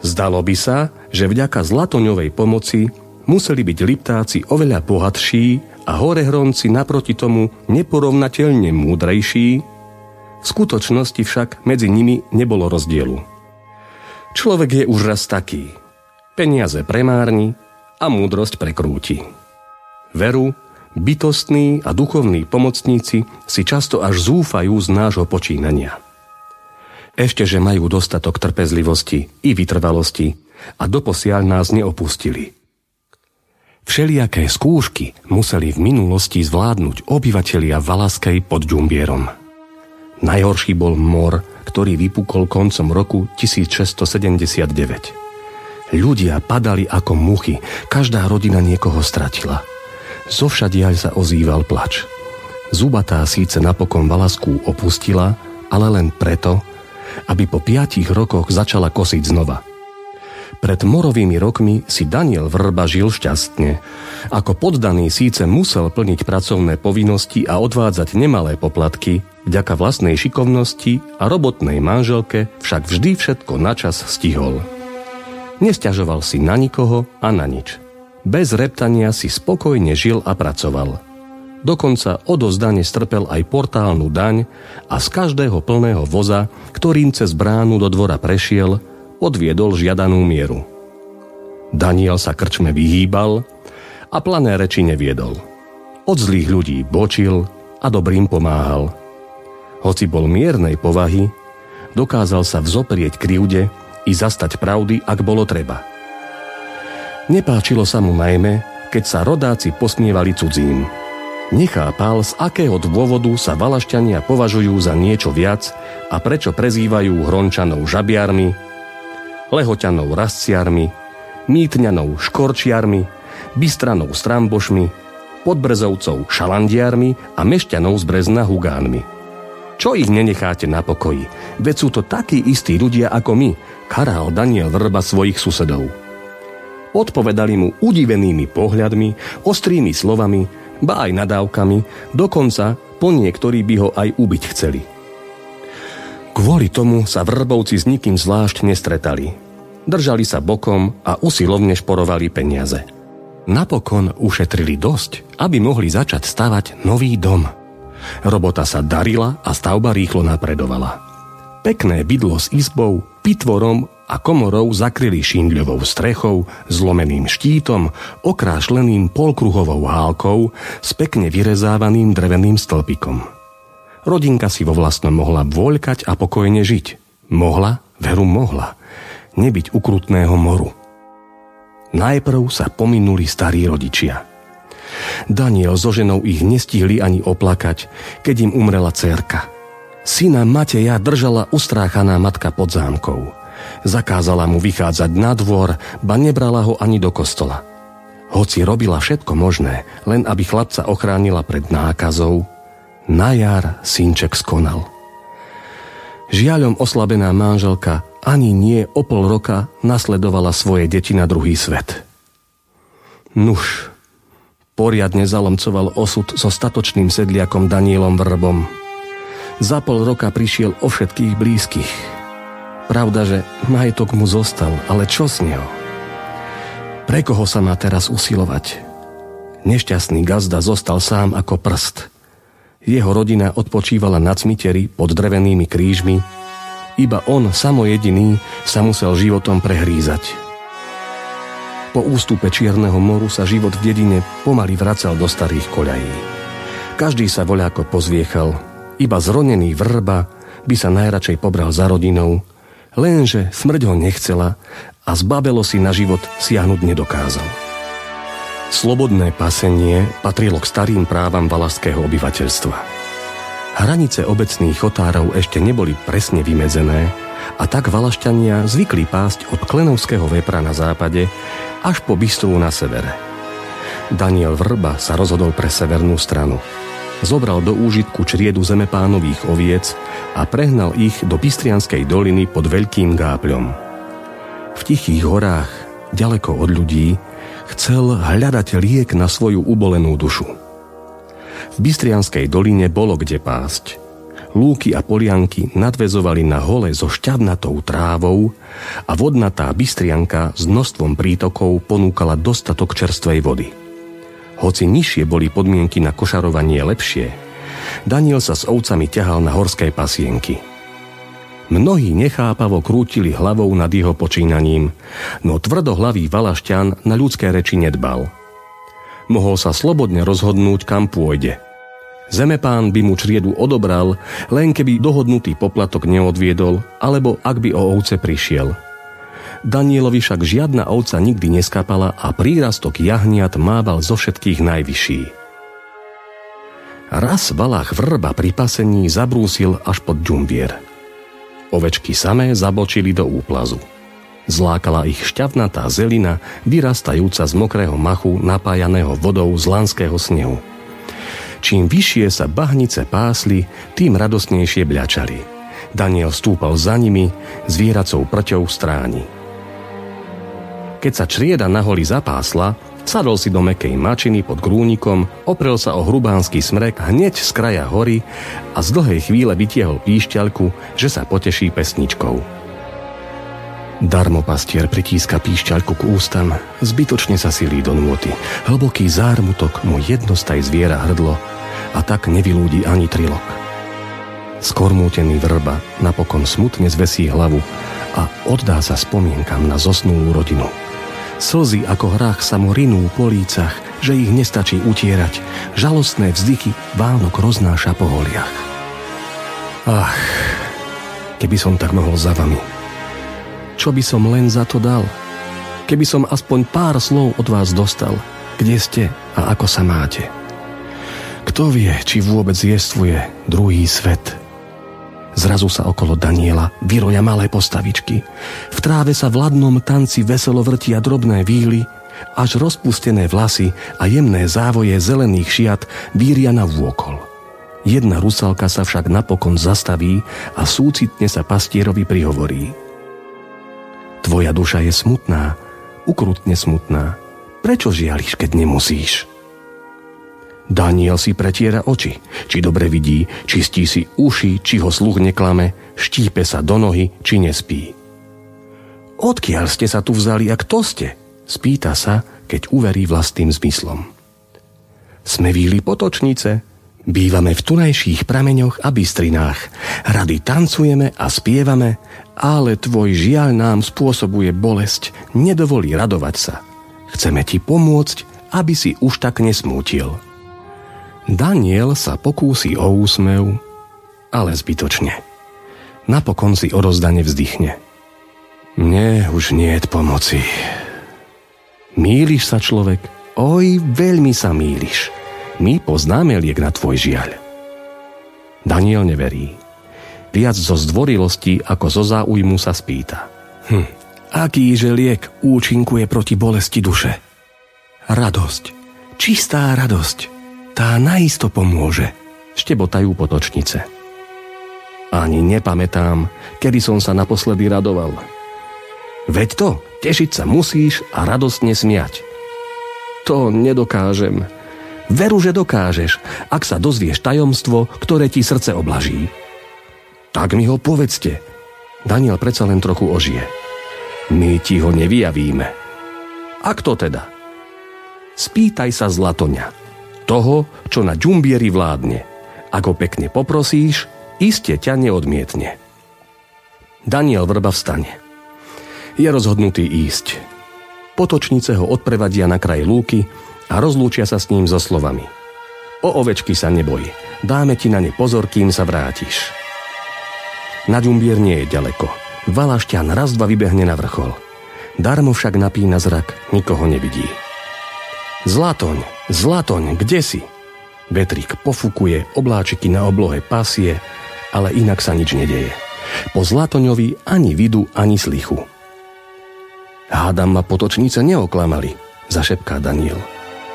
Zdalo by sa, že vďaka Zlatoňovej pomoci museli byť Liptáci oveľa bohatší a Horehronci naproti tomu neporovnateľne múdrejší. V skutočnosti však medzi nimi nebolo rozdielu. Človek je už raz taký. Peniaze premárni a múdrosť prekrúti. Veru, bytostní a duchovní pomocníci si často až zúfajú z nášho počínania. Ešteže majú dostatok trpezlivosti i vytrvalosti a doposiaľ nás neopustili. Všelijaké skúšky museli v minulosti zvládnuť obyvatelia Valaskej pod Ďumbierom. Najhorší bol mor, ktorý vypukol koncom roku 1679. Ľudia padali ako muchy, každá rodina niekoho stratila. Zovšadiaľ sa ozýval plač. Zubatá síce napokon Valaskú opustila, ale len preto, aby po 5 rokoch začala kosiť znova. Pred morovými rokmi si Daniel Vrba žil šťastne. Ako poddaný síce musel plniť pracovné povinnosti a odvádzať nemalé poplatky, Vďaka vlastnej šikovnosti a robotnej manželke však vždy všetko načas stihol. Nesťažoval si na nikoho a na nič. Bez reptania si spokojne žil a pracoval. Dokonca odozdane strpel aj portálnu daň a z každého plného voza, ktorým cez bránu do dvora prešiel, odviedol žiadanú mieru. Daniel sa krčme vyhýbal a plané reči neviedol. Od zlých ľudí bočil a dobrým pomáhal. Hoci bol miernej povahy, dokázal sa vzoprieť krivde i zastať pravdy, ak bolo treba. Nepáčilo sa mu najmä, keď sa rodáci posmievali cudzím. Nechápal, z akého dôvodu sa Valašťania považujú za niečo viac a prečo prezývajú Hrončanov žabiarmi, Lehoťanov rasciarmi, Mýtňanov škorčiarmi, Bystranov strambošmi, Podbrezovcov šalandiarmi a Mešťanov z Brezna hugánmi. Čo ich nenecháte na pokoji? Veď sú to takí istí ľudia ako my, karal Daniel Vrba svojich susedov. Odpovedali mu udivenými pohľadmi, ostrými slovami, ba aj nadávkami, dokonca po niektorí by ho aj ubiť chceli. Kvôli tomu sa Vrbovci s nikým zvlášť nestretali. Držali sa bokom a usilovne šporovali peniaze. Napokon ušetrili dosť, aby mohli začať stavať nový dom. Robota sa darila a stavba rýchlo napredovala. Pekné bydlo s izbou, pitvorom a komorou zakryli šindľovou strechou, zlomeným štítom, okrášleným polkruhovou hálkou s pekne vyrezávaným dreveným stĺpikom. Rodinka si vo vlastnom mohla voľkať a pokojne žiť. Mohla, veru mohla, nebyť ukrutného moru. Najprv sa pominuli starí rodičia. Daniel so ženou ich nestihli ani oplakať, keď im umrela dcérka. Syna Mateja držala ustráchaná matka pod zámkou. Zakázala mu vychádzať na dvor, ba nebrala ho ani do kostola. Hoci robila všetko možné, len aby chlapca ochránila pred nákazou, na jar synček skonal. Žiaľom oslabená manželka ani nie o pol roka nasledovala svoje deti na druhý svet. Nuž, poriadne zalomcoval osud so statočným sedliakom Danielom Vrbom. Za pol roka prišiel o všetkých blízkych. Pravdaže majetok mu zostal, ale čo s neho? Pre koho sa má teraz usilovať? Nešťastný gazda zostal sám ako prst. Jeho rodina odpočívala na cmiteri pod drevenými krížmi. Iba on, samo jediný, sa musel životom prehrízať. Po ústupe Čierneho moru sa život v dedine pomaly vracal do starých koľají. Každý sa voľako pozviechal, iba zronený Vrba by sa najradšej pobral za rodinou, lenže smrť ho nechcela a zbabelo si na život siahnuť nedokázal. Slobodné pasenie patrilo k starým právam valašského obyvateľstva. Hranice obecných chotárov ešte neboli presne vymedzené a tak Valašťania zvykli pásť od Klenovského vepra na západe až po Bystrú na severe. Daniel Vrba sa rozhodol pre severnú stranu. Zobral do úžitku čriedu zemepánových oviec a prehnal ich do Bystrianskej doliny pod Veľkým gápľom. V tichých horách, ďaleko od ľudí, chcel hľadať liek na svoju ubolenú dušu. V Bystrianskej doline bolo kde pásť. Lúky a polianky nadväzovali na hole so šťavnatou trávou a vodnatá Bystrianka s množstvom prítokov ponúkala dostatok čerstvej vody. Hoci nižšie boli podmienky na košarovanie lepšie, Daniel sa s ovcami ťahal na horské pasienky. Mnohí nechápavo krútili hlavou nad jeho počínaním, no tvrdohlavý Valašťan na ľudské reči nedbal. Mohol sa slobodne rozhodnúť, kam pôjde. Zemepán by mu čriedu odobral, len keby dohodnutý poplatok neodviedol, alebo ak by o ovce prišiel. Danielovi však žiadna ovca nikdy neskapala a prírastok jahniat mával zo všetkých najvyšší. Raz valách Vrba pri pasení zabrúsil až pod Ďumbier. Ovečky samé zabočili do úplazu. Zlákala ich šťavnatá zelina, vyrastajúca z mokrého machu napájaného vodou z lanského snehu. Čím vyššie sa bahnice pásli, tým radostnejšie bľačali. Daniel stúpal za nimi, zvieracou prťou stráni. Keď sa črieda na holi zapásla Sadol si do mäkkej mačiny pod krúnikom, oprel sa o hrubánsky smrek hneď z kraja hory a z dlhej chvíle vytiehol píšťalku, že sa poteší pesničkou. Darmo pastier pritíska píšťalku k ústam, zbytočne sa silí do nôty. Hlboký zármutok mu jednostaj zviera hrdlo a tak nevylúdi ani trilok. Skormútený Vrba napokon smutne zvesí hlavu a oddá sa spomienkam na zosnulú rodinu. Slzy ako hrách sa mu rinú po lícach, že ich nestačí utierať. Žalostné vzdyky Vánok roznáša po holiach. Ach, keby som tak mohol za vami. Čo by som len za to dal? Keby som aspoň pár slov od vás dostal. Kde ste a ako sa máte? Kto vie, či vôbec jestvuje druhý svet? Zrazu sa okolo Daniela vyroja malé postavičky. V tráve sa v ladnom tanci veselo vrtia drobné víly, až rozpustené vlasy a jemné závoje zelených šiat víria na vôkol. Jedna rusalka sa však napokon zastaví a súcitne sa pastierovi prihovorí. Tvoja duša je smutná, ukrutne smutná. Prečo žiališ, keď nemusíš? Daniel si pretiera oči, či dobre vidí, čistí si uši, či ho sluch neklame, štípe sa do nohy, či nespí. Odkiaľ ste sa tu vzali a kto ste? Spýta sa, keď uverí vlastným zmyslom. Sme víli potočnice, bývame v tunajších prameňoch a bystrinách, rady tancujeme a spievame, ale tvoj žiaľ nám spôsobuje bolesť, nedovolí radovať sa. Chceme ti pomôcť, aby si už tak nesmútil. Daniel sa pokúsi o úsmev, ale zbytočne. Napokon si odozdane vzdychne. Mne už niet pomoci. Mýliš sa, človek? Oj, veľmi sa mýliš. My poznáme liek na tvoj žiaľ. Daniel neverí. Viac zo zdvorilosti ako zo záujmu sa spýta. Akýže liek účinkuje proti bolesti duše? Radosť. Čistá radosť. Tá naisto pomôže, štebotajú potočnice. Ani nepamätám, kedy som sa naposledy radoval. Veď to, tešiť sa musíš a radostne smiať. To nedokážem. Veru, že dokážeš, ak sa dozvieš tajomstvo, ktoré ti srdce oblaží. Tak mi ho povedzte. Daniel predsa len trochu ožije. My ti ho nevyjavíme. A kto teda? Spýtaj sa Zlatoňa. Toho, čo na Ďumbieri vládne. Ako pekne poprosíš, iste ťa neodmietne. Daniel Vrba vstane. Je rozhodnutý ísť. Potočnice ho odprevadia na kraj lúky a rozlúčia sa s ním so slovami. O ovečky sa neboj, dáme ti na ne pozor, kým sa vrátiš. Na Ďumbier nie je ďaleko. Valašťan raz dva vybehne na vrchol. Darmo však napína zrak, nikoho nevidí. Zlatoň, Zlatoň, kde si? Vetrík pofukuje, obláčiky na oblohe pasie, ale inak sa nič nedeje. Po Zlatoňovi ani vidu, ani slychu. Hádam ma potočnice neoklamali, zašepká Daniel.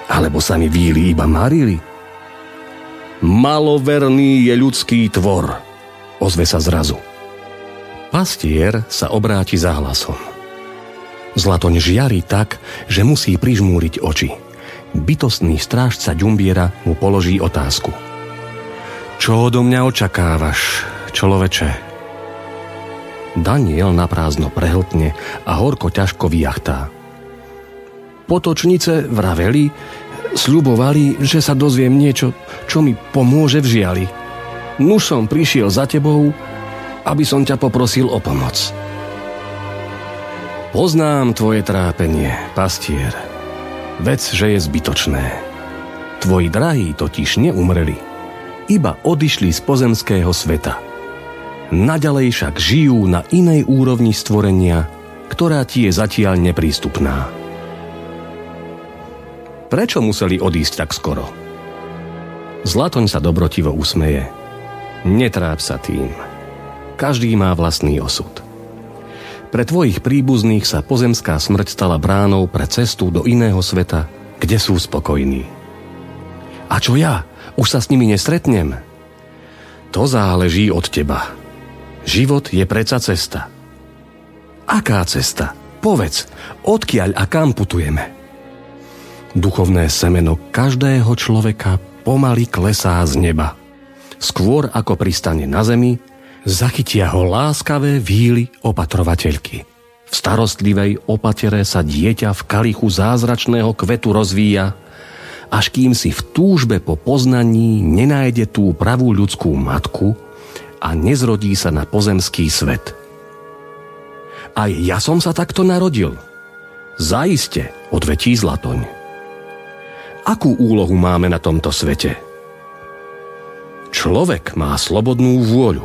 Alebo sa mi víli iba marili. Maloverný je ľudský tvor, ozve sa zrazu. Pastier sa obráti za hlasom. Zlatoň žiari tak, že musí prižmúriť oči. Bytostný strážca Ďumbiera mu položí otázku. Čo odo mňa očakávaš, človeče? Daniel naprázdno prehltne a horko ťažko vyjachtá. Potočnice vraveli, sľubovali, že sa dozviem niečo, čo mi pomôže v žiali. Nuž som prišiel za tebou, aby som ťa poprosil o pomoc. Poznám tvoje trápenie, pastier. Vec, že je zbytočné. Tvoji drahí totiž neumreli, iba odišli z pozemského sveta. Naďalej však žijú na inej úrovni stvorenia, ktorá ti je zatiaľ neprístupná. Prečo museli odísť tak skoro? Zlatoň sa dobrotivo usmeje. Netráp sa tým. Každý má vlastný osud. Pre tvojich príbuzných sa pozemská smrť stala bránou pre cestu do iného sveta, kde sú spokojní. A čo ja? Už sa s nimi nestretnem? To záleží od teba. Život je preca cesta. Aká cesta? Povedz, odkiaľ a kam putujeme? Duchovné semeno každého človeka pomaly klesá z neba. Skôr ako pristane na zemi, zachytia ho láskavé víly opatrovateľky. V starostlivej opatere sa dieťa v kalichu zázračného kvetu rozvíja, až kým si v túžbe po poznaní nenájde tú pravú ľudskú matku a nezrodí sa na pozemský svet. Aj ja som sa takto narodil. Zaiste, odvetí Zlatoň. Akú úlohu máme na tomto svete? Človek má slobodnú vôľu.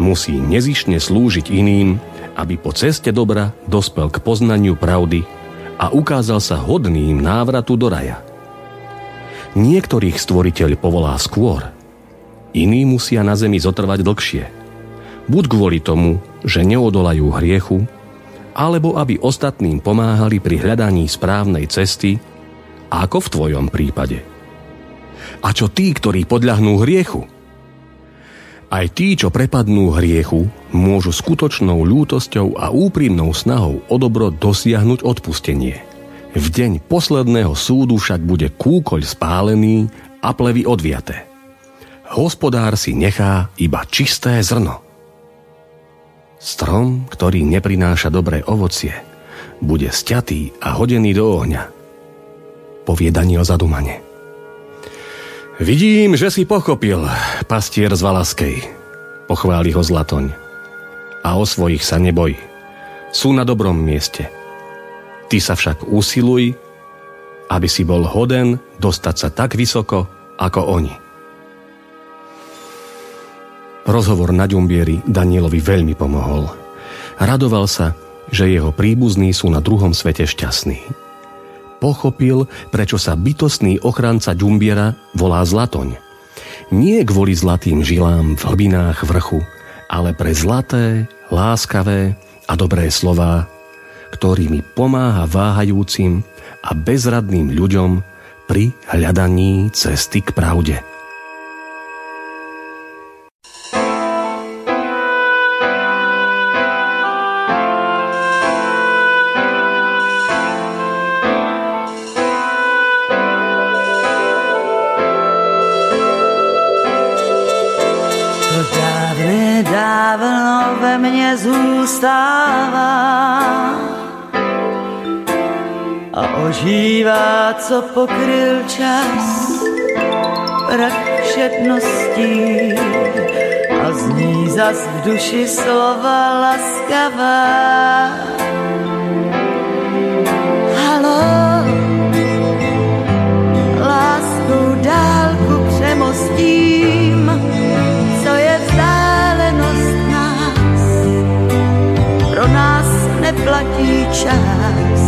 Musí nezištne slúžiť iným, aby po ceste dobra dospel k poznaniu pravdy a ukázal sa hodným návratu do raja. Niektorých stvoriteľ povolá skôr, iní musia na zemi zotrvať dlhšie. Buď kvôli tomu, že neodolajú hriechu, alebo aby ostatným pomáhali pri hľadaní správnej cesty, ako v tvojom prípade. A čo tí, ktorí podľahnú hriechu? Aj tí, čo prepadnú hriechu, môžu skutočnou ľútosťou a úprimnou snahou o dobro dosiahnuť odpustenie. V deň posledného súdu však bude kúkoľ spálený a plevy odviaté. Hospodár si nechá iba čisté zrno. Strom, ktorý neprináša dobré ovocie, bude sťatý a hodený do ohňa, povie Daniel zadumane. Vidím, že si pochopil, pastier z Valaskej, pochváli ho Zlatoň. A o svojich sa neboj, sú na dobrom mieste. Ty sa však usiluj, aby si bol hoden dostať sa tak vysoko, ako oni. Rozhovor na Ďumbieri Danielovi veľmi pomohol. Radoval sa, že jeho príbuzní sú na druhom svete šťastní. Pochopil, prečo sa bytostný ochranca Ďumbiera volá Zlatoň. Nie kvôli zlatým žilám v hlbinách vrchu, ale pre zlaté, láskavé a dobré slová, ktorými pomáha váhajúcim a bezradným ľuďom pri hľadaní cesty k pravde. To dávne dávno ve mne zůstává a ožívá, co pokryl čas, prach všetností, a zní zas v duši slova laskavá. Haló, láskou dálku přemostím, co je vzdálenost nás, pro nás neplatí čas.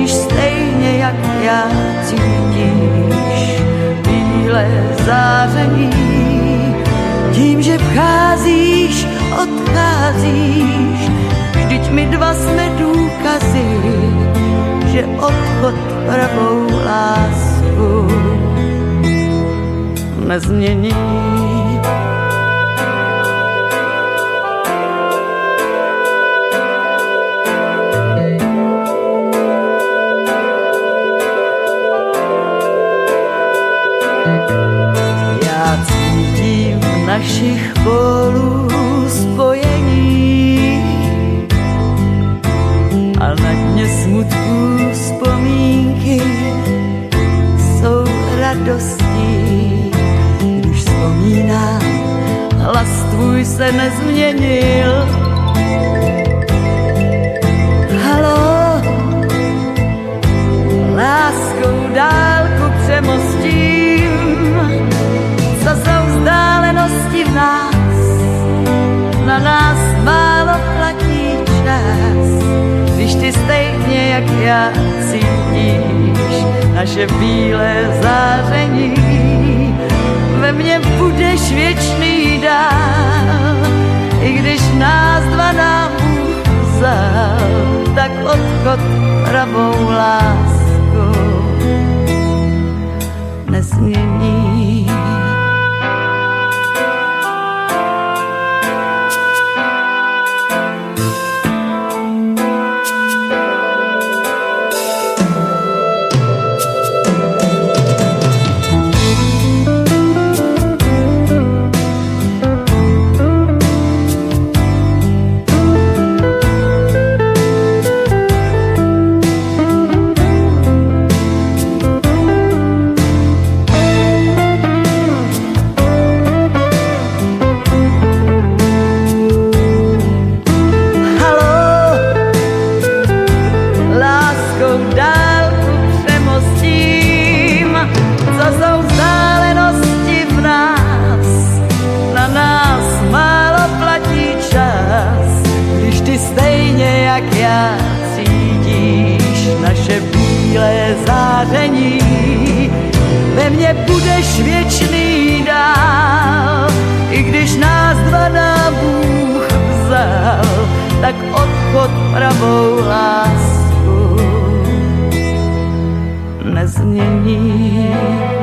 Když stejně jak já cítíš bílé záření, tím, že vcházíš, odcházíš, vždyť my dva jsme důkazy, že obchod pravou lásku nezmění. Našich polů spojení a na dně smutků vzpomínky jsou radostí. Když vzpomínám, hlas tvůj se nezměnil. Haló, láskou dálku přemostím, co jsou vzdálenosti v nás, na nás málo platí čas. Když ty stejně jak já cítíš naše bílé záření, ve mně budeš věčný dál. I když nás dva nám Bůh vzal, tak odchod pravou lásku nezmění. záření, ve mně budeš věčný dál, i když nás dva nám Bůh vzal, tak odchod pravou lásku nezmění.